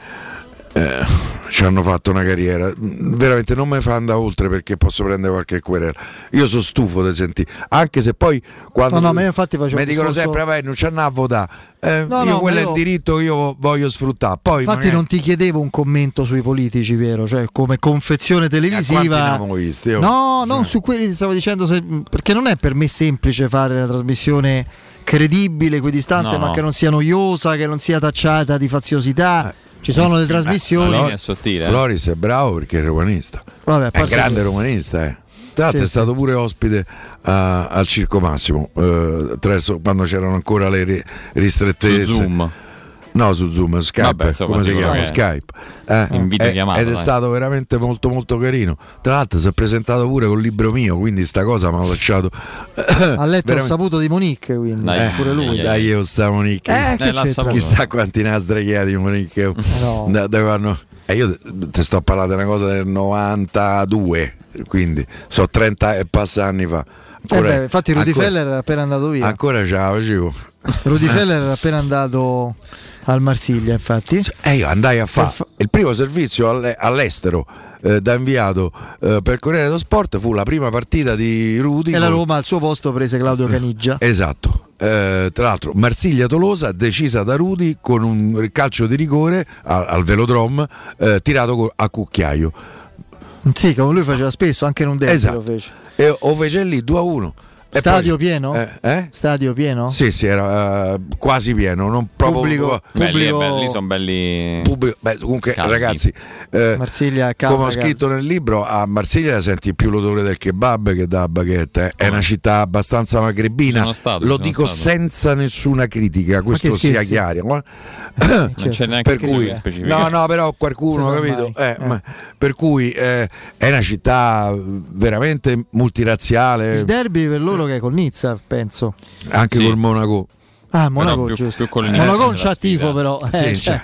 eh, ci hanno fatto una carriera. Veramente non me fa andare oltre, perché posso prendere qualche querela. Io sono stufo di sentire, anche se poi quando no, no, mi dicono discorso... sempre vai, non c'è a votare, eh, no, io no, quello è io... il diritto che io voglio sfruttare. Poi infatti magari... non ti chiedevo un commento sui politici, Piero, cioè come confezione televisiva, eh, quanti visti, io... no, non sì. su quelli, stavo dicendo, se... perché non è per me semplice fare la trasmissione credibile, equidistante, no, ma no. che non sia noiosa, che non sia tacciata di faziosità. Eh. Ci sono le trasmissioni. La linea è sottile, eh? Floris è bravo perché è romanista. Vabbè, è grande di... romanista, eh. Tra l'altro sì, è stato sì. pure ospite a, al Circo Massimo, eh, adesso, quando c'erano ancora le ri- ristrettezze. Su Zoom. No, su Zoom, Skype. Vabbè, insomma, come si chiama? Skype. Eh, eh, chiamata, ed è eh. stato veramente molto molto carino. Tra l'altro si è presentato pure col libro mio, quindi sta cosa mi ha lasciato. Ha letto il saputo di Monique, quindi dai, eh, pure lui. Dai, io sta Monique. Eh, eh, che c'è chissà quanti nastri ha di Monique. No. Da, da quando... eh, io ti sto parlando di una cosa del novantadue, quindi so trenta e passa anni fa. Ancora, eh beh, infatti Rudy ancora, Feller era appena andato via. Ancora ce la facevo. Rudy Feller era appena andato al Marsiglia, infatti. E io andai a fare fa- il primo servizio all- all'estero eh, da inviato eh, per Corriere dello Sport. Fu la prima partita di Rudy. E la Roma al suo posto prese Claudio Caniggia. Esatto. Eh, tra l'altro Marsiglia-Tolosa decisa da Rudy con un calcio di rigore a- al Velodrome eh, tirato a cucchiaio. Sì, come lui faceva spesso, anche in un derby esatto. lo fece. E o fece lì due a uno. Stadio poi, pieno? Eh, eh? Stadio pieno? Sì, sì, era uh, quasi pieno, non proprio pubblico. pubblico belli, belli, sono belli. Pubblico, beh, comunque, caldi. Ragazzi, eh, Marsiglia, calma, come ho scritto calma. Nel libro, a Marsiglia senti più l'odore del kebab che da baguette. È una città abbastanza magrebina. Stato, lo dico stato. senza nessuna critica, questo sia chiaro. Non c'è neanche per cui, no, no, però qualcuno, capito? Eh, eh. Ma, per cui eh, è una città veramente multirazziale. Il derby per loro che è col Nizza, penso. Anche sì. col Monaco. Ah, Monaco più, giusto. Più Monaco c'ha tifo però. Sì, eh, cioè.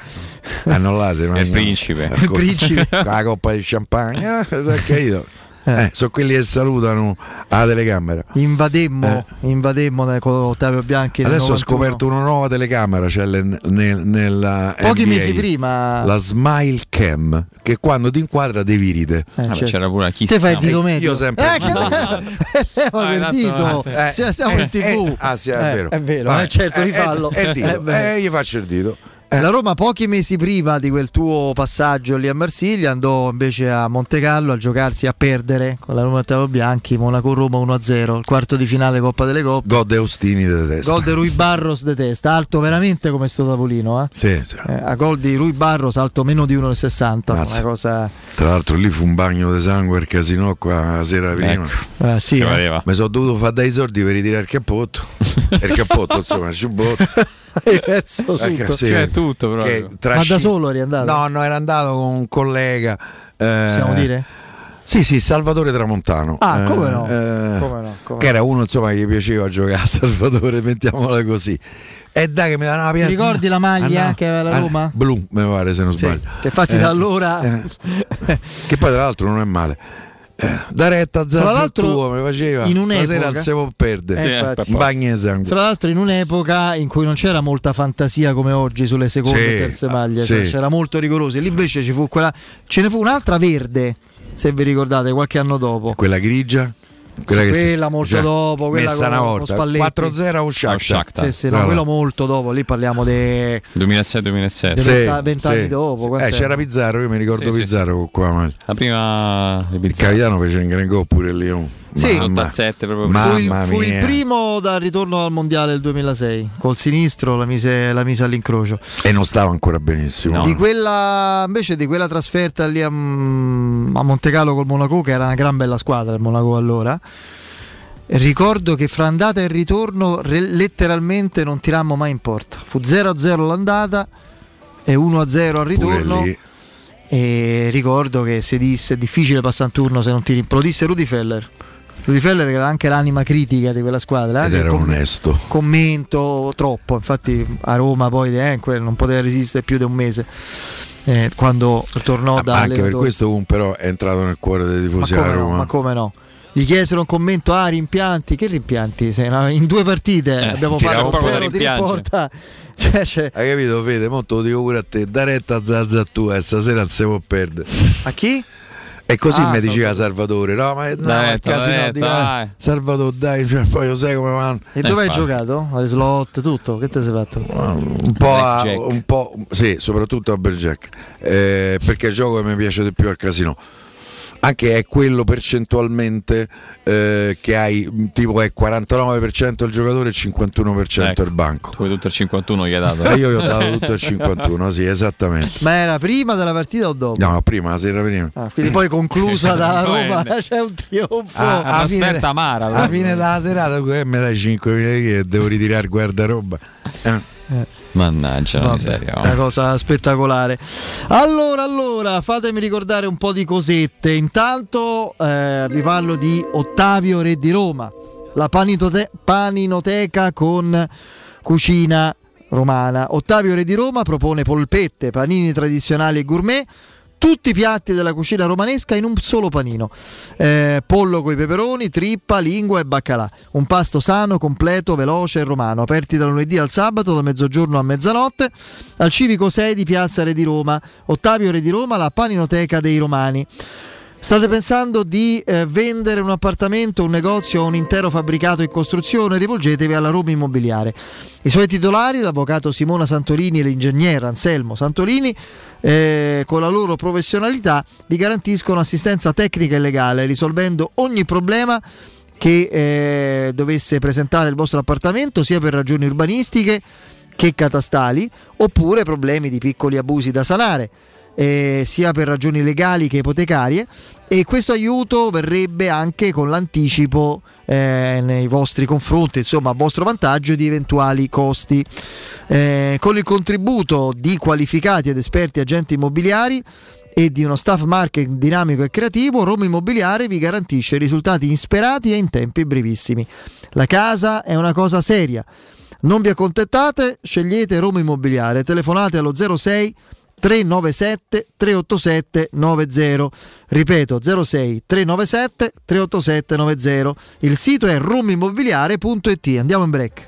ah, non là, se il principe. Il principe. La coppa di champagne. Eh, eh. Sono quelli che salutano alla telecamera. Invademmo, eh. invademmo con Ottavio Bianchi. Adesso ho scoperto una nuova telecamera, cioè nel, nel, nella pochi N B A, mesi prima la Smile Cam, che quando ti inquadra devi ride. Eh, ah, certo. C'era pure chi te fai il dito medio. Io sempre. Eh, che... ah, per dito. Eh, eh, stiamo eh, in tivù. Eh, ah, sì, è, eh, vero. È vero. Vai, eh, certo, rifallo. Eh, eh, eh, eh, io faccio il dito. eh. La Roma pochi mesi prima di quel tuo passaggio lì a Marsiglia andò invece a Monte Carlo a giocarsi, a perdere con la Roma a Tavo Bianchi, Monaco Roma uno a zero, il quarto di finale Coppa delle Coppe. Gol de Ostini de testa, gol de Rui Barros de testa, alto veramente come sto tavolino, eh? Sì, sì. Eh, a gol di Rui Barros alto meno di uno e sessanta, una cosa... Tra l'altro lì fu un bagno di sangue il casino qua la sera prima, ecco. eh, sì, eh. Mi sono dovuto fare dai soldi per ritirare il cappotto il cappotto insomma il giubbotto. Hai perso tutto, che, sì, cioè, tutto proprio. Ma da solo eri andato? No, no, era andato con un collega. Eh, Possiamo dire? Sì, sì, Salvatore Tramontano. Ah, come no? Eh, come no, come che no. Era uno insomma che gli piaceva giocare a Salvatore, mettiamola così. E dai che mi dava una piazza. Ti ricordi la maglia andava, che aveva la Roma? Blu, mi pare se non sbaglio. Sì, che fatti eh, da allora. Eh, che poi tra l'altro non è male. Da retta Zazzal tuo mi faceva in un'epoca, stasera non si può perdere, eh, bagno di sangue. Tra l'altro in un'epoca in cui non c'era molta fantasia come oggi sulle seconde sì, e terze maglie, sì. Cioè, c'era molto rigoroso. E lì invece ci fu quella, ce ne fu un'altra verde, se vi ricordate, qualche anno dopo, e quella grigia, quella, sì, che quella si, molto cioè, dopo, quella messa con, una volta, con quattro zero o Shakhtar, sì, sì, no, quello molto dopo, lì parliamo del duemilasei duemilasette, sì, vent'anni sì, dopo sì. Eh, c'era Pizzarro, io mi ricordo sì, Pizzarro sì. Qua ma... la prima il Cagliano fece un gran gol pure lì, oh. Sì, ottantasette proprio. Mamma fu, fu il primo dal ritorno al mondiale del duemilasei col sinistro, la mise, la mise all'incrocio e non stava ancora benissimo, no. Di quella invece di quella trasferta lì a, a Monte Carlo col Monaco, che era una gran bella squadra il Monaco allora, ricordo che fra andata e ritorno re, letteralmente non tirammo mai in porta, fu zero a zero l'andata e uno a zero al ritorno. E ricordo che si disse è difficile passare un turno se non tiri, lo disse Rudi Feller. Rudi Feller era anche l'anima critica di quella squadra, ed era com- onesto, commento troppo, infatti a Roma poi eh, non poteva resistere più di un mese eh, quando tornò ah, da anche per questo un però è entrato nel cuore dei tifosi a Roma. No, ma come no? Gli chiesero un commento, ah rimpianti, che rimpianti? In due partite eh, abbiamo fatto zero tiri in porta. Cioè, cioè. Hai capito Fede? Mo te lo dico pure a te, da retta Zazza tua, stasera non si può perdere. A chi? E così ah, mi diceva Salvatore, no ma no, retta, casino retta, di là, Salvatore dai, cioè, poi lo sai come vanno. E dove hai giocato? Alle slot, tutto? Che te sei fatto? Un po', a, un po' sì, soprattutto a Blackjack, eh, perché il gioco che mi piace di più al casino. Anche è quello percentualmente eh, che hai, tipo è quarantanove per cento il giocatore e cinquantuno per cento ecco, il banco. Tu hai tutto il cinquantuno gli hai dato. Eh? Io gli ho dato tutto il cinquantuno, sì, esattamente. Ma era prima della partita o dopo? No, prima, la sera prima. Ah, quindi poi conclusa dalla Roma, c'è cioè un trionfo. Ah, a fine, amara, alla fine della serata, eh, mi dai cinquemila che devo ritirare il guardaroba. Eh. Eh. Mannaggia, la miseria, oh. Una cosa spettacolare. Allora, allora, fatemi ricordare un po' di cosette. Intanto eh, vi parlo di Ottavio Re di Roma, la panitote- paninoteca con cucina romana. Ottavio Re di Roma propone polpette, panini tradizionali e gourmet, tutti i piatti della cucina romanesca in un solo panino, eh, pollo coi peperoni, trippa, lingua e baccalà, un pasto sano, completo, veloce e romano, aperti da lunedì al sabato da mezzogiorno a mezzanotte al Civico sei di Piazza Re di Roma. Ottavio Re di Roma, la paninoteca dei romani. State pensando di eh, vendere un appartamento, un negozio o un intero fabbricato in costruzione? Rivolgetevi alla Roma Immobiliare. I suoi titolari, l'avvocato Simona Santorini e l'ingegnere Anselmo Santorini, eh, con la loro professionalità vi garantiscono assistenza tecnica e legale, risolvendo ogni problema che eh, dovesse presentare il vostro appartamento, sia per ragioni urbanistiche che catastali, oppure problemi di piccoli abusi da sanare. Eh, sia per ragioni legali che ipotecarie, e questo aiuto verrebbe anche con l'anticipo eh, nei vostri confronti, insomma a vostro vantaggio, di eventuali costi, eh, con il contributo di qualificati ed esperti agenti immobiliari e di uno staff marketing dinamico e creativo. Roma Immobiliare vi garantisce risultati insperati e in tempi brevissimi. La casa è una cosa seria, non vi accontentate, scegliete Roma Immobiliare, telefonate allo zero sei tre nove sette tre otto sette nove zero, ripeto zero sei tre nove sette tre otto sette nove zero, il sito è rumimmobiliare punto it. Andiamo in break.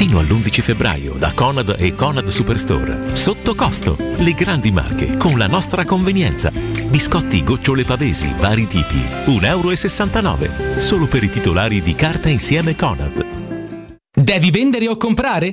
Fino all'undici febbraio da Conad e Conad Superstore. Sotto costo, le grandi marche con la nostra convenienza. Biscotti gocciole pavesi, vari tipi, un euro e sessantanove. Solo per i titolari di carta insieme Conad. Devi vendere o comprare?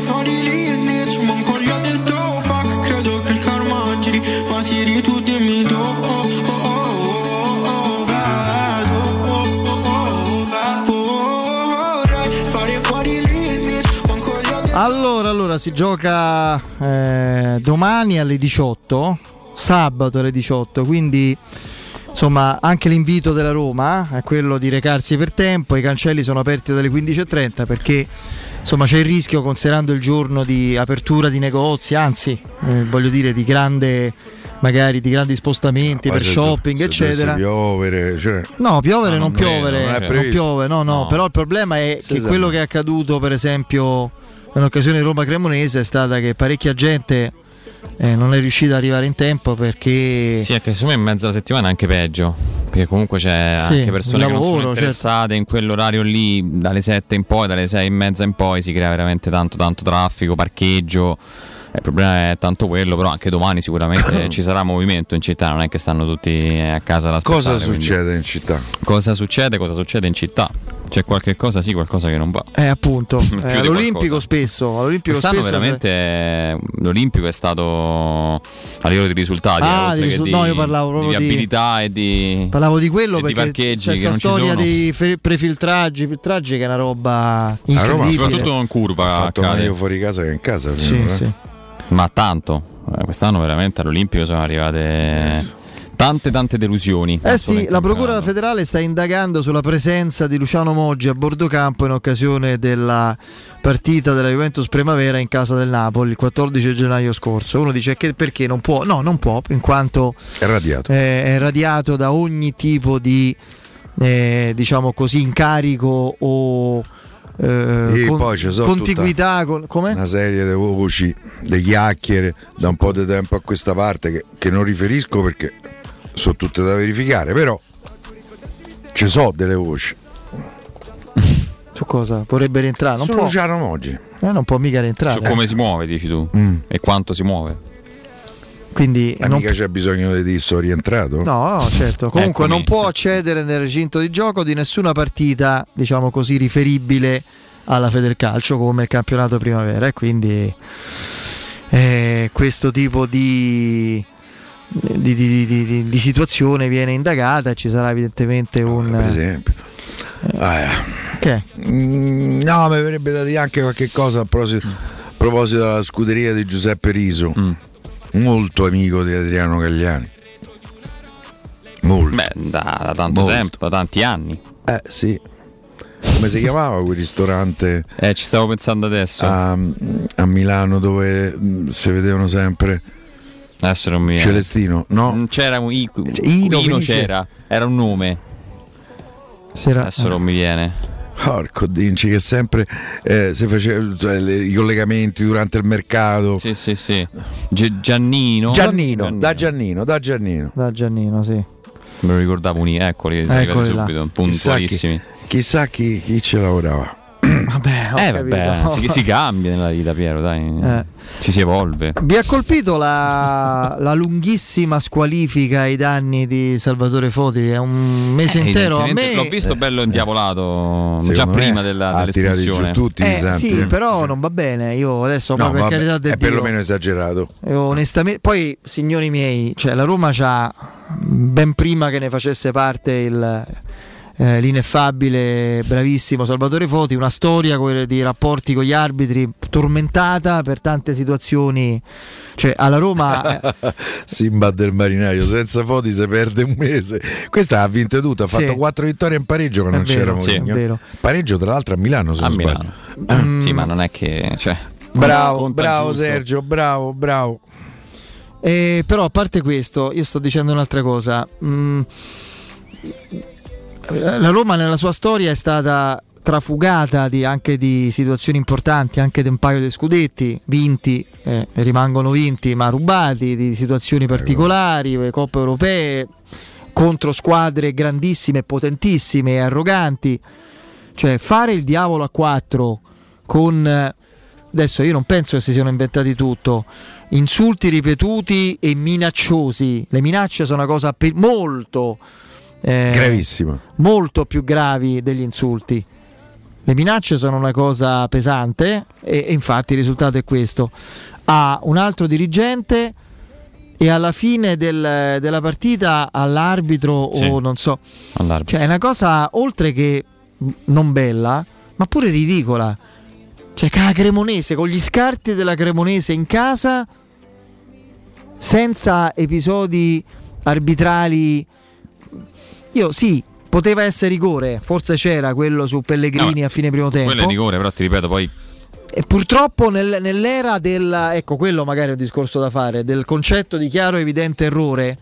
Forty leave me, sono un coglione del tuo fuck, credo che il karma Allora, allora si gioca eh, domani alle diciotto, sabato alle diciotto, quindi insomma anche l'invito della Roma è quello di recarsi per tempo. I cancelli sono aperti dalle quindici e trenta perché insomma c'è il rischio, considerando il giorno di apertura di negozi, anzi eh, voglio dire di grande, magari di grandi spostamenti, no, per shopping se eccetera, piovere, cioè... no piovere no, non, non piovere non, non piove no, no no però il problema è sì, che esatto. Quello che è accaduto per esempio nell'occasione di Roma Cremonese è stata che parecchia gente eh, non è riuscita ad arrivare in tempo perché sì, anche secondo me in mezzo alla settimana è anche peggio, perché comunque c'è sì, anche persone lavoro, che non sono interessate, certo. In quell'orario lì dalle sette in poi, dalle sei e mezza in poi si crea veramente tanto tanto traffico, parcheggio. Il problema è tanto quello, però anche domani sicuramente ci sarà movimento in città, non è che stanno tutti a casa ad aspettare. Cosa succede quindi. In città? Cosa succede? Cosa succede in città? C'è qualche cosa, sì, qualcosa che non va. Eh, appunto, eh, all'Olimpico qualcosa. spesso, all'Olimpico Quest'anno spesso veramente cioè... l'Olimpico è stato a livello di risultati, ah, eh, di risu- che no, di, io parlavo proprio di abilità e di Parlavo di quello perché parcheggi c'è questa storia dei fe- prefiltraggi, filtraggi che è una roba incredibile. A Roma, soprattutto in curva, ha fatto meglio fuori casa che in casa, sì, prima, sì. Eh? Ma tanto, quest'anno veramente all'Olimpico sono arrivate yes. tante tante delusioni. Eh sì, la Procura federale sta indagando sulla presenza di Luciano Moggi a bordo campo in occasione della partita della Juventus Primavera in casa del Napoli il quattordici gennaio scorso. Uno dice che perché non può, no non può, in quanto è radiato, è radiato da ogni tipo di eh, diciamo così incarico o... Eh, e con, poi ci sono contiguità con, come? Una serie di voci, di chiacchiere da un po' di tempo a questa parte che, che non riferisco perché sono tutte da verificare, però ci sono delle voci. Su cosa? Vorrebbe rientrare? Non Su può. Luciano Moggi eh, non può mica rientrare. Su come eh. si muove, dici tu, mm. e quanto si muove. Quindi ma non mica p- c'è bisogno di disso rientrato? No, no certo. Comunque Eccomi. non può accedere nel recinto di gioco di nessuna partita, diciamo così, riferibile alla Federcalcio come il campionato primavera. E quindi eh, questo tipo di di, di, di, di di situazione viene indagata. Ci sarà evidentemente un. Per esempio. Eh, ah, che? No, mi verrebbe da dire anche qualche cosa a proposito, a proposito della scuderia di Giuseppe Riso. Mm. Molto amico di Adriano Gagliani. Molto. Beh, da, da tanto Molto. tempo, da tanti anni. Eh sì. Come si chiamava quel ristorante? Eh, ci stavo pensando adesso. A, a Milano dove mh, si vedevano sempre. Adesso non mi viene. Celestino, no? C'era un I, Ino, Ino c'era, era un nome. Sera... Adesso eh. non mi viene. Porco, dici che sempre eh, se faceva cioè, le, i collegamenti durante il mercato. Sì, sì, sì. G- Giannino. Giannino, Giannino. Da Giannino, da Giannino. Da Giannino, sì. Me lo ricordavo un eccoli, eccoli subito, puntualissimi. Chissà chi, chissà chi, chi ci lavorava. Vabbè, eh, vabbè si, si cambia nella vita, Piero, dai. Eh. Ci si evolve. Vi ha colpito la, la lunghissima squalifica ai danni di Salvatore Foti? È un mese eh, intero. A me l'ho visto bello indiavolato eh, già prima della, dell'espulsione. Tutti, eh, sì, però non va bene. Io adesso no, per carità del è Dio, perlomeno esagerato. Io, onestamente, poi signori miei, cioè la Roma c'ha ben prima che ne facesse parte il l'ineffabile, bravissimo Salvatore Foti, una storia di rapporti con gli arbitri tormentata per tante situazioni, cioè alla Roma Simba del marinaio, senza Foti si perde un mese. Questa ha vinto tutto, ha fatto sì. quattro vittorie in pareggio che non c'era Mourinho. Sì. Pareggio tra l'altro a Milano, se a non Milano. sbaglio. Mm. Sì, ma non è che cioè, bravo, bravo giusto. Sergio, bravo, bravo. Eh, però a parte questo, io sto dicendo un'altra cosa. Mm. La Roma nella sua storia è stata trafugata di, anche di situazioni importanti, anche di un paio di scudetti vinti, eh, rimangono vinti ma rubati, di situazioni particolari, coppe europee contro squadre grandissime, potentissime e arroganti. Cioè fare il diavolo a quattro con, adesso io non penso che si siano inventati tutto, insulti ripetuti e minacciosi. Le minacce sono una cosa pe- molto Eh, gravissima, molto più gravi degli insulti. Le minacce sono una cosa pesante e, e infatti il risultato è questo. A un altro dirigente e alla fine del, della partita all'arbitro sì, o non so, cioè è una cosa oltre che non bella ma pure ridicola. Cioè, cara Cremonese, con gli scarti della Cremonese in casa, senza episodi arbitrali. Io sì, poteva essere rigore, forse c'era quello su Pellegrini, no, a fine primo tempo. Quello è rigore, però ti ripeto, poi e purtroppo nel, nell'era del, ecco, quello magari è un discorso da fare, del concetto di chiaro evidente errore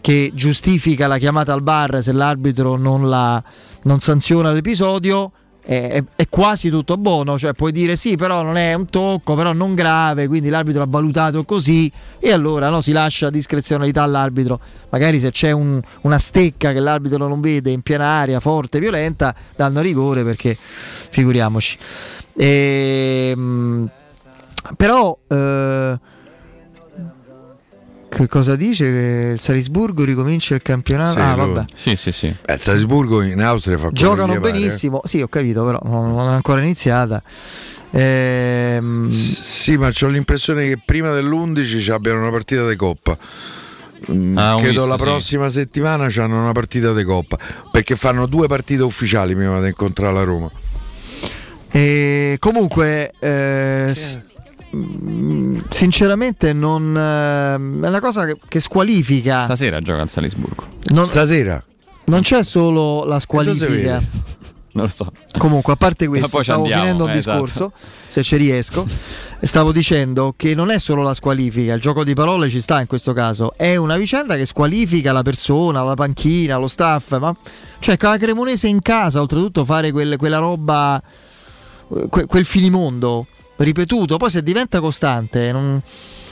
che giustifica la chiamata al bar se l'arbitro non, la, non sanziona l'episodio, è, è quasi tutto buono, cioè puoi dire sì, però non è un tocco, però non grave, quindi l'arbitro ha valutato così e allora no, si lascia discrezionalità all'arbitro. Magari se c'è un, una stecca che l'arbitro non vede in piena aria, forte, violenta, danno rigore, perché figuriamoci. Ehm, però eh, che cosa dice? Che il Salisburgo ricomincia il campionato. Sì, ah, vabbè. Sì, sì, sì. Eh, il Salisburgo in Austria fa giocano benissimo. Pare, eh? Sì, ho capito, però non è ancora iniziata. Ehm, sì, ma ho l'impressione che prima dell'undici ci abbiano una partita di coppa. Ah, credo visto, la prossima sì. settimana ci hanno una partita di coppa, perché fanno due partite ufficiali prima di incontrare la Roma. E comunque eh, sinceramente non eh, è una cosa che, che squalifica. Stasera gioca al Salisburgo. Non, stasera non c'è solo la squalifica, non lo so. Comunque, a parte questo, stavo andiamo, finendo un eh, discorso, esatto. Se ci riesco, stavo dicendo che non è solo la squalifica, il gioco di parole ci sta in questo caso, è una vicenda che squalifica la persona, la panchina, lo staff, ma cioè la Cremonese in casa, oltretutto fare quel, quella roba, quel finimondo ripetuto, poi se diventa costante non...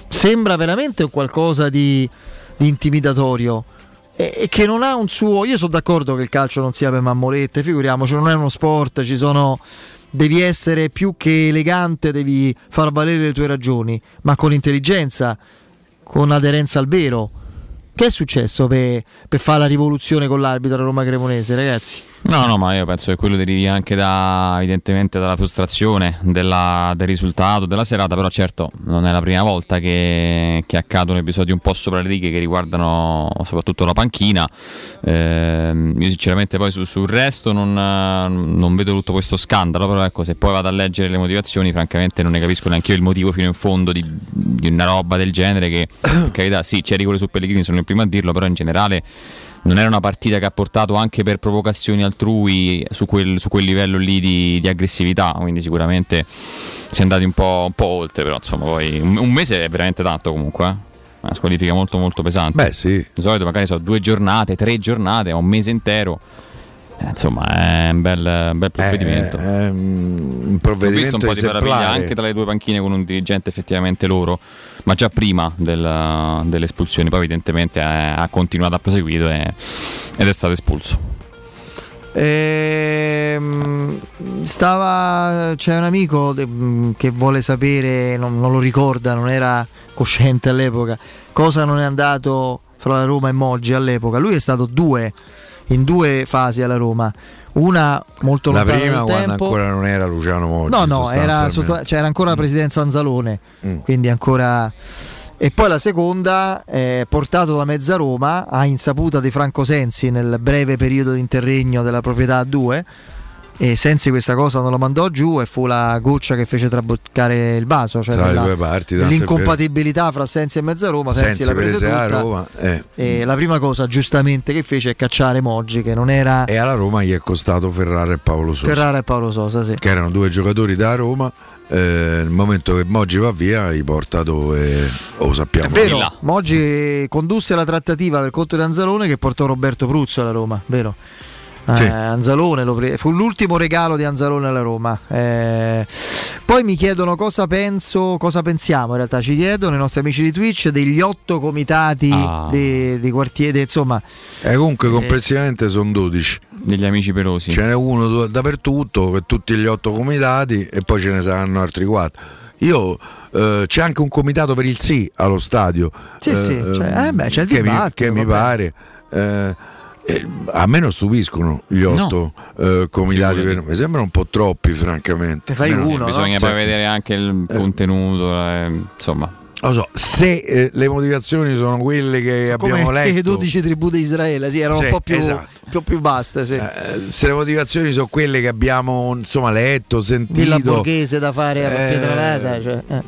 sembra veramente un qualcosa di, di intimidatorio e, e che non ha un suo. Io sono d'accordo che il calcio non sia per mammolette, figuriamoci, non è uno sport, ci sono, devi essere più che elegante, devi far valere le tue ragioni, ma con intelligenza, con aderenza al vero. Che è successo per, per fare la rivoluzione con l'arbitro Roma Cremonese, ragazzi? No, no, ma io penso che quello derivi anche da, evidentemente, dalla frustrazione della, del risultato della serata. Però certo non è la prima volta che, che accadono episodi un po' sopra le righe che riguardano soprattutto la panchina. Eh, io sinceramente poi su, sul resto non, non vedo tutto questo scandalo, però ecco, se poi vado a leggere le motivazioni, francamente non ne capisco neanche io il motivo fino in fondo di, di una roba del genere, che per carità sì, c'è rigore su Pellegrini, sono il primo a dirlo, però in generale non era una partita che ha portato anche per provocazioni altrui su quel, su quel livello lì di, di aggressività, quindi sicuramente si è andati un po', un po' oltre, però insomma poi un, un mese è veramente tanto comunque, eh? Una squalifica molto molto pesante. Beh sì. Di solito magari sono due giornate, tre giornate, un mese intero. Insomma, è un bel, un bel provvedimento. Eh, è un provvedimento. Ho visto un po' di meraviglia anche tra le due panchine con un dirigente effettivamente loro, ma già prima del, delle espulsioni. Poi evidentemente ha continuato, ha proseguito e, ed è stato espulso. Ehm, stava c'è un amico che vuole sapere, non, non lo ricorda, non era cosciente all'epoca, cosa non è andato fra la Roma e Moggi all'epoca. Lui è stato due in due fasi alla Roma, una molto lontana nel tempo, la prima quando ancora non era Luciano Moggi, no no era, sostan- cioè era ancora la presidenza Anzalone, mm. quindi ancora, e poi la seconda eh, portato da mezza Roma a insaputa di Franco Sensi nel breve periodo di interregno della proprietà a due, e Sensi questa cosa non la mandò giù e fu la goccia che fece traboccare il vaso, cioè tra della, le due parti, l'incompatibilità fra Sensi e mezza Roma. Sensi, Sensi la prese tutta, Roma, eh. E la prima cosa giustamente che fece è cacciare Moggi, che non era, e alla Roma gli è costato Ferrara e Paolo Sosa Ferrara e Paolo Sosa sì, che erano due giocatori da Roma. Eh, il momento che Moggi va via gli porta dove lo oh, sappiamo. È vero, là. Moggi condusse la trattativa per conto di Anzalone che portò Roberto Pruzzo alla Roma, vero? Sì. Eh, Anzalone lo pre- fu l'ultimo regalo di Anzalone alla Roma. Eh, poi mi chiedono cosa penso, cosa pensiamo. In realtà ci chiedono i nostri amici di Twitch degli otto comitati ah. di, di quartiere, insomma. E eh, comunque complessivamente eh, sono dodici. Degli amici pelosi. Ce n'è uno dappertutto per tutti gli otto comitati e poi ce ne saranno altri quattro. Io eh, c'è anche un comitato per il sì allo stadio. Sì, eh, sì, cioè, eh, beh, c'è il che mi, che mi pare. Eh, A me non stupiscono gli otto no. eh, comitati, per... mi sembrano un po' troppi francamente. Te fai uno, bisogna no? poi sì. vedere anche il contenuto, eh, insomma. Lo so, se eh, le motivazione sono quelle che so, abbiamo come letto, le dodici tribù di Israele, sì, erano sì, un po' più, esatto. più, più basse. Sì. Eh, se le motivazioni sono quelle che abbiamo insomma letto, sentito. Villa borghese da fare a eh, Pietralata, cioè, eh.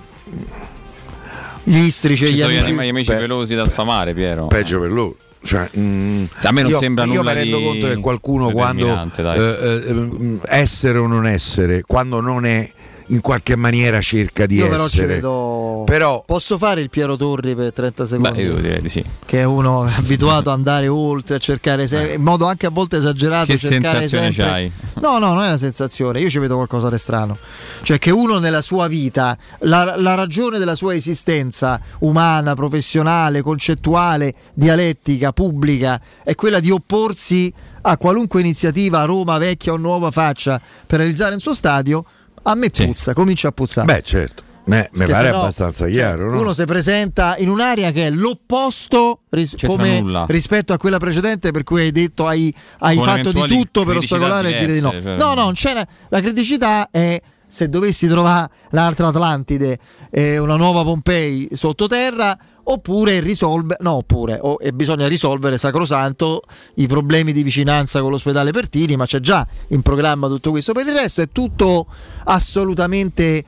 gli istrici, ci gli sono amici, gli amici pe- veloci da sfamare, Piero. Peggio per loro. Cioè, mm, a me non io, sembra io nulla. Io mi rendo conto che qualcuno, quando eh, essere o non essere, quando non è, in qualche maniera cerca di io però essere. Vedo... Però posso fare il Piero Torri per trenta secondi? Beh, io direi di sì. Che è uno abituato ad andare oltre, a cercare se... in modo anche a volte esagerato. Che sensazione sempre... c'hai? No, no, non è una sensazione. Io ci vedo qualcosa di strano. Cioè che uno nella sua vita, la, la ragione della sua esistenza umana, professionale, concettuale, dialettica, pubblica, è quella di opporsi a qualunque iniziativa Roma vecchia o nuova faccia per realizzare il suo stadio. A me puzza, sì. comincia a puzzare. Beh, certo, me, me pare no, abbastanza chiaro. Cioè, no? Uno si presenta in un'area che è l'opposto ris- come rispetto a quella precedente, per cui hai detto hai, hai fatto di tutto per ostacolare e dire di no. Cioè... No, no, c'è la, la criticità è se dovessi trovare l'altra Atlantide, eh, una nuova Pompei sottoterra. Oppure risolve, no, oppure oh, e bisogna risolvere sacrosanto i problemi di vicinanza con l'ospedale Bertini, ma c'è già in programma tutto questo. Per il resto è tutto assolutamente,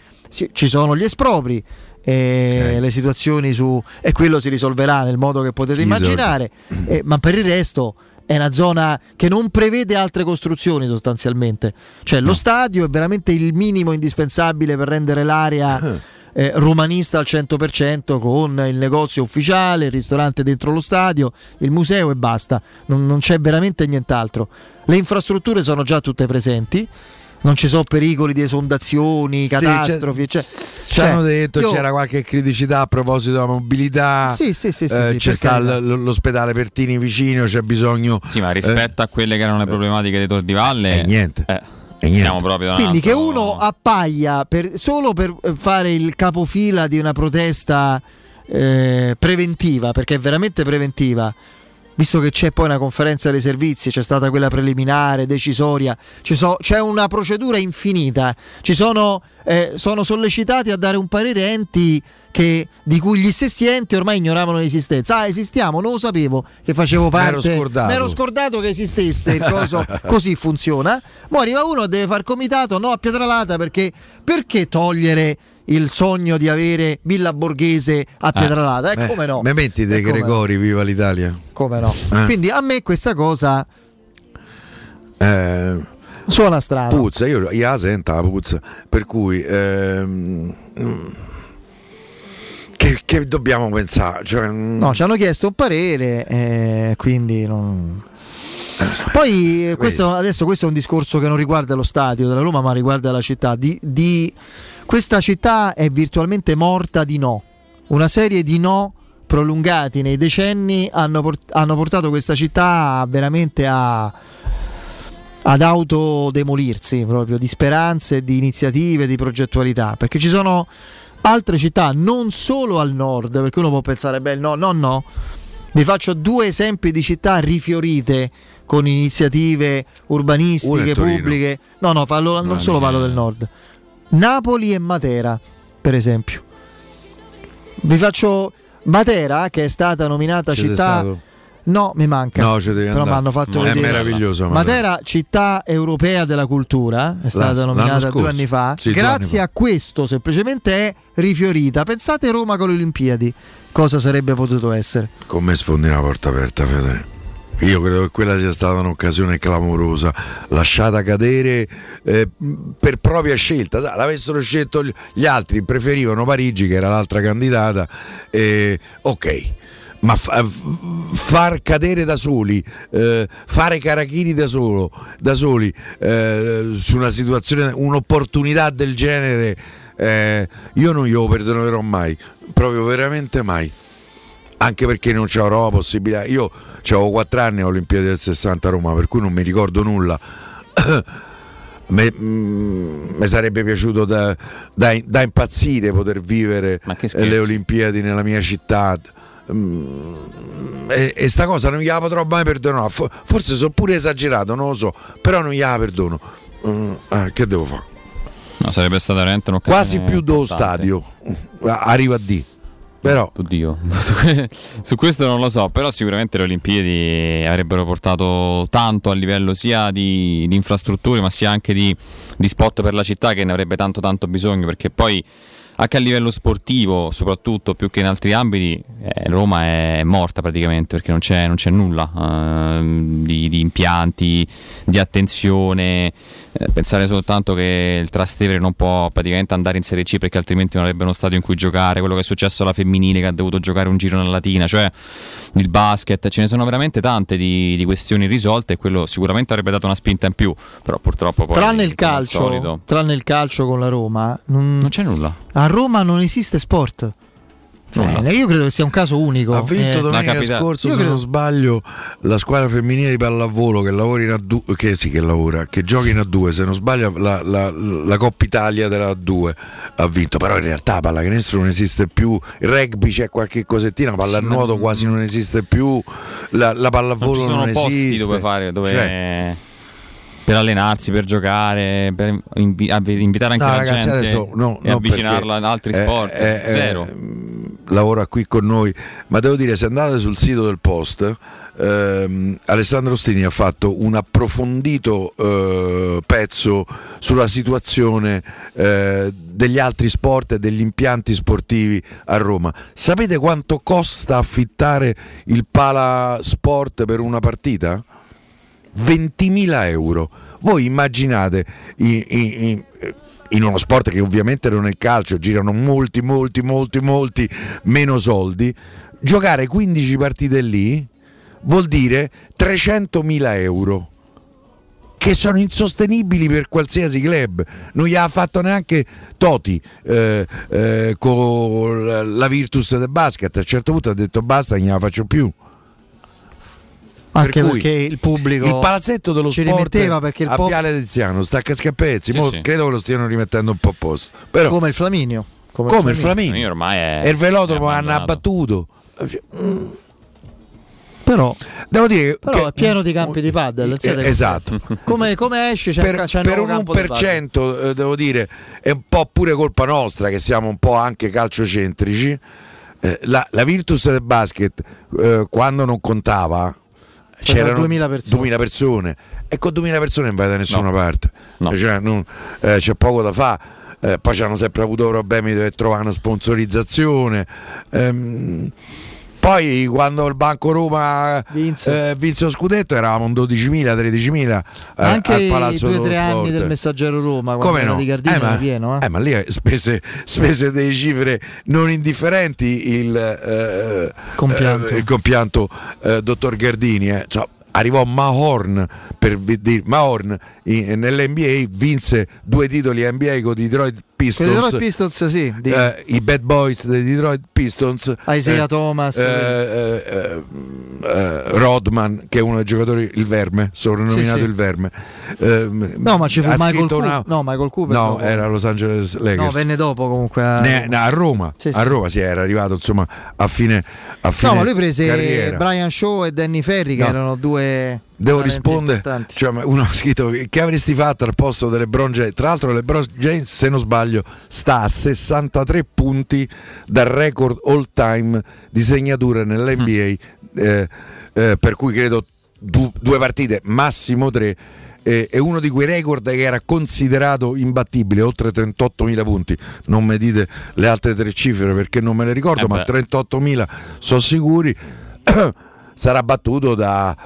ci sono gli espropri, eh, eh. le situazioni su, e quello si risolverà nel modo che potete immaginare, eh, ma per il resto è una zona che non prevede altre costruzioni sostanzialmente, cioè no. lo stadio è veramente il minimo indispensabile per rendere l'area eh. Eh, romanista al cento per cento, con il negozio ufficiale, il ristorante dentro lo stadio, il museo e basta. Non, non c'è veramente nient'altro. Le infrastrutture sono già tutte presenti. Non ci sono pericoli di esondazioni, catastrofi, sì, cioè, ci hanno detto io... c'era qualche criticità a proposito della mobilità. Sì, sì, sì, sì, eh, sì, c'è sta l- l'ospedale Bertini vicino, c'è bisogno. Sì, ma rispetto eh, a quelle che erano le problematiche dei Tor di Valle, eh, niente. Eh. Siamo proprio quindi che uno appaia per, solo per fare il capofila di una protesta eh, preventiva, perché è veramente preventiva, visto che c'è poi una conferenza dei servizi, c'è stata quella preliminare, decisoria, ci so, c'è una procedura infinita, ci sono, eh, sono sollecitati a dare un parere enti che, di cui gli stessi enti ormai ignoravano l'esistenza. Ah, esistiamo, non lo sapevo che facevo parte, mi ero, ero scordato che esistesse il coso, così funziona. Ma arriva uno, deve far comitato, no a Pietralata, perché perché togliere il sogno di avere Villa Borghese a Pietralata? E eh, eh, come no? Me metti De Gregori, no. Viva l'Italia. Come no? Eh. Quindi a me questa cosa eh, suona strana. Puzza, io, io la sento la puzza. Per cui ehm, che, che dobbiamo pensare? Cioè, no, ci hanno chiesto un parere, eh, quindi non... Poi questo, adesso questo è un discorso che non riguarda lo stadio della Roma, ma riguarda la città di, di... Questa città è virtualmente morta di no. Una serie di no prolungati nei decenni hanno, port- hanno portato questa città veramente a... ad autodemolirsi, proprio di speranze, di iniziative, di progettualità, perché ci sono altre città, non solo al nord, perché uno può pensare, beh no, no, no. Vi faccio due esempi di città rifiorite con iniziative urbanistiche, pubbliche. No, no, fallo, non solo parlo del nord. Napoli e Matera, per esempio. Vi faccio Matera, che è stata nominata C'è città... Stato? No, mi manca. No, ci devi però mi hanno fatto Ma vedere. È meraviglioso. Matera. Matera, città europea della cultura, è stata l'anno, nominata l'anno due anni fa. Sì, grazie anni fa. A questo semplicemente è rifiorita. Pensate Roma con le Olimpiadi, cosa sarebbe potuto essere? Con me sfondi una porta aperta, Federico. Io credo che quella sia stata un'occasione clamorosa, lasciata cadere eh, per propria scelta. L'avessero scelto gli altri, preferivano Parigi, che era l'altra candidata. Eh, ok. Ma fa, far cadere da soli, eh, fare carachini da solo, da soli eh, su una situazione, un'opportunità del genere, eh, io non glielo perdonerò mai, proprio veramente mai. Anche perché non c'avrò la possibilità. Io avevo quattro anni all'Olimpiade del sessanta a Roma, per cui non mi ricordo nulla. Mi sarebbe piaciuto da, da, da impazzire poter vivere le Olimpiadi nella mia città. Mm, e, e sta cosa non gliela potrò mai perdonare. Forse sono pure esagerato, non lo so, però non gliela perdono. Mm, eh, che devo fare? No, sarebbe stata veramente un'occasione quasi più dello stadio. Arrivo a D. però oddio su questo non lo so, però sicuramente le Olimpiadi avrebbero portato tanto a livello sia di, di infrastrutture ma sia anche di, di spot per la città, che ne avrebbe tanto tanto bisogno, perché poi anche a livello sportivo soprattutto, più che in altri ambiti, eh, Roma è morta praticamente, perché non c'è, non c'è nulla eh, di, di impianti, di attenzione. Eh, pensare soltanto che il Trastevere non può praticamente andare in Serie C perché altrimenti non avrebbe uno stadio in cui giocare, quello che è successo alla femminile che ha dovuto giocare un giro nella Latina, cioè il basket, ce ne sono veramente tante di, di questioni risolte, e quello sicuramente avrebbe dato una spinta in più, però purtroppo poi tranne il calcio, solito, tranne il calcio con la Roma non, non c'è nulla. A Roma non esiste sport. Nulla. Eh, io credo che sia un caso unico. Ha vinto eh, domenica scorso, io se credo... non sbaglio, la squadra femminile di pallavolo che lavora in A due, che sì, che lavora, che gioca in A due, se non sbaglio la, la, la Coppa Italia della A due ha vinto, però in realtà pallacanestro non esiste più, il rugby c'è qualche cosettina, la pallanuoto sì, ma... quasi non esiste più, la, la pallavolo non, non esiste, dove fare, dove cioè... per allenarsi, per giocare, per invi- invitare anche no, la ragazzi, gente adesso, no, e no, avvicinarla ad altri sport, eh, eh, zero. Eh, lavora qui con noi, ma devo dire, se andate sul sito del Post, ehm, Alessandro Ostini ha fatto un approfondito eh, pezzo sulla situazione eh, degli altri sport e degli impianti sportivi a Roma. Sapete quanto costa affittare il Palasport per una partita? ventimila euro. Voi immaginate in, in, in uno sport che ovviamente non è il calcio, girano molti molti molti molti meno soldi, giocare quindici partite lì vuol dire trecentomila euro che sono insostenibili per qualsiasi club. Non gli ha fatto neanche Totti eh, eh, con la Virtus del basket, a un certo punto ha detto basta, non gliela faccio più. Anche per perché il pubblico il palazzetto dello ci sport rimetteva, perché il a po- Piale Tiziano stacca scappezzi, sì, mo sì. Credo che lo stiano rimettendo un po' a posto, però, come il Flaminio come, come il Flaminio, Flaminio ormai è, e il velodromo hanno abbattuto, però devo dire però che, è pieno di campi di padel, eh, esatto, come, come esce c'è per, c'è per un, un per cento, eh, devo dire è un po' pure colpa nostra che siamo un po' anche calciocentrici. eh, la, la Virtus del basket eh, quando non contava c'erano duemila persone. duemila persone e con duemila persone non vai da nessuna no. parte no. Cioè, non, eh, c'è poco da fare, eh, poi hanno sempre avuto problemi di trovare una sponsorizzazione, ehm, poi quando il Banco Roma vinse eh, lo scudetto eravamo dodicimila tredicimila eh, anche al Palazzo dello Sport, anche i due tre anni del Messaggero Roma, come no? Di Gardini eh, ma, pieno, eh. Eh, ma lì spese, spese delle cifre non indifferenti il eh, compianto, eh, il compianto eh, dottor Gardini, eh. Cioè, arrivò Mahorn per dire, Mahorn in, nell'N B A vinse due titoli N B A con i Detroit Pistons, Detroit Pistons sì, di... eh, i Bad Boys dei Detroit Pistons, Isaiah eh, Thomas, eh, eh, eh, eh, Rodman che è uno dei giocatori, il Verme, soprannominato sì, sì. il Verme, eh, no ma ci fu Michael Cooper una... no Michael Cooper no, no era Los Angeles Lakers, no venne dopo comunque a, ne, no, a Roma sì, sì. a Roma si era arrivato insomma a fine, a fine no ma lui prese carriera. Brian Shaw e Danny Ferry che no. erano due devo rispondere, cioè, uno ha scritto che avresti fatto al posto delle LeBron James, tra l'altro le LeBron James se non sbaglio sta a sessantatré punti dal record all time di segnature nell'N B A, mm. eh, eh, per cui credo du- due partite massimo tre, eh, è uno di quei record che era considerato imbattibile, oltre trentottomila punti, non mi dite le altre tre cifre perché non me le ricordo, eh ma trentottomila sono sicuri. Sarà battuto da,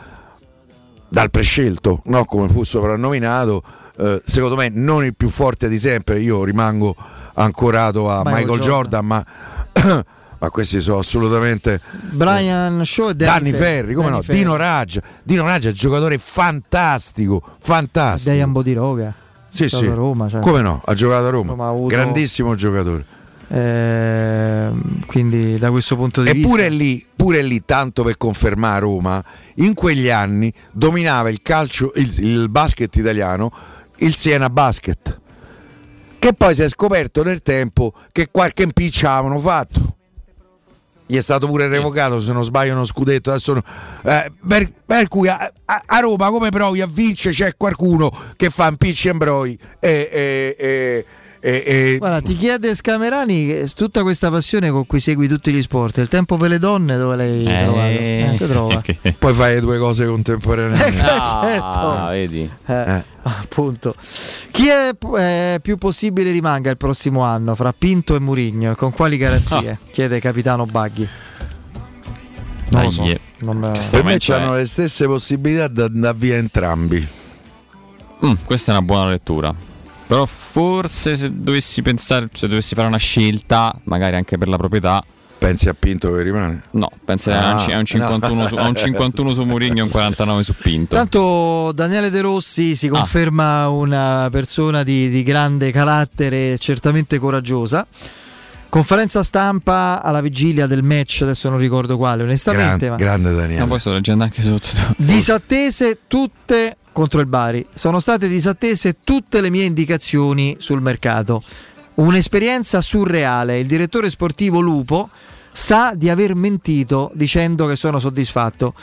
dal prescelto, no? Come fu soprannominato, eh, secondo me non il più forte di sempre, io rimango ancorato a Michael, Michael Jordan, Jordan ma, ma questi sono assolutamente Brian eh, Shaw e Danny Ferri, come Danny no? Ferri. Dino Raggia, Dino Raggia è un giocatore fantastico, fantastico. Dai Ambodiroga, sì, sì. a Roma, cioè. Come no? Ha giocato a Roma, Roma avuto... grandissimo giocatore. Eh, quindi da questo punto di e vista eppure lì, pure lì tanto per confermare Roma in quegli anni dominava il calcio, il, il basket italiano, il Siena Basket, che poi si è scoperto nel tempo che qualche impiccia avevano fatto, gli è stato pure revocato se non sbaglio uno scudetto adesso no. eh, per, per cui a, a, a Roma come provi a vincere c'è qualcuno che fa impicci e imbroi e, e, e E, e... Guarda, ti chiede Scamerani tutta questa passione con cui segui tutti gli sport, il tempo per le donne dove lei eh, eh, si trova? Okay. Poi fai le due cose contemporaneamente. Ah, certo. Vedi. Eh, eh. Appunto. Chi è eh, più possibile rimanga il prossimo anno fra Pinto e Mourinho? Con quali garanzie? Oh. Chiede capitano Baghi. Non lo so. Non me... Per me hanno le stesse possibilità da andare via entrambi. Mm, questa è una buona lettura. Però forse se dovessi pensare, se dovessi fare una scelta, magari anche per la proprietà. Pensi a Pinto che rimane? No, pensi ah, a un cinquantuno, no. Su, a un cinquantuno su Mourinho e un quarantanove su Pinto. Tanto Daniele De Rossi si conferma ah. una persona di, di grande carattere, certamente coraggiosa. Conferenza stampa alla vigilia del match, adesso non ricordo quale, onestamente. Gran, ma... Grande Daniele. No, poi sto leggendo anche sotto. Disattese tutte contro il Bari. Sono state disattese tutte le mie indicazioni sul mercato. Un'esperienza surreale. Il direttore sportivo Lupo sa di aver mentito dicendo che sono soddisfatto.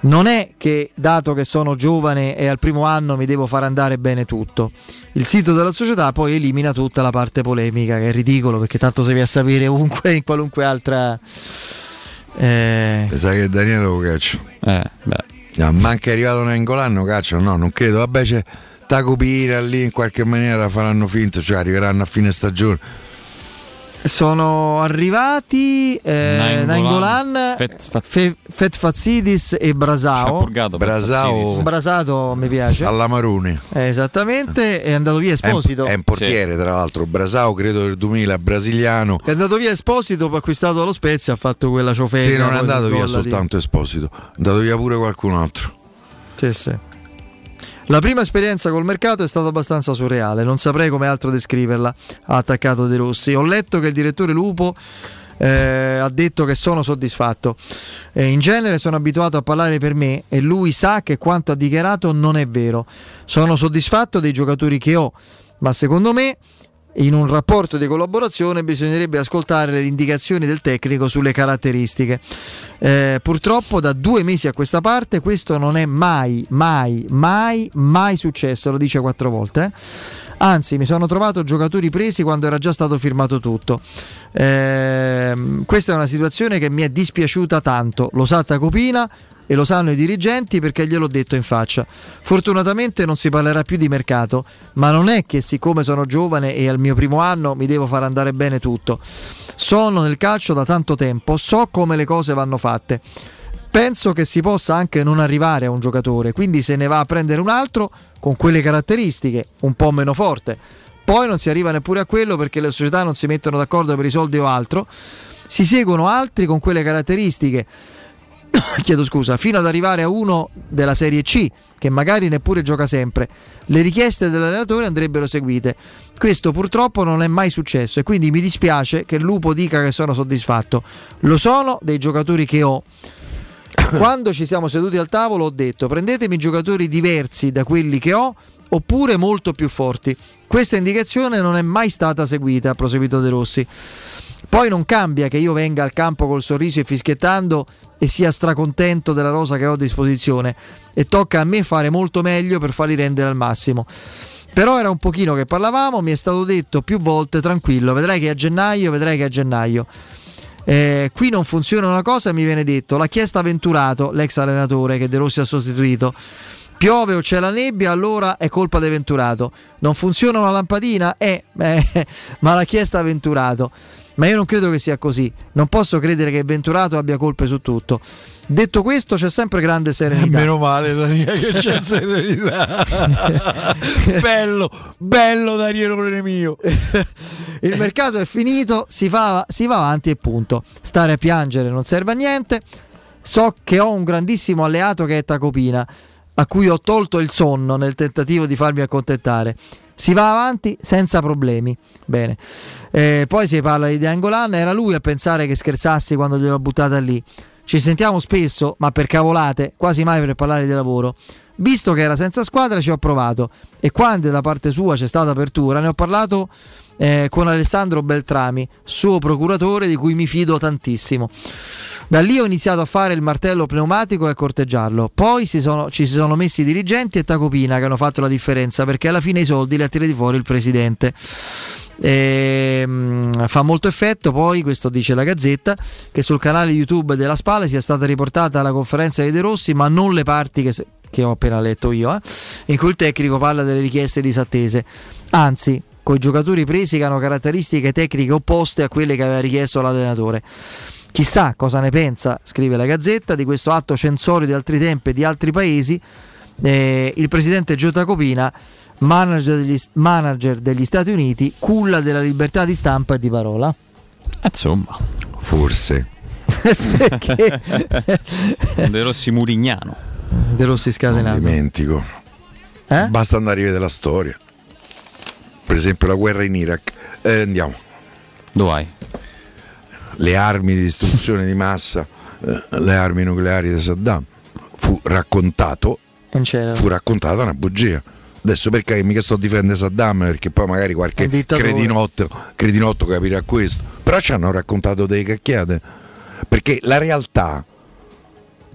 Non è che, dato che sono giovane e al primo anno, mi devo far andare bene tutto. Il sito della società poi elimina tutta la parte polemica, che è ridicolo, perché tanto si va a sapere ovunque, in qualunque altra. Eh... Sai che Daniele lo caccia. Eh, no, manca è arrivato un angolano, caccia, no, non credo. Vabbè, c'è Tacopina lì, in qualche maniera faranno finta, cioè arriveranno a fine stagione. Sono arrivati eh, Nainggolan, Fet Fazzidis e Brasao. Brasao Brasato mi piace. Alla Maruni. Eh, esattamente, è andato via Esposito. È un portiere, sì, tra l'altro. Brasao credo del duemila, brasiliano. È andato via Esposito, poi acquistato dallo Spezia, ha fatto quella ciofeca. Sì, non è andato via soltanto di... Esposito, è andato via pure qualcun altro. Sì, sì. La prima esperienza col mercato è stata abbastanza surreale, non saprei come altro descriverla, ha attaccato De Rossi. Ho letto che il direttore Lupo eh, ha detto che sono soddisfatto. Eh, in genere sono abituato a parlare per me e lui sa che quanto ha dichiarato non è vero. Sono soddisfatto dei giocatori che ho, ma secondo me in un rapporto di collaborazione bisognerebbe ascoltare le indicazioni del tecnico sulle caratteristiche. Eh, purtroppo da due mesi a questa parte questo non è mai, mai, mai, mai successo, lo dice quattro volte. Eh. Anzi, mi sono trovato giocatori presi quando era già stato firmato tutto. Eh, questa è una situazione che mi è dispiaciuta tanto, lo sa Tacopina e lo sanno i dirigenti perché gliel'ho detto in faccia. Fortunatamente non si parlerà più di mercato, ma non è che siccome sono giovane e al mio primo anno mi devo far andare bene tutto. Sono nel calcio da tanto tempo, so come le cose vanno fatte. Penso che si possa anche non arrivare a un giocatore, quindi se ne va a prendere un altro con quelle caratteristiche, un po' meno forte. Poi non si arriva neppure a quello perché le società non si mettono d'accordo per i soldi o altro. Si seguono altri con quelle caratteristiche. Chiedo scusa, fino ad arrivare a uno della Serie C che magari neppure gioca sempre. Le richieste dell'allenatore andrebbero seguite. Questo purtroppo non è mai successo e quindi mi dispiace che Lupo dica che sono soddisfatto. Lo sono dei giocatori che ho. Quando ci siamo seduti al tavolo ho detto: prendetemi giocatori diversi da quelli che ho oppure molto più forti. Questa indicazione non è mai stata seguita, ha proseguito De Rossi. Poi non cambia che io venga al campo col sorriso e fischiettando e sia stracontento della rosa che ho a disposizione, e tocca a me fare molto meglio per farli rendere al massimo. Però era un pochino che parlavamo, mi è stato detto più volte: tranquillo, vedrai che a gennaio, vedrai che a gennaio. Eh, qui non funziona una cosa, mi viene detto, l'ha chiesta Venturato, l'ex allenatore che De Rossi ha sostituito. Piove o c'è la nebbia, allora è colpa di Venturato. Non funziona una lampadina? Eh, eh ma l'ha chiesta Venturato. Ma io non credo che sia così. Non posso credere che Venturato abbia colpe su tutto. Detto questo, c'è sempre grande serenità. Meno male, Daniele, che c'è serenità. Bello, bello Daniele mio. Il mercato è finito, si, fa, si va avanti e punto. Stare a piangere non serve a niente. So che ho un grandissimo alleato che è Tacopina, a cui ho tolto il sonno nel tentativo di farmi accontentare. Si va avanti senza problemi. Bene. Eh, poi si parla di D'Angolan, era lui a pensare che scherzassi quando gliel'ho buttata lì. Ci sentiamo spesso, ma per cavolate, quasi mai per parlare di lavoro. Visto che era senza squadra ci ho provato, e quando da parte sua c'è stata apertura ne ho parlato eh, con Alessandro Beltrami, suo procuratore di cui mi fido tantissimo. Da lì ho iniziato a fare il martello pneumatico e a corteggiarlo. Poi si sono, ci si sono messi i dirigenti e Tacopina che hanno fatto la differenza, perché alla fine i soldi li ha tirati fuori il presidente. E, mh, fa molto effetto poi, questo dice la Gazzetta, che sul canale YouTube della Spale sia stata riportata la conferenza di De Rossi, ma non le parti che, che ho appena letto io, eh, in cui il tecnico parla delle richieste disattese, anzi coi giocatori presi che hanno caratteristiche tecniche opposte a quelle che aveva richiesto l'allenatore. Chissà cosa ne pensa, scrive la Gazzetta, di questo atto censorio di altri tempi e di altri paesi, eh, il presidente Gio Tacopina, manager degli, manager degli Stati Uniti, culla della libertà di stampa e di parola. Insomma, forse perché De Rossi Murignano, De Rossi scatenato, non dimentico, eh? Basta andare a vedere la storia, per esempio la guerra in Iraq, eh, andiamo dove hai le armi di distruzione di massa, eh, le armi nucleari di Saddam, fu raccontato fu raccontata una bugia. Adesso perché mica sto a difendere Saddam, perché poi magari qualche credinotto, credinotto capirà questo, però ci hanno raccontato delle cacchiate, perché la realtà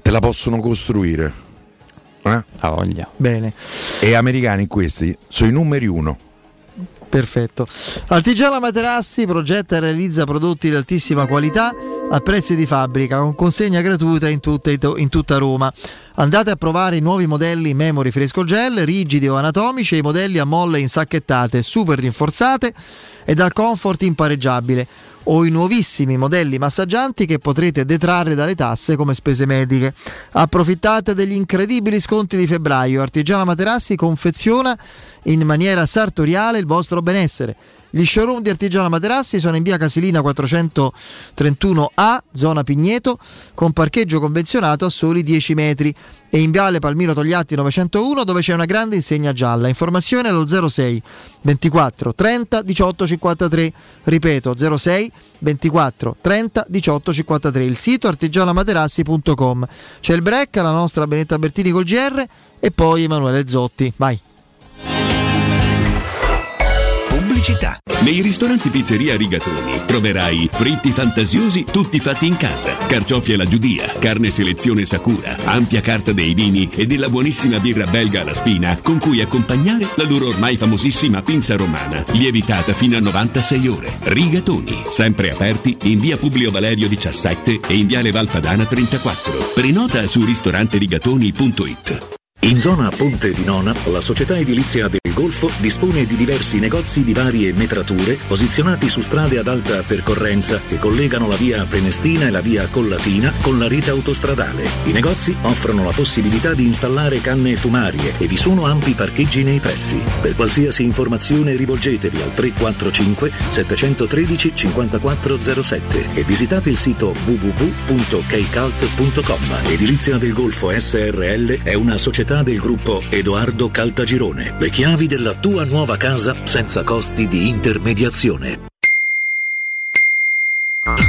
te la possono costruire, eh? A voglia. Bene. E gli americani questi sono i numeri uno. Perfetto. Artigiana Materassi progetta e realizza prodotti di altissima qualità a prezzi di fabbrica, con consegna gratuita in, tutte, in tutta Roma. Andate a provare i nuovi modelli Memory Fresco Gel, rigidi o anatomici, e i modelli a molle insacchettate, super rinforzate e dal comfort impareggiabile, o i nuovissimi modelli massaggianti che potrete detrarre dalle tasse come spese mediche. Approfittate degli incredibili sconti di febbraio. Artigiana Materassi confeziona in maniera sartoriale il vostro benessere. Gli showroom di Artigiana Materassi sono in via Casilina quattrocentotrentuno A, zona Pigneto, con parcheggio convenzionato a soli dieci metri, e in viale Palmiro Togliatti novecentouno, dove c'è una grande insegna gialla. Informazione allo zero sei ventiquattro trenta diciotto cinquantatré, ripeto zero sei ventiquattro trenta diciotto cinquantatré, il sito artigiana materassi punto com. C'è il break, la nostra Benedetta Bertini col G R e poi Emanuele Zotti. Vai. Città. Nei ristoranti Pizzeria Rigatoni troverai fritti fantasiosi tutti fatti in casa, carciofi alla giudia, carne selezione Sakura, ampia carta dei vini e della buonissima birra belga alla spina, con cui accompagnare la loro ormai famosissima pinza romana, lievitata fino a novantasei ore. Rigatoni, sempre aperti in via Publio Valerio diciassette e in viale Valpadana trentaquattro. Prenota su ristorante rigatoni punto it. In zona Ponte di Nona, la società Edilizia del Golfo dispone di diversi negozi di varie metrature posizionati su strade ad alta percorrenza che collegano la via Prenestina e la via Collatina con la rete autostradale. I negozi offrono la possibilità di installare canne fumarie e vi sono ampi parcheggi nei pressi. Per qualsiasi informazione rivolgetevi al tre quattro cinque sette uno tre cinque quattro zero sette e visitate il sito w w w punto keycult punto com. Edilizia del Golfo S R L è una società del gruppo Edoardo Caltagirone. Le chiavi della tua nuova casa senza costi di intermediazione.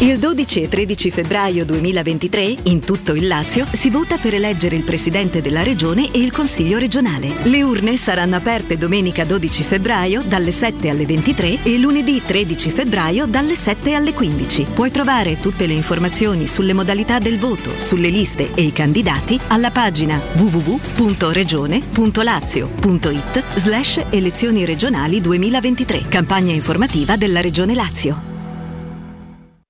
Il dodici e tredici febbraio duemilaventitré, in tutto il Lazio, si vota per eleggere il Presidente della Regione e il Consiglio regionale. Le urne saranno aperte domenica dodici febbraio dalle sette alle ventitré e lunedì tredici febbraio dalle sette alle quindici. Puoi trovare tutte le informazioni sulle modalità del voto, sulle liste e i candidati alla pagina vu vu vu punto regione punto lazio punto it slash elezioni regionali duemilaventitré. Campagna informativa della Regione Lazio.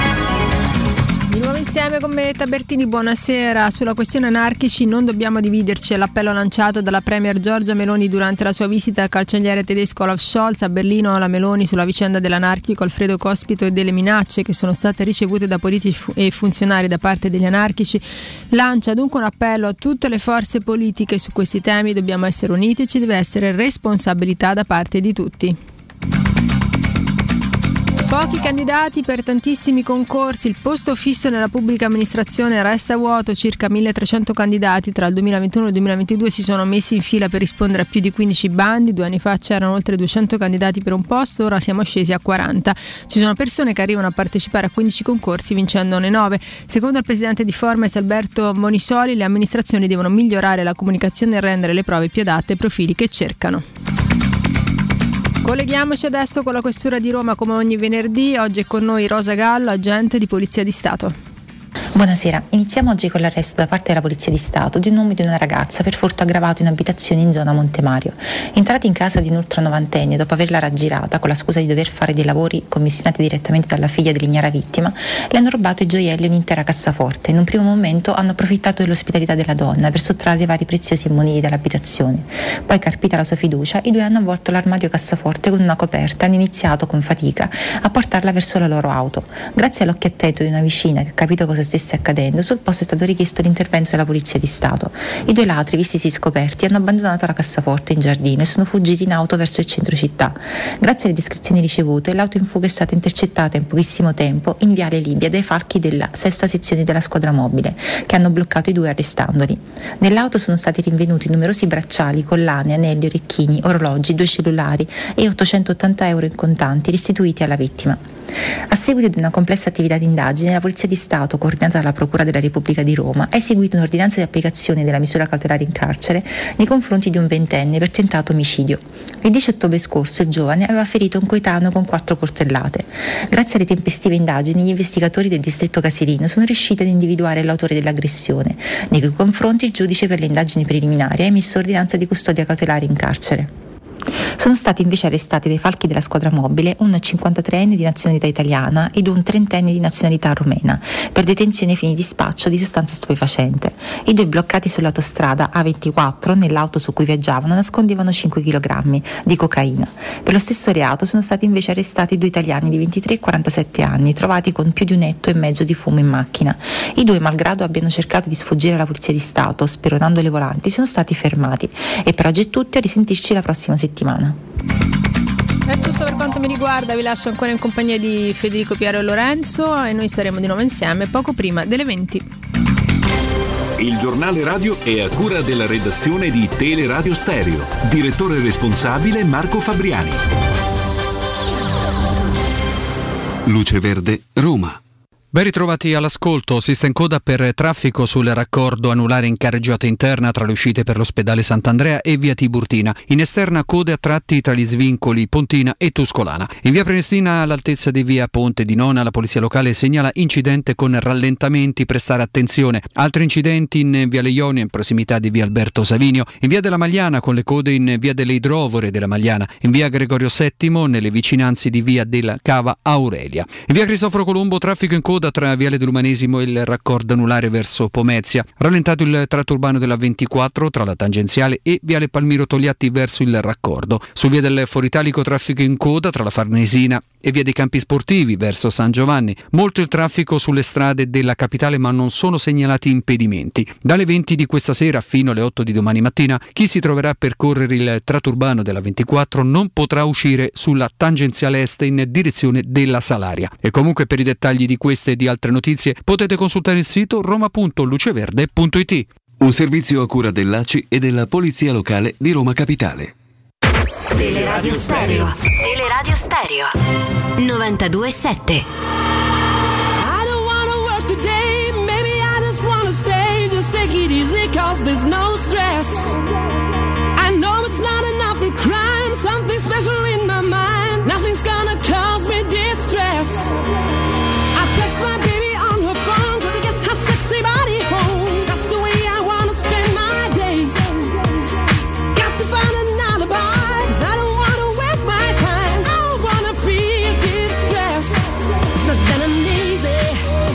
Di nuovo insieme con Benedetta Bertini, buonasera. Sulla questione anarchici non dobbiamo dividerci, è l'appello lanciato dalla Premier Giorgia Meloni durante la sua visita al cancelliere tedesco Olaf Scholz a Berlino. La Meloni sulla vicenda dell'anarchico Alfredo Cospito e delle minacce che sono state ricevute da politici e funzionari da parte degli anarchici lancia dunque un appello a tutte le forze politiche su questi temi. Dobbiamo essere uniti e ci deve essere responsabilità da parte di tutti. Pochi candidati per tantissimi concorsi, il posto fisso nella pubblica amministrazione resta vuoto, circa milletrecento candidati tra il duemilaventuno e il duemilaventidue si sono messi in fila per rispondere a più di quindici bandi, due anni fa c'erano oltre duecento candidati per un posto, ora siamo scesi a quaranta. Ci sono persone che arrivano a partecipare a quindici concorsi vincendone nove. Secondo il presidente di Formes Alberto Monisoli, le amministrazioni devono migliorare la comunicazione e rendere le prove più adatte ai profili che cercano. Colleghiamoci adesso con la Questura di Roma, come ogni venerdì. Oggi è con noi Rosa Gallo, agente di Polizia di Stato. Buonasera, iniziamo oggi con l'arresto da parte della Polizia di Stato di un uomo e di una ragazza per furto aggravato in abitazione in zona Montemario. Entrati in casa di un ultranovantenne dopo averla raggirata con la scusa di dover fare dei lavori commissionati direttamente dalla figlia dell'ignara vittima, le hanno rubato i gioielli e un'intera cassaforte. In un primo momento hanno approfittato dell'ospitalità della donna per sottrarre vari preziosi monili dall'abitazione. Poi, carpita la sua fiducia, i due hanno avvolto l'armadio cassaforte con una coperta e hanno iniziato con fatica a portarla verso la loro auto. Grazie all'occhio attento di una vicina che ha capito cosa stesse accadendo, sul posto è stato richiesto l'intervento della Polizia di Stato. I due ladri, vistisi scoperti, hanno abbandonato la cassaforte in giardino e sono fuggiti in auto verso il centro città. Grazie alle descrizioni ricevute, l'auto in fuga è stata intercettata in pochissimo tempo in Viale Libia dai falchi della sesta sezione della squadra mobile, che hanno bloccato i due arrestandoli. Nell'auto sono stati rinvenuti numerosi bracciali, collane, anelli, orecchini, orologi, due cellulari e ottocentottanta euro in contanti restituiti alla vittima. A seguito di una complessa attività di indagine, la Polizia di Stato, coordinata dalla Procura della Repubblica di Roma, ha eseguito un'ordinanza di applicazione della misura cautelare in carcere nei confronti di un ventenne per tentato omicidio. Il dieci ottobre scorso il giovane aveva ferito un coetaneo con quattro coltellate. Grazie alle tempestive indagini, gli investigatori del distretto Caserino sono riusciti ad individuare l'autore dell'aggressione, nei cui confronti il giudice per le indagini preliminari ha emesso ordinanza di custodia cautelare in carcere. Sono stati invece arrestati dai falchi della squadra mobile un cinquantatreenne di nazionalità italiana ed un trentenne di nazionalità rumena per detenzione ai fini di spaccio di sostanza stupefacente. I due bloccati sull'autostrada A ventiquattro nell'auto su cui viaggiavano nascondevano cinque chilogrammi di cocaina. Per lo stesso reato sono stati invece arrestati due italiani di ventitré e quarantasette anni trovati con più di un etto e mezzo di fumo in macchina. I due, malgrado abbiano cercato di sfuggire alla polizia di Stato speronando le volanti, sono stati fermati. E per oggi è tutto, a risentirci la prossima settimana. È tutto per quanto mi riguarda, vi lascio ancora in compagnia di Federico, Piero e Lorenzo e noi saremo di nuovo insieme poco prima delle venti. Il giornale radio è a cura della redazione di Teleradio Stereo, direttore responsabile Marco Fabriani. Luce Verde, Roma. Ben ritrovati all'ascolto. Si sta in coda per traffico sul raccordo anulare in carreggiata interna tra le uscite per l'ospedale Sant'Andrea e via Tiburtina. In esterna code a tratti tra gli svincoli Pontina e Tuscolana. In via Prenestina all'altezza di via Ponte di Nona la polizia locale segnala incidente con rallentamenti, prestare attenzione. Altri incidenti in via Leionia in prossimità di via Alberto Savinio, in via della Magliana con le code in via delle Idrovore della Magliana, in via Gregorio settimo nelle vicinanze di via della Cava Aurelia. In via Cristoforo Colombo traffico in coda tra Viale dell'Umanesimo e il raccordo anulare verso Pomezia, rallentato il tratto urbano della ventiquattro tra la tangenziale e Viale Palmiro Togliatti verso il raccordo. Su Via del Foritalico traffico in coda tra la Farnesina e Via dei Campi Sportivi verso San Giovanni. Molto il traffico sulle strade della capitale, ma non sono segnalati impedimenti. Dalle venti di questa sera fino alle otto di domani mattina chi si troverà a percorrere il tratto urbano della ventiquattro non potrà uscire sulla tangenziale est in direzione della Salaria. E comunque per i dettagli di queste e di altre notizie potete consultare il sito roma punto luceverde punto it. Un servizio a cura dell'A C I e della Polizia Locale di Roma Capitale. Teleradio Stereo. Teleradio Stereo. novantadue sette. I don't wanna work today, maybe I just wanna stay, just take it easy cause there's no stress. I know it's not enough for crime, something special in my mind, nothing's gonna cause me distress. My baby on her phone, trying to get her sexy body home. That's the way I wanna spend my day. Got to find an alibi, 'cause I don't wanna waste my time. I don't wanna feel distressed. It's not that I'm lazy,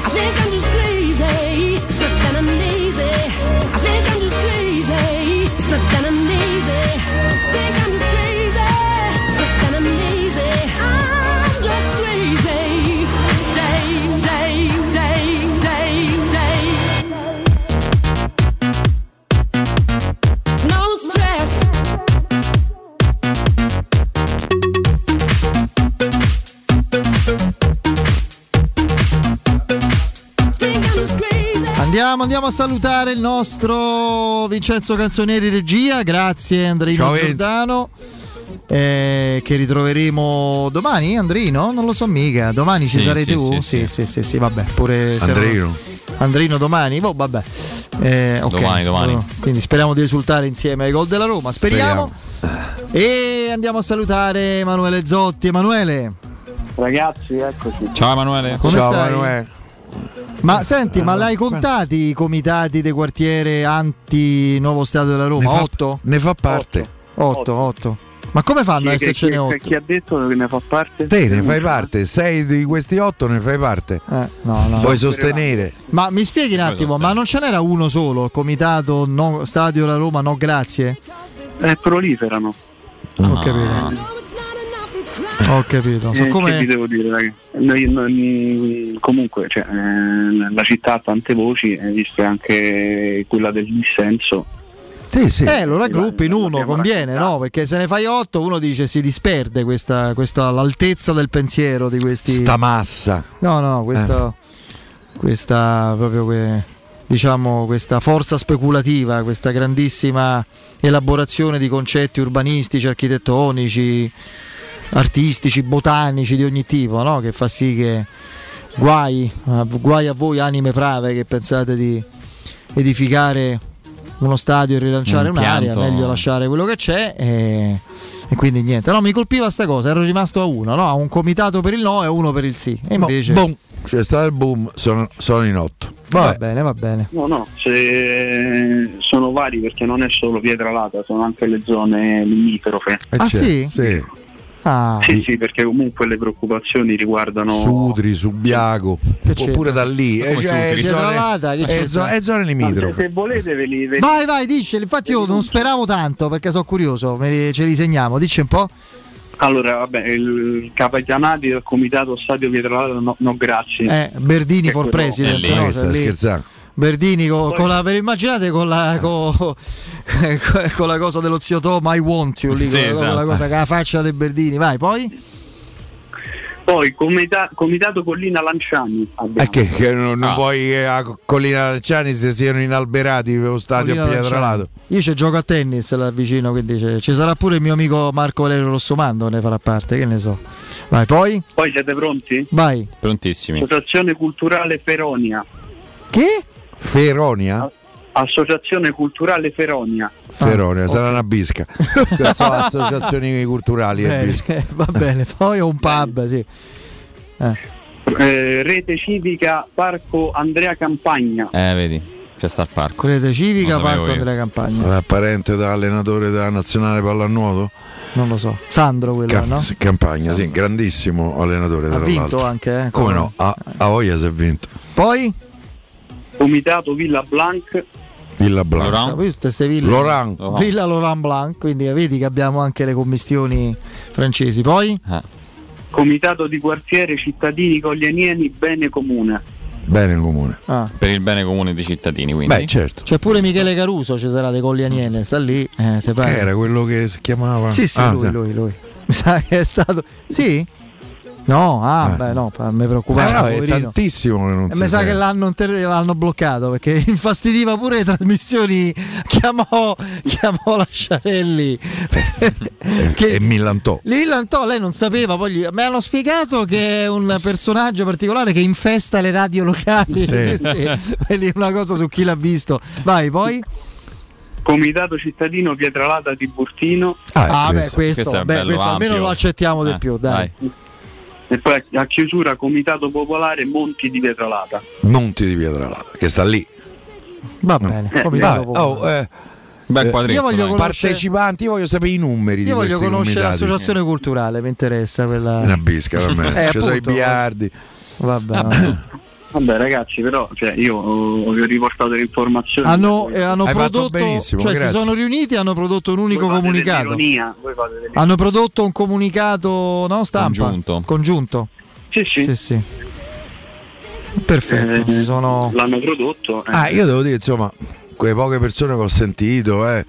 I think I'm just crazy. It's not that I'm lazy, I think I'm just crazy. It's not that I'm lazy, I think I'm just crazy. It's not that I'm lazy, I'm just crazy. Andiamo, andiamo a salutare il nostro Vincenzo Canzonieri Regia, grazie Andrino. Ciao, Giordano, eh, che ritroveremo domani. Andrino? Non lo so mica, domani ci sì, sarai sì, tu? Sì sì sì, sì, sì, sì, vabbè, pure Andrino. Andrino domani, oh, vabbè. Eh, okay. Domani, domani. Quindi speriamo di risultare insieme ai gol della Roma, speriamo. speriamo. E andiamo a salutare Emanuele Zotti. Emanuele. Ragazzi, eccoci. Ciao Emanuele. Come Ciao stai? Emanuele. Ma senti, ma l'hai contati i comitati dei quartiere anti nuovo stadio della Roma? Ne fa, otto? Ne fa parte. Otto, otto. Ma come fanno a essercene otto? Chi ha detto che ne fa parte? Te ne fai parte, sei di questi otto ne fai parte. Eh, no, no. Vuoi sostenere? Ma mi spieghi un attimo, ma non ce n'era uno solo il comitato no, stadio della Roma no grazie? Eh, proliferano. No. Ho capito. Ho capito. So, eh, che vi devo dire, ragazzi? Noi, noi, comunque cioè, eh, la città ha tante voci, esiste anche quella del dissenso. Sì, sì. Eh, lo raggruppi in uno, conviene, no? Perché se ne fai otto uno dice si disperde questa, questa l'altezza del pensiero di questi. Sta massa. No, no, questa, eh. questa proprio que, diciamo questa forza speculativa, questa grandissima elaborazione di concetti urbanistici, architettonici, artistici, botanici di ogni tipo, no? Che fa sì che guai, guai a voi anime brave che pensate di edificare uno stadio e rilanciare un un'area, meglio lasciare quello che c'è e, e quindi niente. No, mi colpiva sta cosa, ero rimasto a uno, no? Un comitato per il no e uno per il sì. E invece boom. C'è stato il boom, sono, sono in otto. Va bene, va bene. No, no, se sono vari, perché non è solo Pietralata, sono anche le zone limitrofe. Eh, ah, certo. sì? Sì. Ah. Sì, sì, perché comunque le preoccupazioni riguardano Sudri, Subiaco, oppure da lì. È zone limitrofe. Se volete ve li ve... Vai, vai, dici, infatti io non speravo tanto perché sono curioso, me li, ce li segniamo, dici un po'. Allora, vabbè, il capitanato del comitato Stadio Pietralata, no, no grazie. Eh, Bertini for president, no, no, sta scherzando. Bertini con, con la, per immaginate con la con, con la cosa dello zio Tom, I want you, lì, sì, con, esatto, con la cosa, con la faccia dei Bertini, vai, poi poi comita, comitato Collina Lanciani, eh, che, che non, non ah. vuoi che a Collina Lanciani se siano inalberati per lo stadio Pietralata. Io ci gioco a tennis là vicino, quindi c'è, ci sarà pure il mio amico Marco Valerio Rossomando, ne farà parte, che ne so. Vai, poi poi siete pronti? Vai, prontissimi. Associazione culturale Feronia. Che? Feronia? Associazione culturale Feronia. Feronia, ah, sarà okay. Una bisca. Sono associazioni culturali bene, e bisca. Va bene, poi un pub, sì. Eh. Eh, rete civica Parco Andrea Campagna. Eh, vedi, c'è sta il parco. Rete civica Parco io. Andrea Campagna. Sarà parente da allenatore della nazionale pallanuoto? Non lo so. Sandro quello, Camp- no? Campagna, Sandro. Sì, grandissimo allenatore. Ha vinto l'altro. Anche, eh? Come, Come no? A, a Oia si è vinto. Poi? Comitato Villa Blanc. Villa Blanc. Laurent. Poi tutte ste ville. Laurent. Laurent. Villa Laurent Blanc, quindi vedi che abbiamo anche le commissioni francesi. Poi? Eh. Comitato di quartiere cittadini con gli alieni, bene comune. Bene comune. Ah. Per il bene comune dei cittadini, quindi. Beh, certo. C'è pure Michele Caruso, ci sarà dei Coglianiene, sta lì, eh, te pare. Che era quello che si chiamava? Sì, sì, ah, lui, sì. lui, lui. Mi sa che è stato. Sì? No, ah, eh. beh, no, mi preoccupava, eh no, è tantissimo che non e si mi sa che l'hanno, inter- l'hanno bloccato perché infastidiva pure le trasmissioni. Chiamò, chiamò Lasciarelli che e millantò. Millantò, lei non sapeva. Poi gli, mi hanno spiegato che è un personaggio particolare che infesta le radio locali. Sì. Sì, sì. Una cosa su chi l'ha visto. Vai, poi. Comitato cittadino Pietralata Tiburtino. Ah, ah questo. beh, questo, questo, beh, questo almeno lo accettiamo eh, di più, dai. dai. E poi a chiusura Comitato Popolare Monti di Pietralata. Monti di Pietralata, che sta lì. Va bene, eh, Comitato eh, Popolare. Oh, eh, bel quadretto, io voglio conoscere... partecipanti, io voglio sapere i numeri. Io voglio conoscere comitati. L'associazione culturale, mi interessa quella. Una bisca per me. eh, Ci sono i biliardi. Vabbè. Vabbè. Vabbè ragazzi, però cioè, io vi ho riportato le informazioni. Hanno, eh, hanno prodotto, cioè grazie. Si sono riuniti e hanno prodotto un unico comunicato. Hanno prodotto un comunicato, no, stampa congiunto. congiunto. Sì, sì. sì, sì. Perfetto, eh, sono... l'hanno prodotto. Eh. Ah, io devo dire, insomma, quelle poche persone che ho sentito, eh,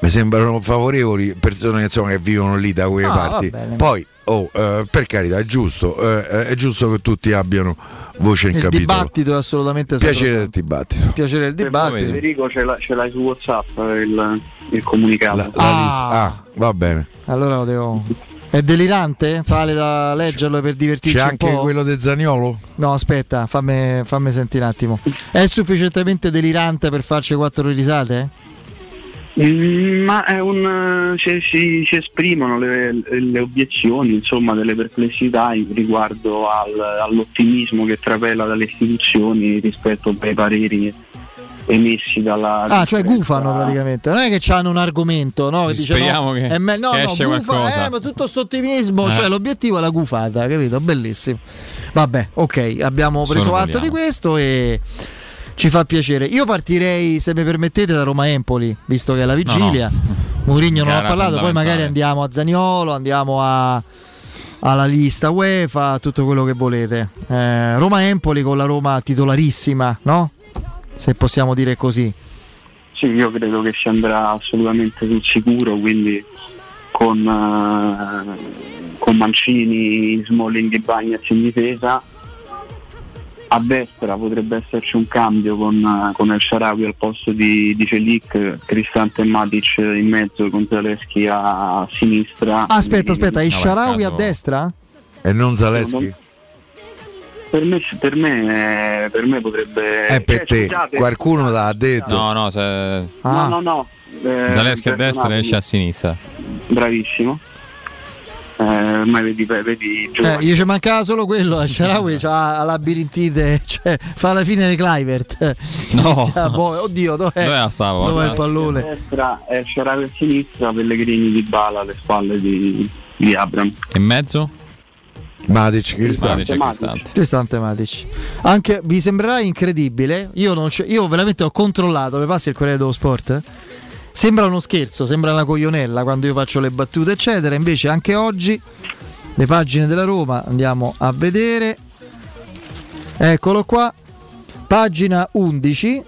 mi sembrano favorevoli, persone insomma, che vivono lì da quelle ah, parti. Poi, oh, eh, per carità, è giusto, eh, è giusto che tutti abbiano voce in il capitolo. Dibattito è assolutamente piacere del dibattito. Piacere del dibattito. Federico ce, l'ha, ce l'hai su WhatsApp il, il comunicato. La, la ah. Lista. ah, va bene. Allora lo devo. È delirante? Vale da leggerlo per divertirci. C'è anche un po'? Quello de Zaniolo? No, aspetta, fammi, fammi sentire un attimo. È sufficientemente delirante per farci quattro risate? Mm, ma è un si, si, si esprimono le, le obiezioni, insomma, delle perplessità riguardo al, all'ottimismo che trapela dalle istituzioni rispetto ai pareri emessi dalla ah cioè gufano praticamente, non è che c'hanno un argomento, no? Dice, speriamo no, che, è me- no, che esce no, gufa, qualcosa eh, ma tutto sto ottimismo eh. Cioè l'obiettivo è la gufata, capito? Bellissimo. Vabbè, ok, abbiamo preso Solo atto vogliamo. di questo e ci fa piacere. Io partirei, se mi permettete, da Roma Empoli, visto che è la vigilia. No, no. Mourinho non ha parlato, poi magari andiamo a Zaniolo, andiamo a, alla lista UEFA, tutto quello che volete. Eh, Roma Empoli con la Roma titolarissima, no? Se possiamo dire così. Sì, io credo che si andrà assolutamente sul sicuro, quindi con, eh, con Mancini, Smalling, Bagnaz in difesa. A destra potrebbe esserci un cambio con, con El Shaarawy al posto di, di Celik, Cristante e Matic in mezzo, con Zalewski a sinistra. Ah, aspetta, aspetta, El Shaarawy a destra? E non Zalewski? Per me, per me, per me potrebbe... È per eh, te, scusate. Qualcuno l'ha detto. No, no, se... ah. no, no, no. Eh, Zalewski a destra e esce a sinistra. Bravissimo. eh, ormai vedi, vedi eh, io ci mancava solo quello, Sharawi c'ha labirintite, cioè, fa la fine di Clivert, no. Bo- oddio, dov'è, dov'è, stavo, dov'è il pallone? A destra è Sharawi, a sinistra Pellegrini di Bala alle spalle di, di Abram, e in mezzo? Matic, Cristante, Matic. Cristante, Matic. Anche vi sembrerà incredibile, io non c- io veramente ho controllato, mi passi il Corriere dello Sport? Eh? Sembra uno scherzo, sembra una coglionella quando io faccio le battute eccetera, invece anche oggi le pagine della Roma, andiamo a vedere. Eccolo qua. Pagina undici,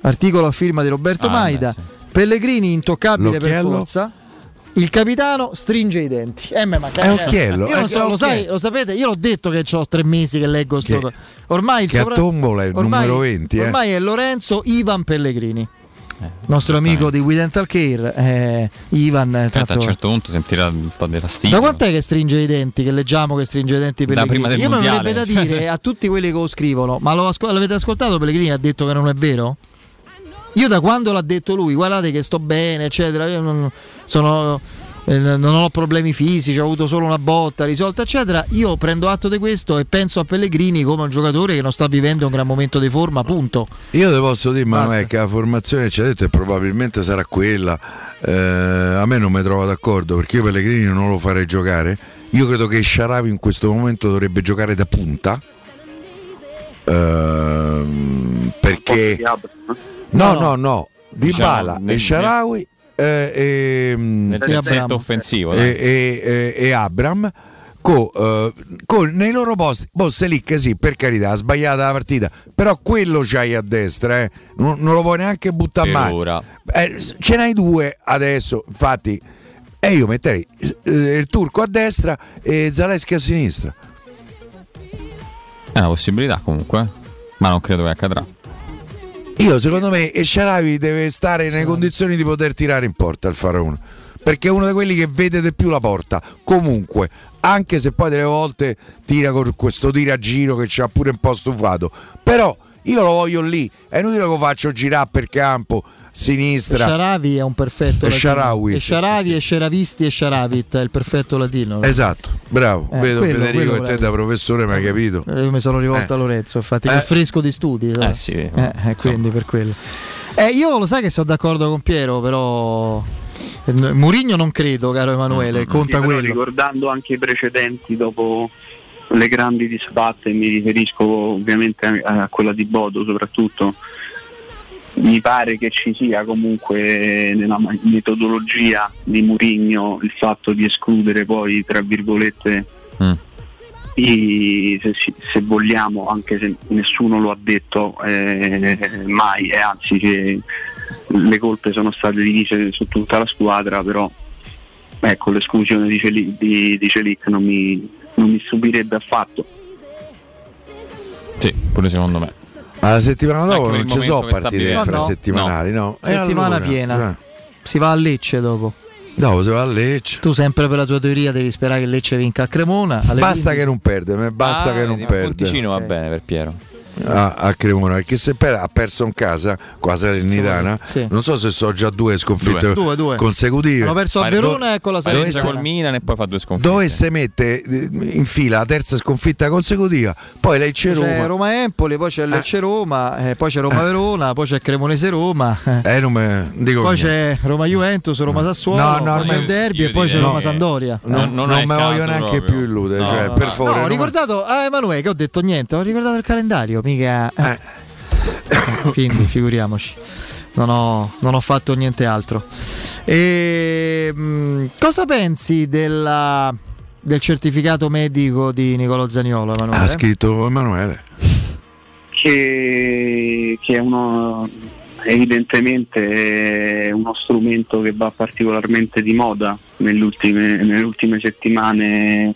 articolo a firma di Roberto ah, Maida. Beh, sì. Pellegrini intoccabile L'occhiello. Per forza. Il capitano stringe i denti. Eh, ma è Occhiello. Io non so, lo, sai, lo sapete, io l'ho detto che ho tre mesi che leggo sto. Che, ormai il che sopra... a tombola è il ormai, numero venti. Eh. Ormai è Lorenzo Ivan Pellegrini, eh, nostro amico di We Dental Care. Eh, Ivan. Eh, tanto... A un certo punto sentirà un po' della stima. Da quant'è che stringe i denti? Che leggiamo che stringe i denti Pellegrini? Io mi verrebbe da dire a tutti quelli che lo scrivono, ma lo asco- l'avete ascoltato? Pellegrini ha detto che non è vero? Io da quando l'ha detto lui, guardate che sto bene, eccetera, io non, sono, eh, non ho problemi fisici, ho avuto solo una botta risolta, eccetera. Io prendo atto di questo e penso a Pellegrini come un giocatore che non sta vivendo un gran momento di forma, punto. Io te posso dire, ma è che la formazione ci ha detto e probabilmente sarà quella. Eh, a me non mi trovo d'accordo, perché io Pellegrini non lo farei giocare. Io credo che Sharawi in questo momento dovrebbe giocare da punta. Eh, perché. No, no, no, no. Dybala e Sharawi eh, eh, nel terzetto offensivo e eh, eh, eh, Abram co, eh, co, nei loro posti. Bosselic, sì, per carità, ha sbagliato la partita, però quello c'hai a destra, eh. non, non lo vuoi neanche buttare mai. Eh, ce n'hai due adesso, infatti, e eh, io metterei eh, il turco a destra e Zalewski a sinistra. È una possibilità comunque, ma non credo che accadrà. Io secondo me Sharawi deve stare nelle condizioni di poter tirare in porta il Faraone, perché è uno di quelli che vede di più la porta comunque, anche se poi delle volte tira con questo tiro a giro che ci ha pure un po' stufato, però io lo voglio lì, è inutile che lo faccio girare per campo sinistra. Sharawi è un perfetto latino. Sharawi, e Sharawi sì, sì. e Sharavisti e Sharavit è il perfetto latino. Esatto, bravo. Eh, Vedo quello, Federico quello e te da professore, mi hai capito? Io mi sono rivolto eh. a Lorenzo, infatti, eh. il fresco di studi. Eh, sì. eh, quindi per quello. Eh, io lo sai che sono d'accordo con Piero, però Mourinho non credo, caro Emanuele, no, conta quello. Ricordando anche i precedenti dopo le grandi disfatte, mi riferisco ovviamente a quella di Bodo soprattutto. Mi pare che ci sia comunque nella metodologia di Mourinho il fatto di escludere poi tra virgolette mm. i, se, se vogliamo, anche se nessuno lo ha detto eh, mai, e anzi che le colpe sono state divise su tutta la squadra, però ecco, l'esclusione di Celic, di, di Celic non, mi, non mi subirebbe affatto. Sì, pure secondo me. Ma la settimana dopo non ci sono partite infrasettimanali, no? no. no. Settimana allora, piena, eh. si va a Lecce dopo. Dopo si va a Lecce. Tu sempre per la tua teoria devi sperare che Lecce vinca a Cremona. Basta quindici che non perde, basta ah, che non perde. Ponticino va bene per Piero. Ah, a Cremona, perché se per, ha perso in casa con la Salernitana, sì. non so se so già due sconfitte due. Due, consecutive. Hanno perso a Verona do, e con la Salernitana col Milan e poi fa due sconfitte. Dove si mette in fila la terza sconfitta consecutiva, poi Lecce Roma. C'è Roma Empoli, poi c'è Lecce Roma, eh, poi c'è Roma Verona, poi c'è Cremonese Roma. Eh, eh non me, dico poi niente. C'è Roma Juventus, Roma Sassuolo, no, no, poi c'è il derby e poi c'è Roma Sampdoria. Eh, non, non, non mi voglio neanche proprio. più illudere, no, cioè, no, per favore. No, ho ricordato a Emanuele che ho detto niente, ho ricordato il calendario. Mica eh. Quindi figuriamoci, non ho, non ho fatto niente altro. E, mh, cosa pensi della, del certificato medico di Nicolò Zaniolo, Emanuele? Ha scritto Emanuele che, che è uno, evidentemente è uno strumento che va particolarmente di moda nelle ultime, nelle ultime settimane,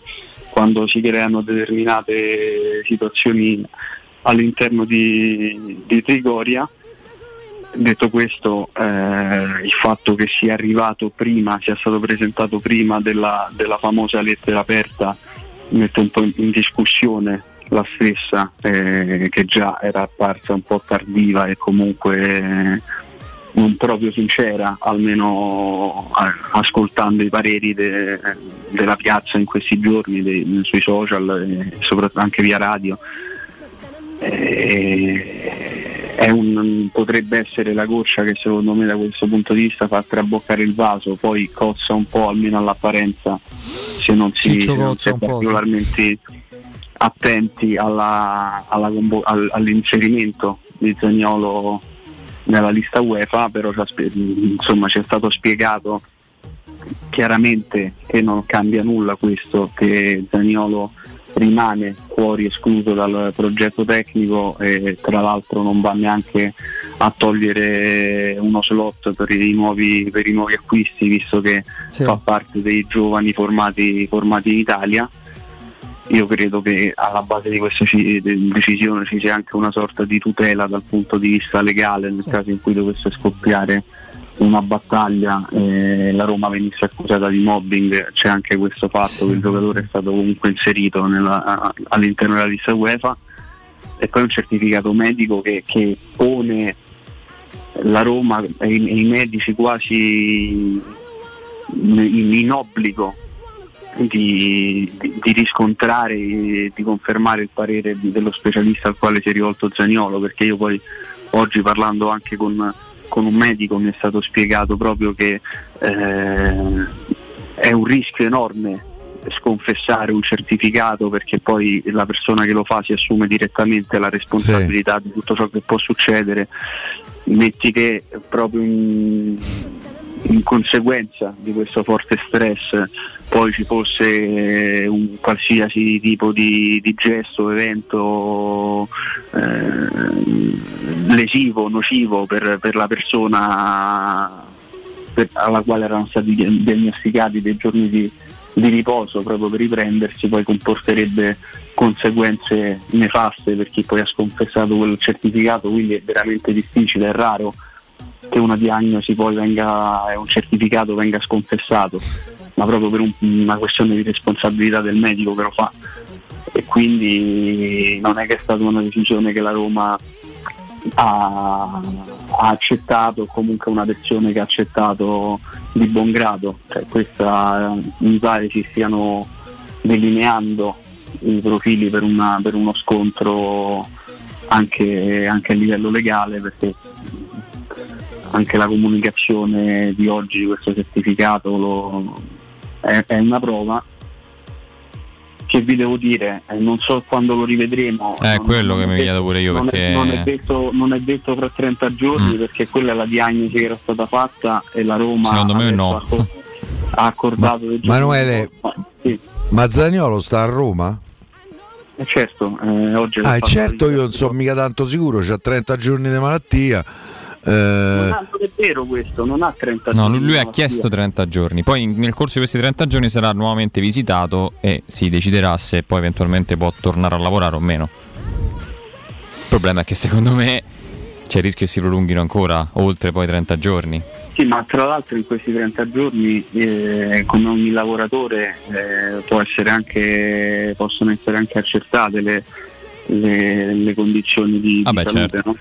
quando si creano determinate situazioni all'interno di, di Trigoria. Detto questo, eh, il fatto che sia arrivato prima, sia stato presentato prima della, della famosa lettera aperta, mette un po' in, in discussione la stessa, eh, che già era apparsa un po' tardiva e comunque non proprio sincera, almeno ascoltando i pareri de, della piazza in questi giorni, de, sui social e soprattutto anche via radio. E, è un, potrebbe essere la goccia che secondo me da questo punto di vista fa traboccare il vaso, poi cozza un po', almeno all'apparenza, se non si, se non si è particolarmente attenti alla, alla, all, all'inserimento di Zaniolo nella lista UEFA. Però insomma ci è stato spiegato chiaramente che non cambia nulla questo, che Zaniolo rimane fuori, escluso dal progetto tecnico, e tra l'altro non va neanche a togliere uno slot per i nuovi, per i nuovi acquisti, visto che sì. fa parte dei giovani formati, formati in Italia. Io credo che alla base di questa decisione ci sia anche una sorta di tutela dal punto di vista legale, nel caso in cui dovesse scoppiare una battaglia e eh, la Roma venisse accusata di mobbing. C'è anche questo fatto, sì. che il giocatore è stato comunque inserito nella, all'interno della lista UEFA, e poi un certificato medico che, che pone la Roma e i, i medici quasi in, in obbligo Di, di, di riscontrare e di confermare il parere di, dello specialista al quale si è rivolto Zaniolo. Perché io poi oggi, parlando anche con, con un medico, mi è stato spiegato proprio che eh, è un rischio enorme sconfessare un certificato, perché poi la persona che lo fa si assume direttamente la responsabilità sì. di tutto ciò che può succedere. Metti che proprio in, in conseguenza di questo forte stress poi ci fosse un qualsiasi tipo di, di gesto, evento eh, lesivo, nocivo per, per la persona per, alla quale erano stati diagnosticati dei giorni di, di riposo proprio per riprendersi, poi comporterebbe conseguenze nefaste per chi poi ha sconfessato quel certificato. Quindi è veramente difficile, è raro che una diagnosi poi venga, un certificato venga sconfessato, ma proprio per un, una questione di responsabilità del medico che lo fa. E quindi non è che è stata una decisione che la Roma ha, ha accettato, o comunque una decisione che ha accettato di buon grado. Cioè, questa mi pare si stiano delineando i profili per, una, per uno scontro anche, anche a livello legale, perché anche la comunicazione di oggi di questo certificato lo, è, è una prova. Che vi devo dire, non so quando lo rivedremo. È eh, quello che mi chiedo pure io, non perché è, non, è detto, non è detto fra trenta giorni, mm. perché quella è la diagnosi che era stata fatta, e la Roma secondo me no. ha accordato ma, Emanuele, ma, sì. ma Zaniolo sta a Roma? Eh certo, eh, oggi ah, certo io non sono mica tanto sicuro, c'ha trenta giorni di malattia. Non ha, non è vero questo, non ha trenta no, giorni. No, lui, lui ha chiesto trenta giorni. Poi in, nel corso di questi trenta giorni sarà nuovamente visitato e si deciderà se poi eventualmente può tornare a lavorare o meno. Il problema è che secondo me c'è il rischio che si prolunghino ancora oltre poi trenta giorni. Sì, ma tra l'altro in questi trenta giorni eh, come ogni lavoratore eh, può essere anche, possono essere anche accertate le, le, le condizioni di, ah di beh, salute, certo. no?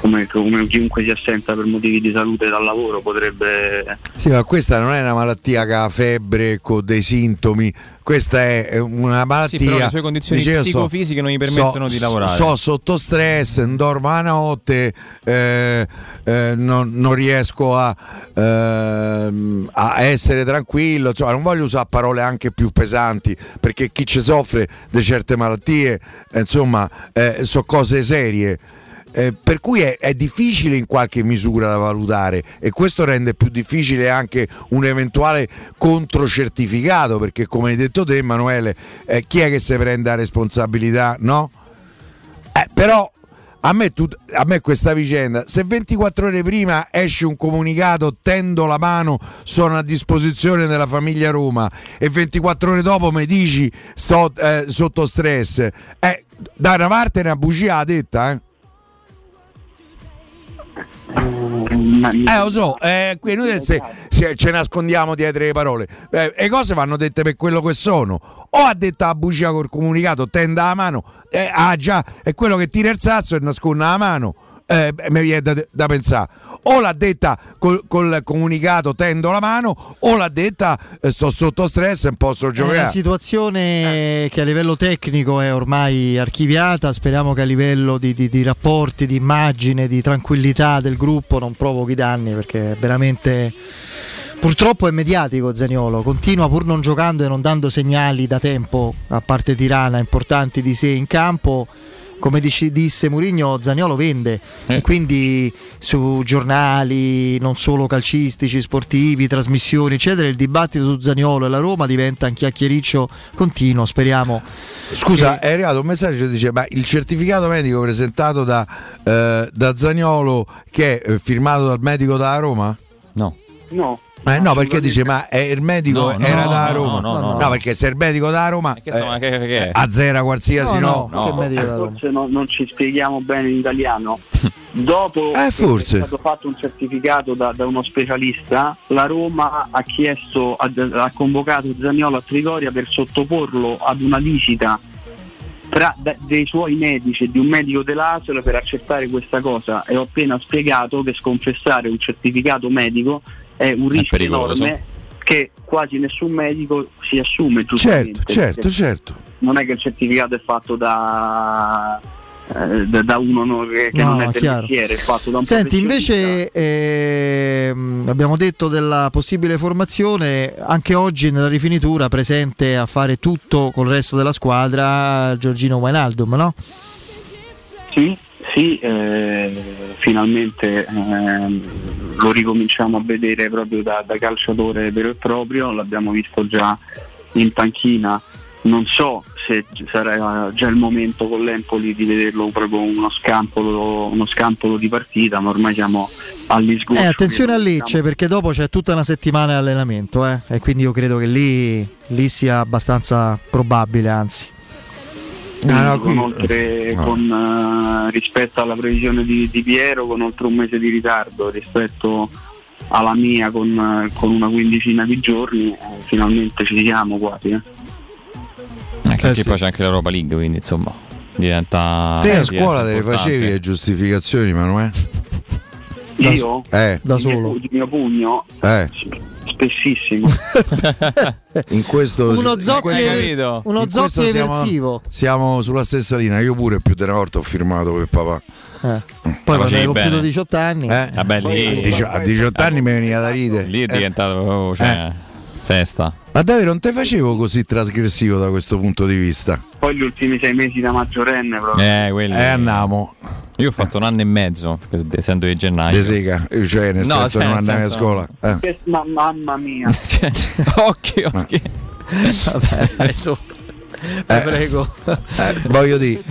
Come, come chiunque si assenta per motivi di salute dal lavoro potrebbe. Sì, ma questa non è una malattia che ha febbre con dei sintomi, questa è una malattia. Sì, però le sue condizioni dicevo, psicofisiche so, non gli permettono so, di lavorare. So sotto stress, non dormo la notte, eh, eh, non, non riesco a, eh, a essere tranquillo. Cioè, non voglio usare parole anche più pesanti, perché chi ci soffre di certe malattie, insomma, eh, sono cose serie. Eh, per cui è, è difficile in qualche misura da valutare, e questo rende più difficile anche un eventuale controcertificato, perché come hai detto te, Emanuele, eh, chi è che si prende la responsabilità, no? Eh, però a me, tut- a me questa vicenda, se ventiquattro ore prima esce un comunicato, tendo la mano, sono a disposizione della famiglia Roma, e ventiquattro ore dopo mi dici sto eh, sotto stress, eh, da una parte è una bugia detta, eh? Eh lo so, eh, qui noi se, se ce nascondiamo dietro le parole, eh, le cose vanno dette per quello che sono. O ha detto la bugia col comunicato, tenda la mano, eh, ah già, è quello che tira il sasso e nasconde la mano. eh, mi viene da, da pensare, o l'ha detta col, col comunicato tendo la mano, o l'ha detta eh, sto sotto stress e non posso giocare. È una situazione eh. che a livello tecnico è ormai archiviata, speriamo che a livello di, di, di rapporti, di immagine, di tranquillità del gruppo non provochi danni, perché veramente... Purtroppo è mediatico Zaniolo, continua pur non giocando e non dando segnali da tempo, a parte Tirana, importanti di sé in campo. Come dice, disse Mourinho, Zaniolo vende, eh. e quindi su giornali non solo calcistici, sportivi, trasmissioni eccetera, il dibattito su Zaniolo e la Roma diventa un chiacchiericcio continuo, speriamo. Scusa, che... è arrivato un messaggio che dice: ma il certificato medico presentato da, eh, da Zaniolo, che è firmato dal medico da Roma? No. No. Eh no, perché dice ma è il medico no, no, era da Roma. No, no, no, no. no, perché se il medico da Roma eh, che, che, che azzera qualsiasi no. no, no. no. Che forse no, non ci spieghiamo bene in italiano. Dopo eh, forse. Che è stato fatto un certificato da, da uno specialista, la Roma ha chiesto, ha, ha convocato Zaniolo a Trigoria per sottoporlo ad una visita tra dei suoi medici e di un medico dell'A S L per accertare questa cosa, e ho appena spiegato che sconfessare un certificato medico è un rischio è enorme che quasi nessun medico si assume. Certo, certo, certo. Non è che il certificato è fatto da eh, da uno che no, non è del mestiere, è fatto da un Senti, invece eh, abbiamo detto della possibile formazione, anche oggi nella rifinitura presente a fare tutto col resto della squadra Giorgino Wijnaldum, no? Sì. Sì, eh, finalmente eh, lo ricominciamo a vedere proprio da, da calciatore vero e proprio, l'abbiamo visto già in panchina, non so se sarà già il momento con l'Empoli di vederlo proprio uno scampolo, uno scampolo di partita, ma ormai siamo all'isgoccio. Eh, attenzione a Lecce, perché dopo c'è tutta una settimana di allenamento eh, e quindi io credo che lì, lì sia abbastanza probabile, anzi. Ah, no, con oltre, no. con, uh, rispetto alla previsione di, di Piero, con oltre un mese di ritardo rispetto alla mia, con, uh, con una quindicina di giorni, eh, finalmente ci siamo quasi eh. anche eh sì. Poi c'è anche l'Europa League, quindi insomma diventa. Te a eh, scuola te le facevi le giustificazioni, Manuel? Da io? Eh. Da solo il mio pugno? Eh spessissimo. In questo uno Zotti eversivo, siamo, siamo sulla stessa linea. Io pure più della volta ho firmato per papà eh. poi quando hai compiuto diciotto anni eh? Eh beh, lì, a, dici- a diciotto eh, anni mi veniva da ridere, lì è diventato oh, cioè, eh. festa. Ma davvero non te facevo così trasgressivo da questo punto di vista. Poi gli ultimi sei mesi da maggiorenne proprio. Eh, quelli... eh andiamo. Io ho fatto un anno e mezzo, essendo di gennaio. De sega, cioè nel no, senso non andare senso... a scuola. Eh. Ma mamma mia. Cioè, occhio, ma... occhio. Vabbè, adesso eh, prego. Eh, voglio dire,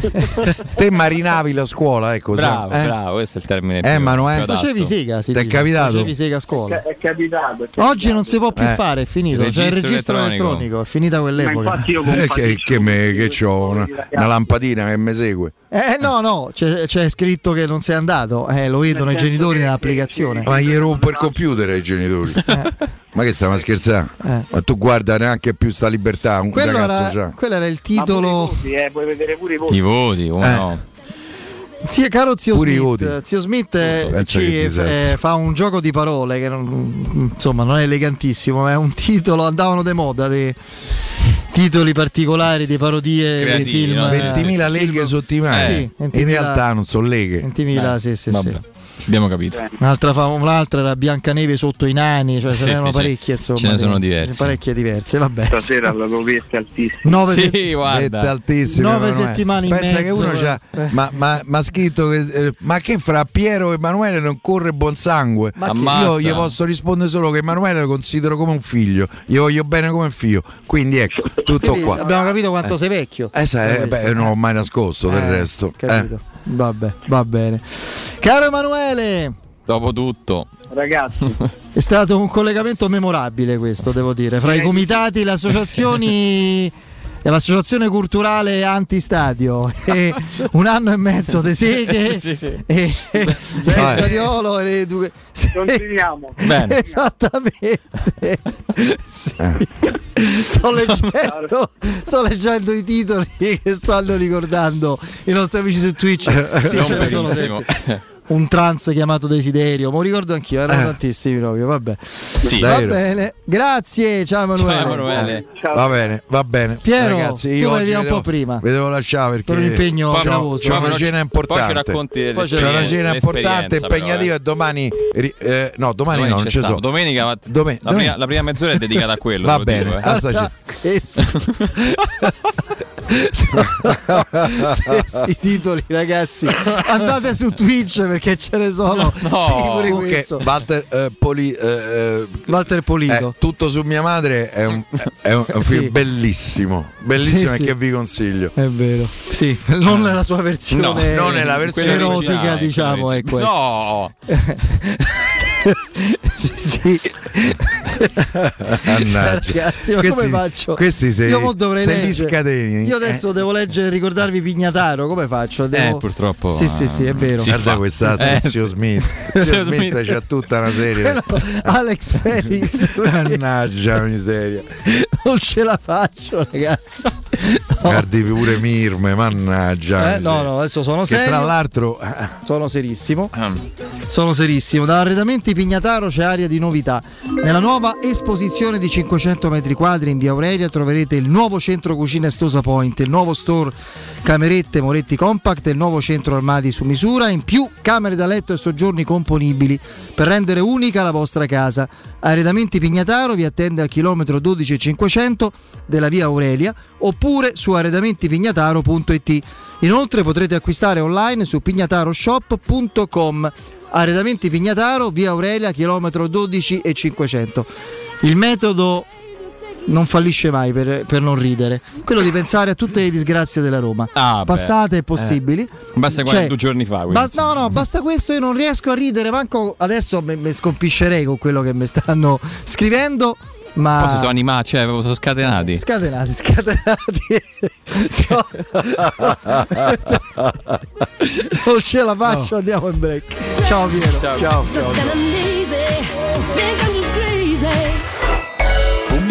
te marinavi la scuola, ecco. Bravo, eh? bravo, questo è il termine. Eh, Emanuele, facevi sega, si ti è capitato? Facevi sega a scuola. È capitato, è capitato. Oggi non si può più eh. fare, è finito. Il cioè il registro elettronico, elettronico è finita quell'epoca. Eh, che che, me, che c'ho una, una lampadina che mi segue. Eh no, no, c'è, c'è scritto che non sei andato, eh, lo vedono i genitori nell'applicazione. Ma gli rompo il computer ai genitori. Eh. Ma che stiamo a scherzare? Eh. Ma tu guarda neanche più sta libertà, un quello ragazzo era, già. Quello era il titolo. Voti, eh, puoi vedere pure i voti. I voti, oh eh. no. Sì, caro Zio pure Smith, Zio Smith eh, ci, eh, fa un gioco di parole che non, insomma non è elegantissimo, ma è un titolo, andavano de moda dei titoli particolari, di parodie creativi, dei film. No? ventimila eh, leghe sottimane. Eh. Sì, in realtà non sono leghe. ventimila eh. sì, sì, vabbè. Sì. Abbiamo capito. Un'altra, un'altra era Biancaneve sotto i nani, cioè sì, ce ne erano sì, parecchie, insomma. Ce ne sono diverse. Parecchie diverse, vabbè. Stasera la dovette altissima. Nove sì, set- altissime. Nove settimane in Pensa mezzo. Pensa che uno c'ha eh. ma, ma, ma scritto che eh, ma che fra Piero e Emanuele non corre buon sangue. Io gli posso rispondere solo che Emanuele lo considero come un figlio, gli voglio bene come un figlio. Quindi ecco, tutto quindi, qua. Abbiamo capito quanto eh. sei vecchio. Eh, sai, eh, beh, non l'ho mai nascosto eh, del resto. Capito. Eh. Vabbè, va bene. Caro Emanuele, dopo tutto, ragazzi, è stato un collegamento memorabile questo, devo dire, fra i comitati, le associazioni, l'associazione culturale antistadio e un anno e mezzo di seghe sì, sì. e Zaniolo e le due continuiamo bene. Esattamente sì. sto, leggendo, sto leggendo i titoli che stanno ricordando i nostri amici su Twitch sì, ce ne sono un trance chiamato desiderio, ma ricordo anch'io, erano eh. tantissimi proprio, vabbè. Sì, va vero. Bene, grazie, ciao Emanuele. Ciao Emanuele. Ciao. Va bene, va bene. Piero, ragazzi, io tu oggi devo, un po' prima. Vi devo lasciare perché per un impegno c'è una, una cena importante. Poi poi c'è una cena importante, impegnativa però, eh. e domani eh, no, domani, domani no, non ci sono. Domenica, ma Domen- la, prima, la prima mezz'ora è dedicata a quello. Va bene. Dico, eh. Allora, questi titoli, ragazzi, andate su Twitch perché ce ne sono no, sicuri. Questo Walter, eh, Poli, eh, Walter Polito, eh, tutto su mia madre è un, è un sì. film bellissimo, bellissimo, sì, e sì. che vi consiglio, è vero, sì, non nella sua versione, no, non nella versione erotica, diciamo, è quella, no. Sì, ragazzi, ma questi, come faccio? Questi se, io dovrei se li scateni. Io adesso eh. devo leggere e ricordarvi Pignataro. Come faccio? Devo... Eh, purtroppo. Sì, sì, sì, è vero. Guarda questa eh. Zio Smith. Zio Smith c'ha tutta una serie. No, Alex Felix. Mannaggia miseria. Non ce la faccio, ragazzi. No. Guardi pure Mirme, mannaggia. Eh, no, no, adesso sono serio. Che tra l'altro sono serissimo. Um. Sono serissimo. Da Arredamenti Pignataro c'è aria di novità. Nella nuova esposizione di cinquecento metri quadri in via Aurelia troverete il nuovo centro cucina Estosa Point, il nuovo store Camerette Moretti Compact e il nuovo centro armadi su misura, in più camere da letto e soggiorni componibili per rendere unica la vostra casa. Arredamenti Pignataro vi attende al chilometro dodici e cinquecento della via Aurelia oppure su arredamenti pignataro punto it. Inoltre potrete acquistare online su pignataro shop punto com. Arredamenti Pignataro, via Aurelia, chilometro dodici e cinquecento. Il metodo non fallisce mai per, per non ridere, quello di pensare a tutte le disgrazie della Roma, ah, passate e possibili. Eh. Basta quasi cioè, due giorni fa. Bas- no, no, basta questo. Io non riesco a ridere, manco adesso mi scompiscerei con quello che mi stanno scrivendo. Ma poi si sono animati, cioè sono scatenati. Scatenati, scatenati. Cioè... non ce la faccio, no. Andiamo in break. Ciao Piero. Ciao. Ciao. Ciao.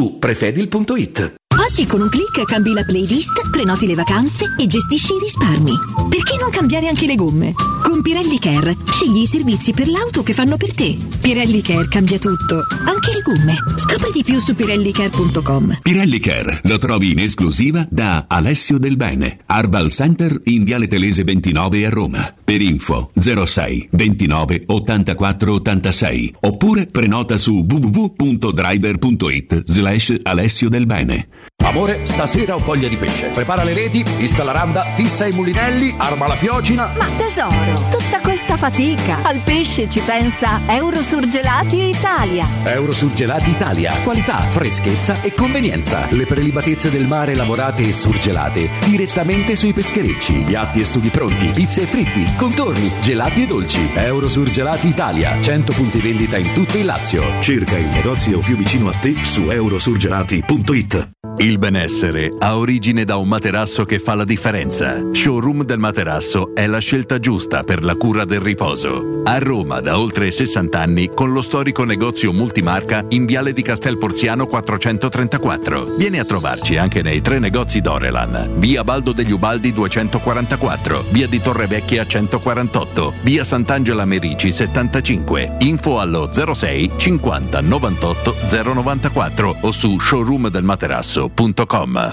su prefedil punto it. Oggi con un click cambi la playlist, prenoti le vacanze e gestisci i risparmi. Perché non cambiare anche le gomme? Con Pirelli Care scegli i servizi per l'auto che fanno per te. Pirelli Care cambia tutto, anche le gomme. Scopri di più su pirelli care punto com. Pirelli Care lo trovi in esclusiva da Alessio Del Bene, Arval Center in Viale Telese ventinove a Roma. Per info zero sei ventinove ottantaquattro ottantasei oppure prenota su vu vu vu punto driver punto it slash Alessio Del Bene. Amore, stasera ho voglia di pesce. Prepara le reti, installa randa, fissa i mulinelli, arma la fiocina. Ma tesoro, tutta questa fatica. Al pesce ci pensa Eurosurgelati Italia. Eurosurgelati Italia. Qualità, freschezza e convenienza. Le prelibatezze del mare lavorate e surgelate direttamente sui pescherecci. Piatti e sughi pronti, pizze e fritti, contorni, gelati e dolci. Eurosurgelati Italia. cento punti vendita in tutto il Lazio. Cerca il negozio più vicino a te su eurosurgelati punto it. Il benessere ha origine da un materasso che fa la differenza. Showroom del Materasso è la scelta giusta per la cura del riposo. A Roma da oltre sessanta anni con lo storico negozio multimarca in Viale di Castel Porziano quattrocentotrentaquattro. Vieni a trovarci anche nei tre negozi Dorelan. Via Baldo degli Ubaldi duecentoquarantaquattro, Via di Torrevecchia centoquarantotto, Via Sant'Angela Merici settantacinque. Info allo zero sei cinquanta novantotto zero novantaquattro o su showroom del materasso punto com.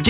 agenzie.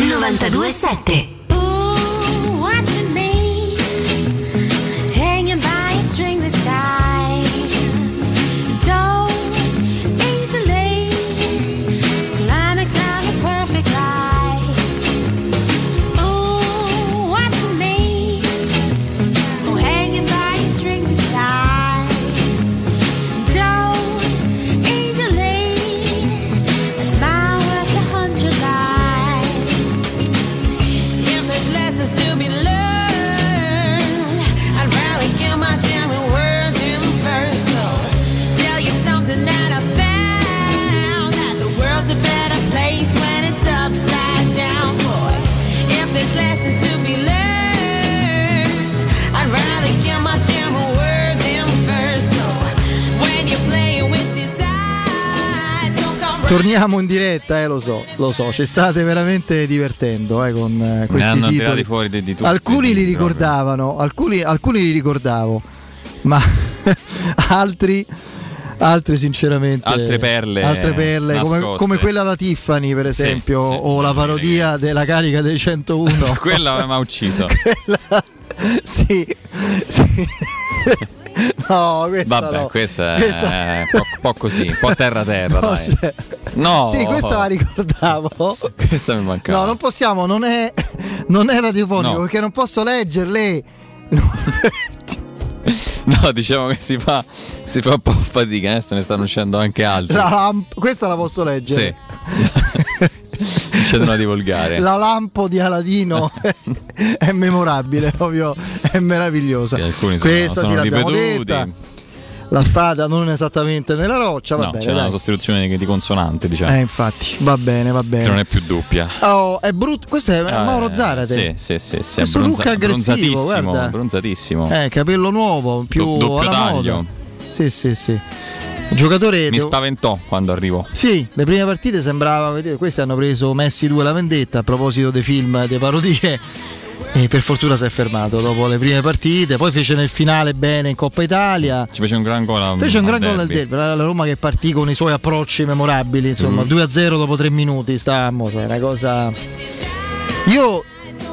novantadue sette. Ooh, watching me hanging by a string this time. Don't easily climax of a perfect life. Ooh, watching me oh, hanging by a string this time. Don't easily I smile at a hundred lives. Lessons to be learned. I'd rather get my damn words in first. So tell you something that I found, that the world's a better place when it's upside down, boy. If there's lessons to be learned, I'd rather get my damn words in first. So when you're playing with desire, don't come. Torniamo in diretta, eh, lo so, lo so, ci state veramente divertendo, eh, con eh, questi ne hanno titoli fuori di, di tutti. Alcuni li ricordavano, alcuni, alcuni li ricordavo, ma altri, altri sinceramente, altre perle, altre perle come, come quella da Tiffany per esempio, sì, sì, o la parodia sì, della carica dei centouno. Quella mi ha ucciso. Quella, sì, sì. No, questa vabbè, no. Questa, questa è un po' così, un po' terra terra, no, dai. Cioè... no. Sì, questa la ricordavo. Questa mi mancava. No, non possiamo, non è non è radiofonico, no, perché non posso leggerle. No, diciamo che si fa si fa un po' fatica, adesso ne stanno uscendo anche altre. La lamp- questa la posso leggere. Sì. C'è da divulgare. La lampo di Aladino è memorabile, proprio è meravigliosa. Sì, alcuni sono, questa sono, sì, l'abbiamo detta. La spada non è esattamente nella roccia, va no, bene. C'è dai, una sostituzione di consonante, diciamo. Eh, infatti, va bene, va bene. Che non è più doppia. Oh, è brutto. Questo è ah, Mauro Zarate. Sì, sì, sì, sì. Questo è bronza- Luca aggressivo, guarda. Bronzatissimo. Eh, capello nuovo, più Do- doppio alla taglio. Moda. Sì, sì, sì. Giocatore. Mi devo... spaventò quando arrivò. Sì, le prime partite sembrava. Queste hanno preso Messi due la vendetta. A proposito dei film, dei parodie. e per fortuna si è fermato dopo le prime partite. Poi fece nel finale bene in Coppa Italia, sì, ci fece un gran gol, fece un gran gol nel derby, la Roma che partì con i suoi approcci memorabili, insomma, mm. due a zero dopo tre minuti stavamo, cioè, una cosa. Io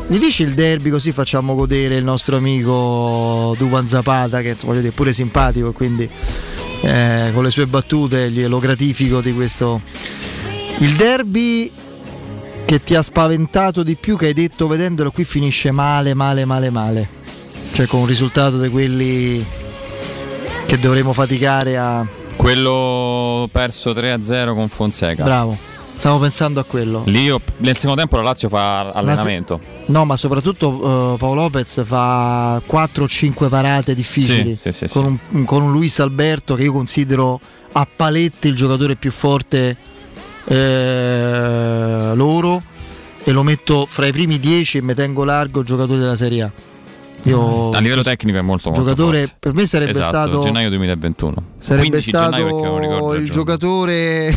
mi dici il derby, così facciamo godere il nostro amico Duvan Zapata, che voglio dire è pure simpatico, quindi eh, con le sue battute glielo gratifico di questo. Il derby che ti ha spaventato di più, che hai detto vedendolo qui finisce male, male, male, male, cioè con un risultato di quelli che dovremo faticare a... Quello perso tre a zero con Fonseca. Bravo, stavo pensando a quello. Lì io, nel secondo tempo la Lazio fa allenamento. Ma se... No, ma soprattutto uh, Paolo Lopez fa quattro o cinque parate difficili, sì, sì, sì, con, sì. Un, con un Luis Alberto che io considero a paletti il giocatore più forte Eh, loro, e lo metto fra i primi dieci e mi tengo largo il giocatore della Serie A. Io, a livello tecnico è molto molto giocatore forte. Per me sarebbe esatto, stato gennaio duemilaventuno, sarebbe stato il giocatore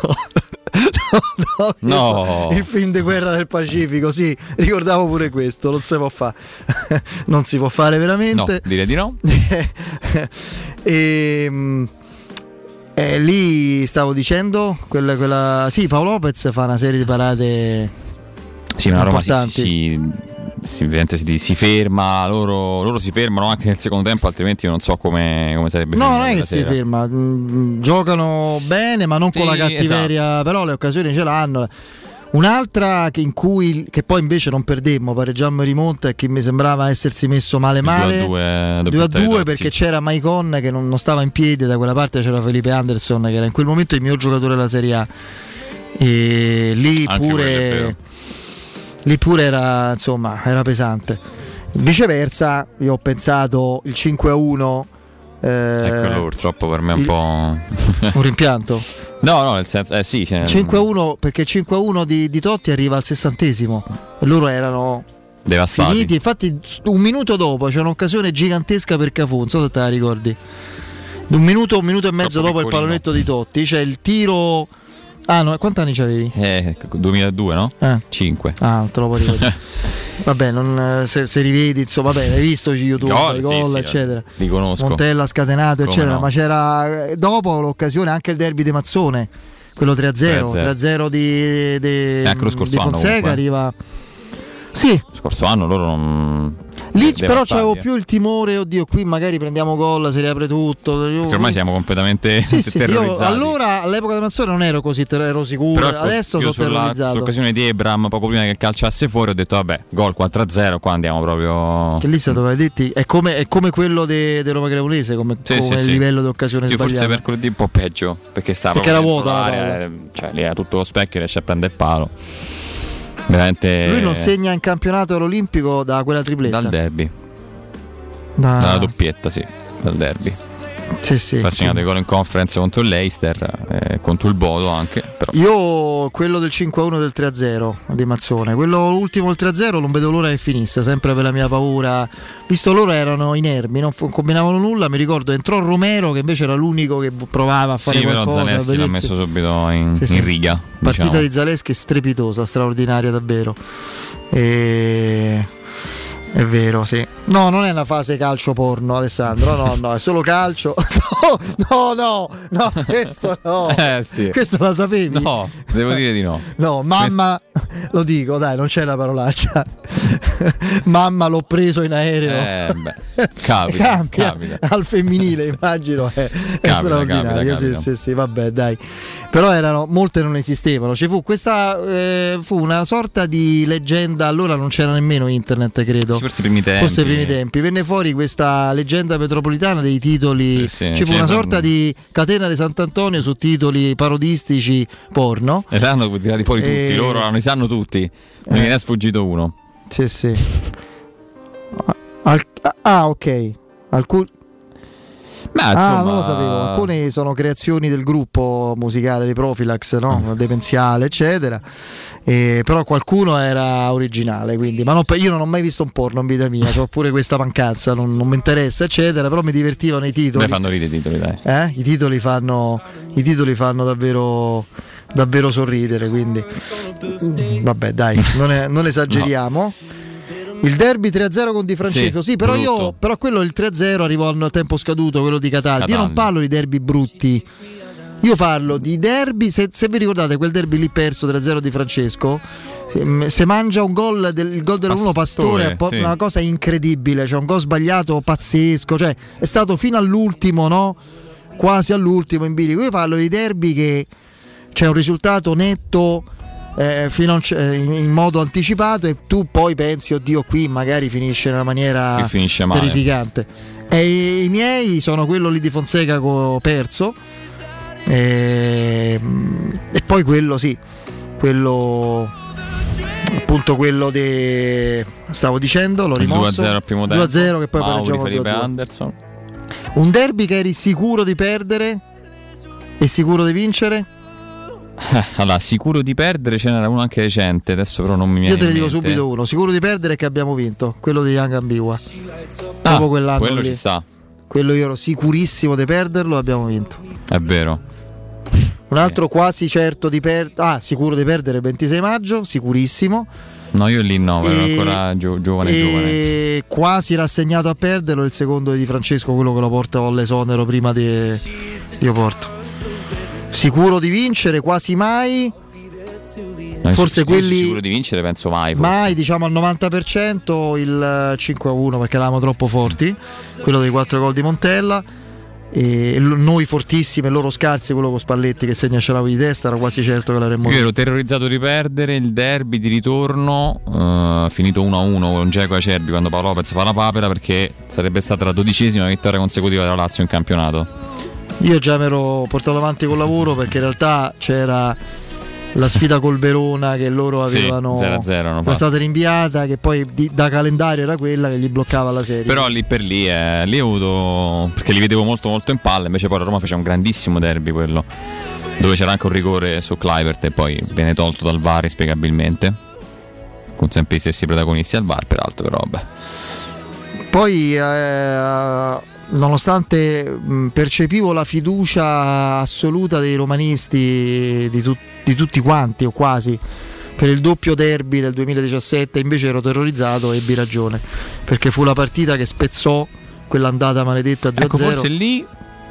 no, no, no. So, il film di Guerra del Pacifico, sì, ricordavo pure questo, non si può fare non si può fare veramente, no, direi di no. E Eh, lì stavo dicendo quella, quella... Sì, Paolo Lopez fa una serie di parate. Sì, ma Roma si, si, si, si, si ferma, loro, loro si fermano anche nel secondo tempo, altrimenti non so come, come sarebbe. No, non è che si ferma, giocano bene, ma non sì, con la cattiveria, esatto. Però le occasioni ce l'hanno. Un'altra che in cui che poi invece non perdemmo, pareggiammo e rimonta, e che mi sembrava essersi messo male male due a due perché c'era Maicon che non, non stava in piedi, da quella parte c'era Felipe Anderson che era in quel momento il mio giocatore della Serie A, e lì anche pure lì pure era, insomma, era pesante. Viceversa io ho pensato il cinque a uno eh, ecco, purtroppo per me è un il, po' un rimpianto. No, no, nel senso, eh sì. Cioè... cinque a uno perché cinque a uno di, di Totti arriva al sessantesimo. Loro erano devastati, finiti. Infatti, un minuto dopo c'è un'occasione gigantesca per Cafù. Non so se te la ricordi. Un minuto, un minuto e mezzo troppo dopo piccolino. Il pallonetto di Totti c'è cioè il tiro. Ah, no, quanti anni c'avevi? Eh, duemiladue, no? Eh. cinque. Ah, non te lo puoi ricordare. Vabbè, non, se, se rivedi, insomma, vabbè, hai visto YouTube, gol, gol sì, eccetera. Sì, li conosco. Montella scatenato, come eccetera. No. Ma c'era dopo l'occasione anche il derby di Mazzone, quello tre a zero. tre a zero di, di, anche lo scorso di Fonseca anno, arriva. Sì. Lo scorso anno loro non. Lì però c'avevo più il timore, oddio, qui magari prendiamo gol, si riapre tutto. Perché ormai siamo completamente sì, sì, terrorizzati. Sì, allora all'epoca del Mazzone non ero così, ero sicuro. Però adesso sono sulla, terrorizzato. Sull'occasione di Ebram, poco prima che calciasse fuori, ho detto vabbè, gol quattro a zero, qua andiamo proprio. Che lì si doveva detti, è come, è come quello de, de Roma Cremonese, come, sì, come sì, il livello sì. Di occasione io sbagliata. Forse mercoledì un po' peggio, perché stava perché era vuota, cioè lì era tutto lo specchio, riesce a prendere il palo. Veramente... Lui non segna in campionato all'Olimpico da quella tripletta. Dal derby. Da... Dalla doppietta, sì, dal derby. Sì, sì. Ha segnato i gol in conference contro l'Eister, eh, contro il Bodo anche. Però. Io quello del cinque a uno del tre a zero di Mazzone, quello ultimo il tre a zero non vedo l'ora che finisse, sempre per la mia paura. Visto loro erano inermi, non combinavano nulla, mi ricordo entrò Romero che invece era l'unico che provava a fare sì, qualcosa. Sì, però Zaleschi l'ha messo subito in, sì, sì. in riga. Partita diciamo. Di Zaleschi strepitosa, straordinaria davvero. E... È vero, sì. No, non è una fase calcio porno, Alessandro. No, no, è solo calcio. No, no, no, no questo no. Eh, sì. Questo lo sapevi? No, devo dire di no. No, mamma, questo... lo dico, dai, non c'è la parolaccia. Mamma, l'ho preso in aereo. Eh, beh, capita, capita, capita. Al femminile, immagino. È, capita, è straordinario. Capita, capita. Sì, sì, sì, vabbè, dai. Però erano molte, non esistevano. Ci fu questa, eh, fu una sorta di leggenda. Allora non c'era nemmeno internet, credo. Forse i primi tempi. Forse primi tempi. Venne fuori questa leggenda metropolitana dei titoli. Eh sì, ci fu una sorta un... di catena di Sant'Antonio su titoli parodistici porno. E l'hanno tirati fuori e... tutti, loro ne sanno tutti. Non eh. ne è sfuggito uno. Sì, sì. Al... Ah, ok. Alcuni. Ma, insomma... Ah, non lo sapevo. Alcune sono creazioni del gruppo musicale di Profilax, no? Mm. Demenziale, eccetera. Eh, però qualcuno era originale, quindi. Ma non, io non ho mai visto un porno in vita mia, c'ho pure questa mancanza, non, non mi interessa, eccetera. Però mi divertivano i titoli. Beh, fanno ridere i titoli, dai. Eh? I titoli fanno, i titoli fanno davvero, davvero sorridere, quindi. Vabbè, dai, non, è, non esageriamo. No. Il derby tre a zero con Di Francesco, sì, sì però brutto. io però quello il tre a zero arrivò al tempo scaduto, quello di Cataldi. Io non parlo di derby brutti. Io parlo di derby, se, se vi ricordate quel derby lì perso tre a zero di Francesco, se, se mangia un gol del, il gol dell'uno Pastore, Pastore sì. Una cosa incredibile, cioè un gol sbagliato pazzesco, cioè è stato fino all'ultimo, no? Quasi all'ultimo in bilico. Io parlo di derby che c'è un risultato netto eh, fino a, in, in modo anticipato e tu poi pensi oddio qui magari finisce in una maniera finisce terrificante. E i miei sono quello lì di Fonseca perso. E, e poi quello sì, quello appunto quello de, stavo dicendo l'ho rimosso due a zero al primo tempo, due a zero che poi pareggiava con Felipe Anderson. Un derby che eri sicuro di perdere e sicuro di vincere? Allora, sicuro di perdere ce n'era uno anche recente, adesso però non mi viene. Io te ne dico subito uno, sicuro di perdere è che abbiamo vinto, quello di Young Ambigua. Ah, quello lì. Ci sta. Quello io ero sicurissimo di perderlo e abbiamo vinto. È vero. Un altro quasi certo di perdere, ah, sicuro di perdere il ventisei maggio, sicurissimo. No, io lì no, ero ancora gio- giovane e giovane. Quasi rassegnato a perderlo il secondo di Francesco, quello che lo porta all'esonero prima di, di Oporto. Sicuro di vincere quasi mai. No, forse sicuro, quelli sicuro di vincere penso mai. Forse. Mai, diciamo al novanta per cento il cinque a uno perché eravamo troppo forti, quello dei quattro gol di Montella. E noi fortissimi e loro scarsi, quello con Spalletti che segna Sciaravo di testa, era quasi certo che l'avremmo. Io ero terrorizzato di perdere il derby di ritorno uh, finito uno a uno con Dzeko Acerbi quando Paolo Lopez fa la papera, perché sarebbe stata la dodicesima vittoria consecutiva della Lazio in campionato. Io già mi ero portato avanti col lavoro perché in realtà c'era la sfida col Verona che loro avevano sì, zero a zero, è stata rinviata, che poi di, da calendario era quella che gli bloccava la serie. Però lì per lì eh, li ho avuto, perché li vedevo molto molto in palla, invece poi la Roma fece un grandissimo derby, quello dove c'era anche un rigore su Kluivert e poi viene tolto dal V A R inspiegabilmente, con sempre gli stessi protagonisti al V A R peraltro. Però vabbè, poi eh, nonostante percepivo la fiducia assoluta dei romanisti di tutti di tutti quanti o quasi per il doppio derby del duemiladiciassette, invece ero terrorizzato e ebbi ragione, perché fu la partita che spezzò quell'andata maledetta due a zero. Ecco, forse lì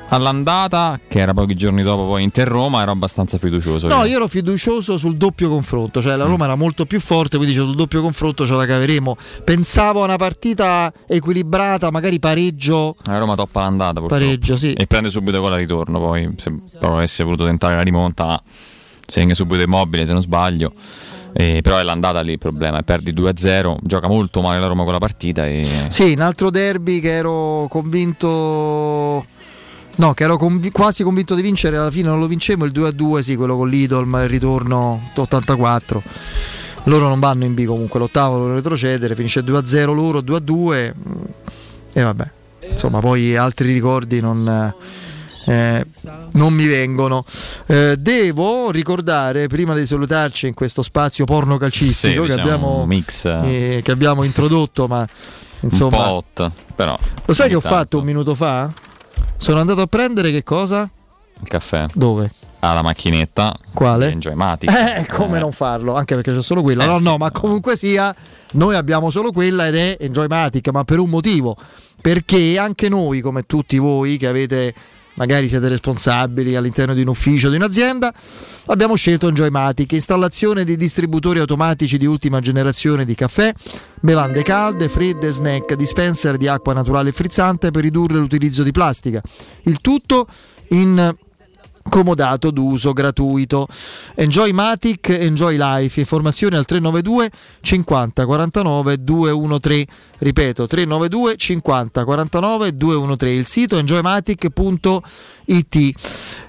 all'andata, che era pochi giorni dopo poi in Roma, ero abbastanza fiducioso. No, io ero fiducioso sul doppio confronto, cioè la Roma mm. era molto più forte, quindi sul doppio confronto ce la caveremo. Pensavo a una partita equilibrata, magari pareggio. La Roma toppa l'andata purtroppo. Pareggio, sì. E prende subito con la ritorno, poi se però avesse voluto tentare la rimonta, ma segna subito Immobile se non sbaglio, eh, però è l'andata lì il problema, perdi due a zero, gioca molto male la Roma quella partita e... Sì, un altro derby che ero convinto no, che ero conv... quasi convinto di vincere, alla fine non lo vincemmo, il due a due sì, quello con l'Idol, ma il ritorno ottantaquattro, loro non vanno in B comunque, l'ottavo devono retrocedere, finisce due a zero loro, due a due e vabbè, insomma poi altri ricordi non... Eh, non mi vengono. Eh, devo ricordare prima di salutarci in questo spazio porno calcistico, sì, che, diciamo abbiamo, mix. Eh, che abbiamo introdotto, ma insomma un po' hot, però lo sai che tanto. Ho fatto un minuto fa? Sono andato a prendere che cosa? Il caffè. Dove? Ah, la macchinetta. Quale? Enjoymatic. Eh, come eh. non farlo? Anche perché c'è solo quella. Eh, no, sì, no, ma comunque sia, noi abbiamo solo quella ed è Enjoymatic, ma per un motivo, perché anche noi, come tutti voi che avete magari siete responsabili all'interno di un ufficio, di un'azienda, abbiamo scelto Enjoymatic, installazione di distributori automatici di ultima generazione di caffè, bevande calde, fredde, snack, dispenser di acqua naturale e frizzante per ridurre l'utilizzo di plastica, il tutto in comodato d'uso gratuito. Enjoymatic, Enjoy Life, informazioni al tre nove due cinquanta quarantanove due uno tre, ripeto tre nove due cinquanta quarantanove due uno tre, il sito enjoymatic punto it.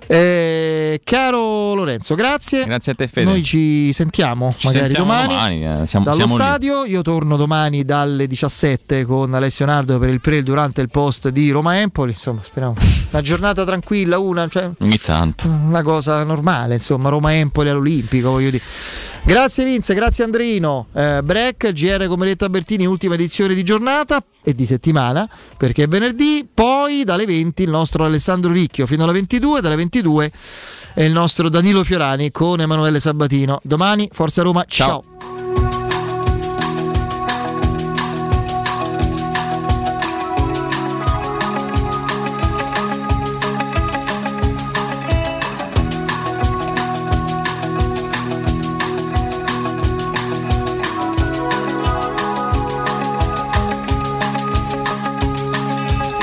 eh, caro Lorenzo, grazie grazie a te Fede, noi ci sentiamo ci magari sentiamo domani, domani. Eh, siamo, dallo siamo stadio lì. Io torno domani dalle diciassette con Alessio Nardo per il pre, il durante e il post di Roma Empoli, insomma speriamo una giornata tranquilla, una cioè... ogni tanto una cosa normale, insomma Roma Empoli all'Olimpico, voglio dire. Grazie Vince, grazie Andrino. eh, break, G R con Benedetta Bertini, ultima edizione di giornata e di settimana perché è venerdì, poi dalle venti il nostro Alessandro Ricchio fino alle ventidue, dalle ventidue è il nostro Danilo Fiorani con Emanuele Sabatino. Domani Forza Roma, ciao, ciao.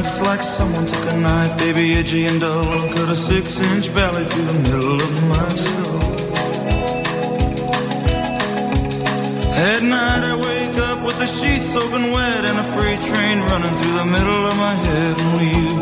It's like someone took a knife, baby, edgy and dull, and cut a six-inch valley through the middle of my skull. At night I wake up with the sheets soaking wet and a freight train running through the middle of my head. Only you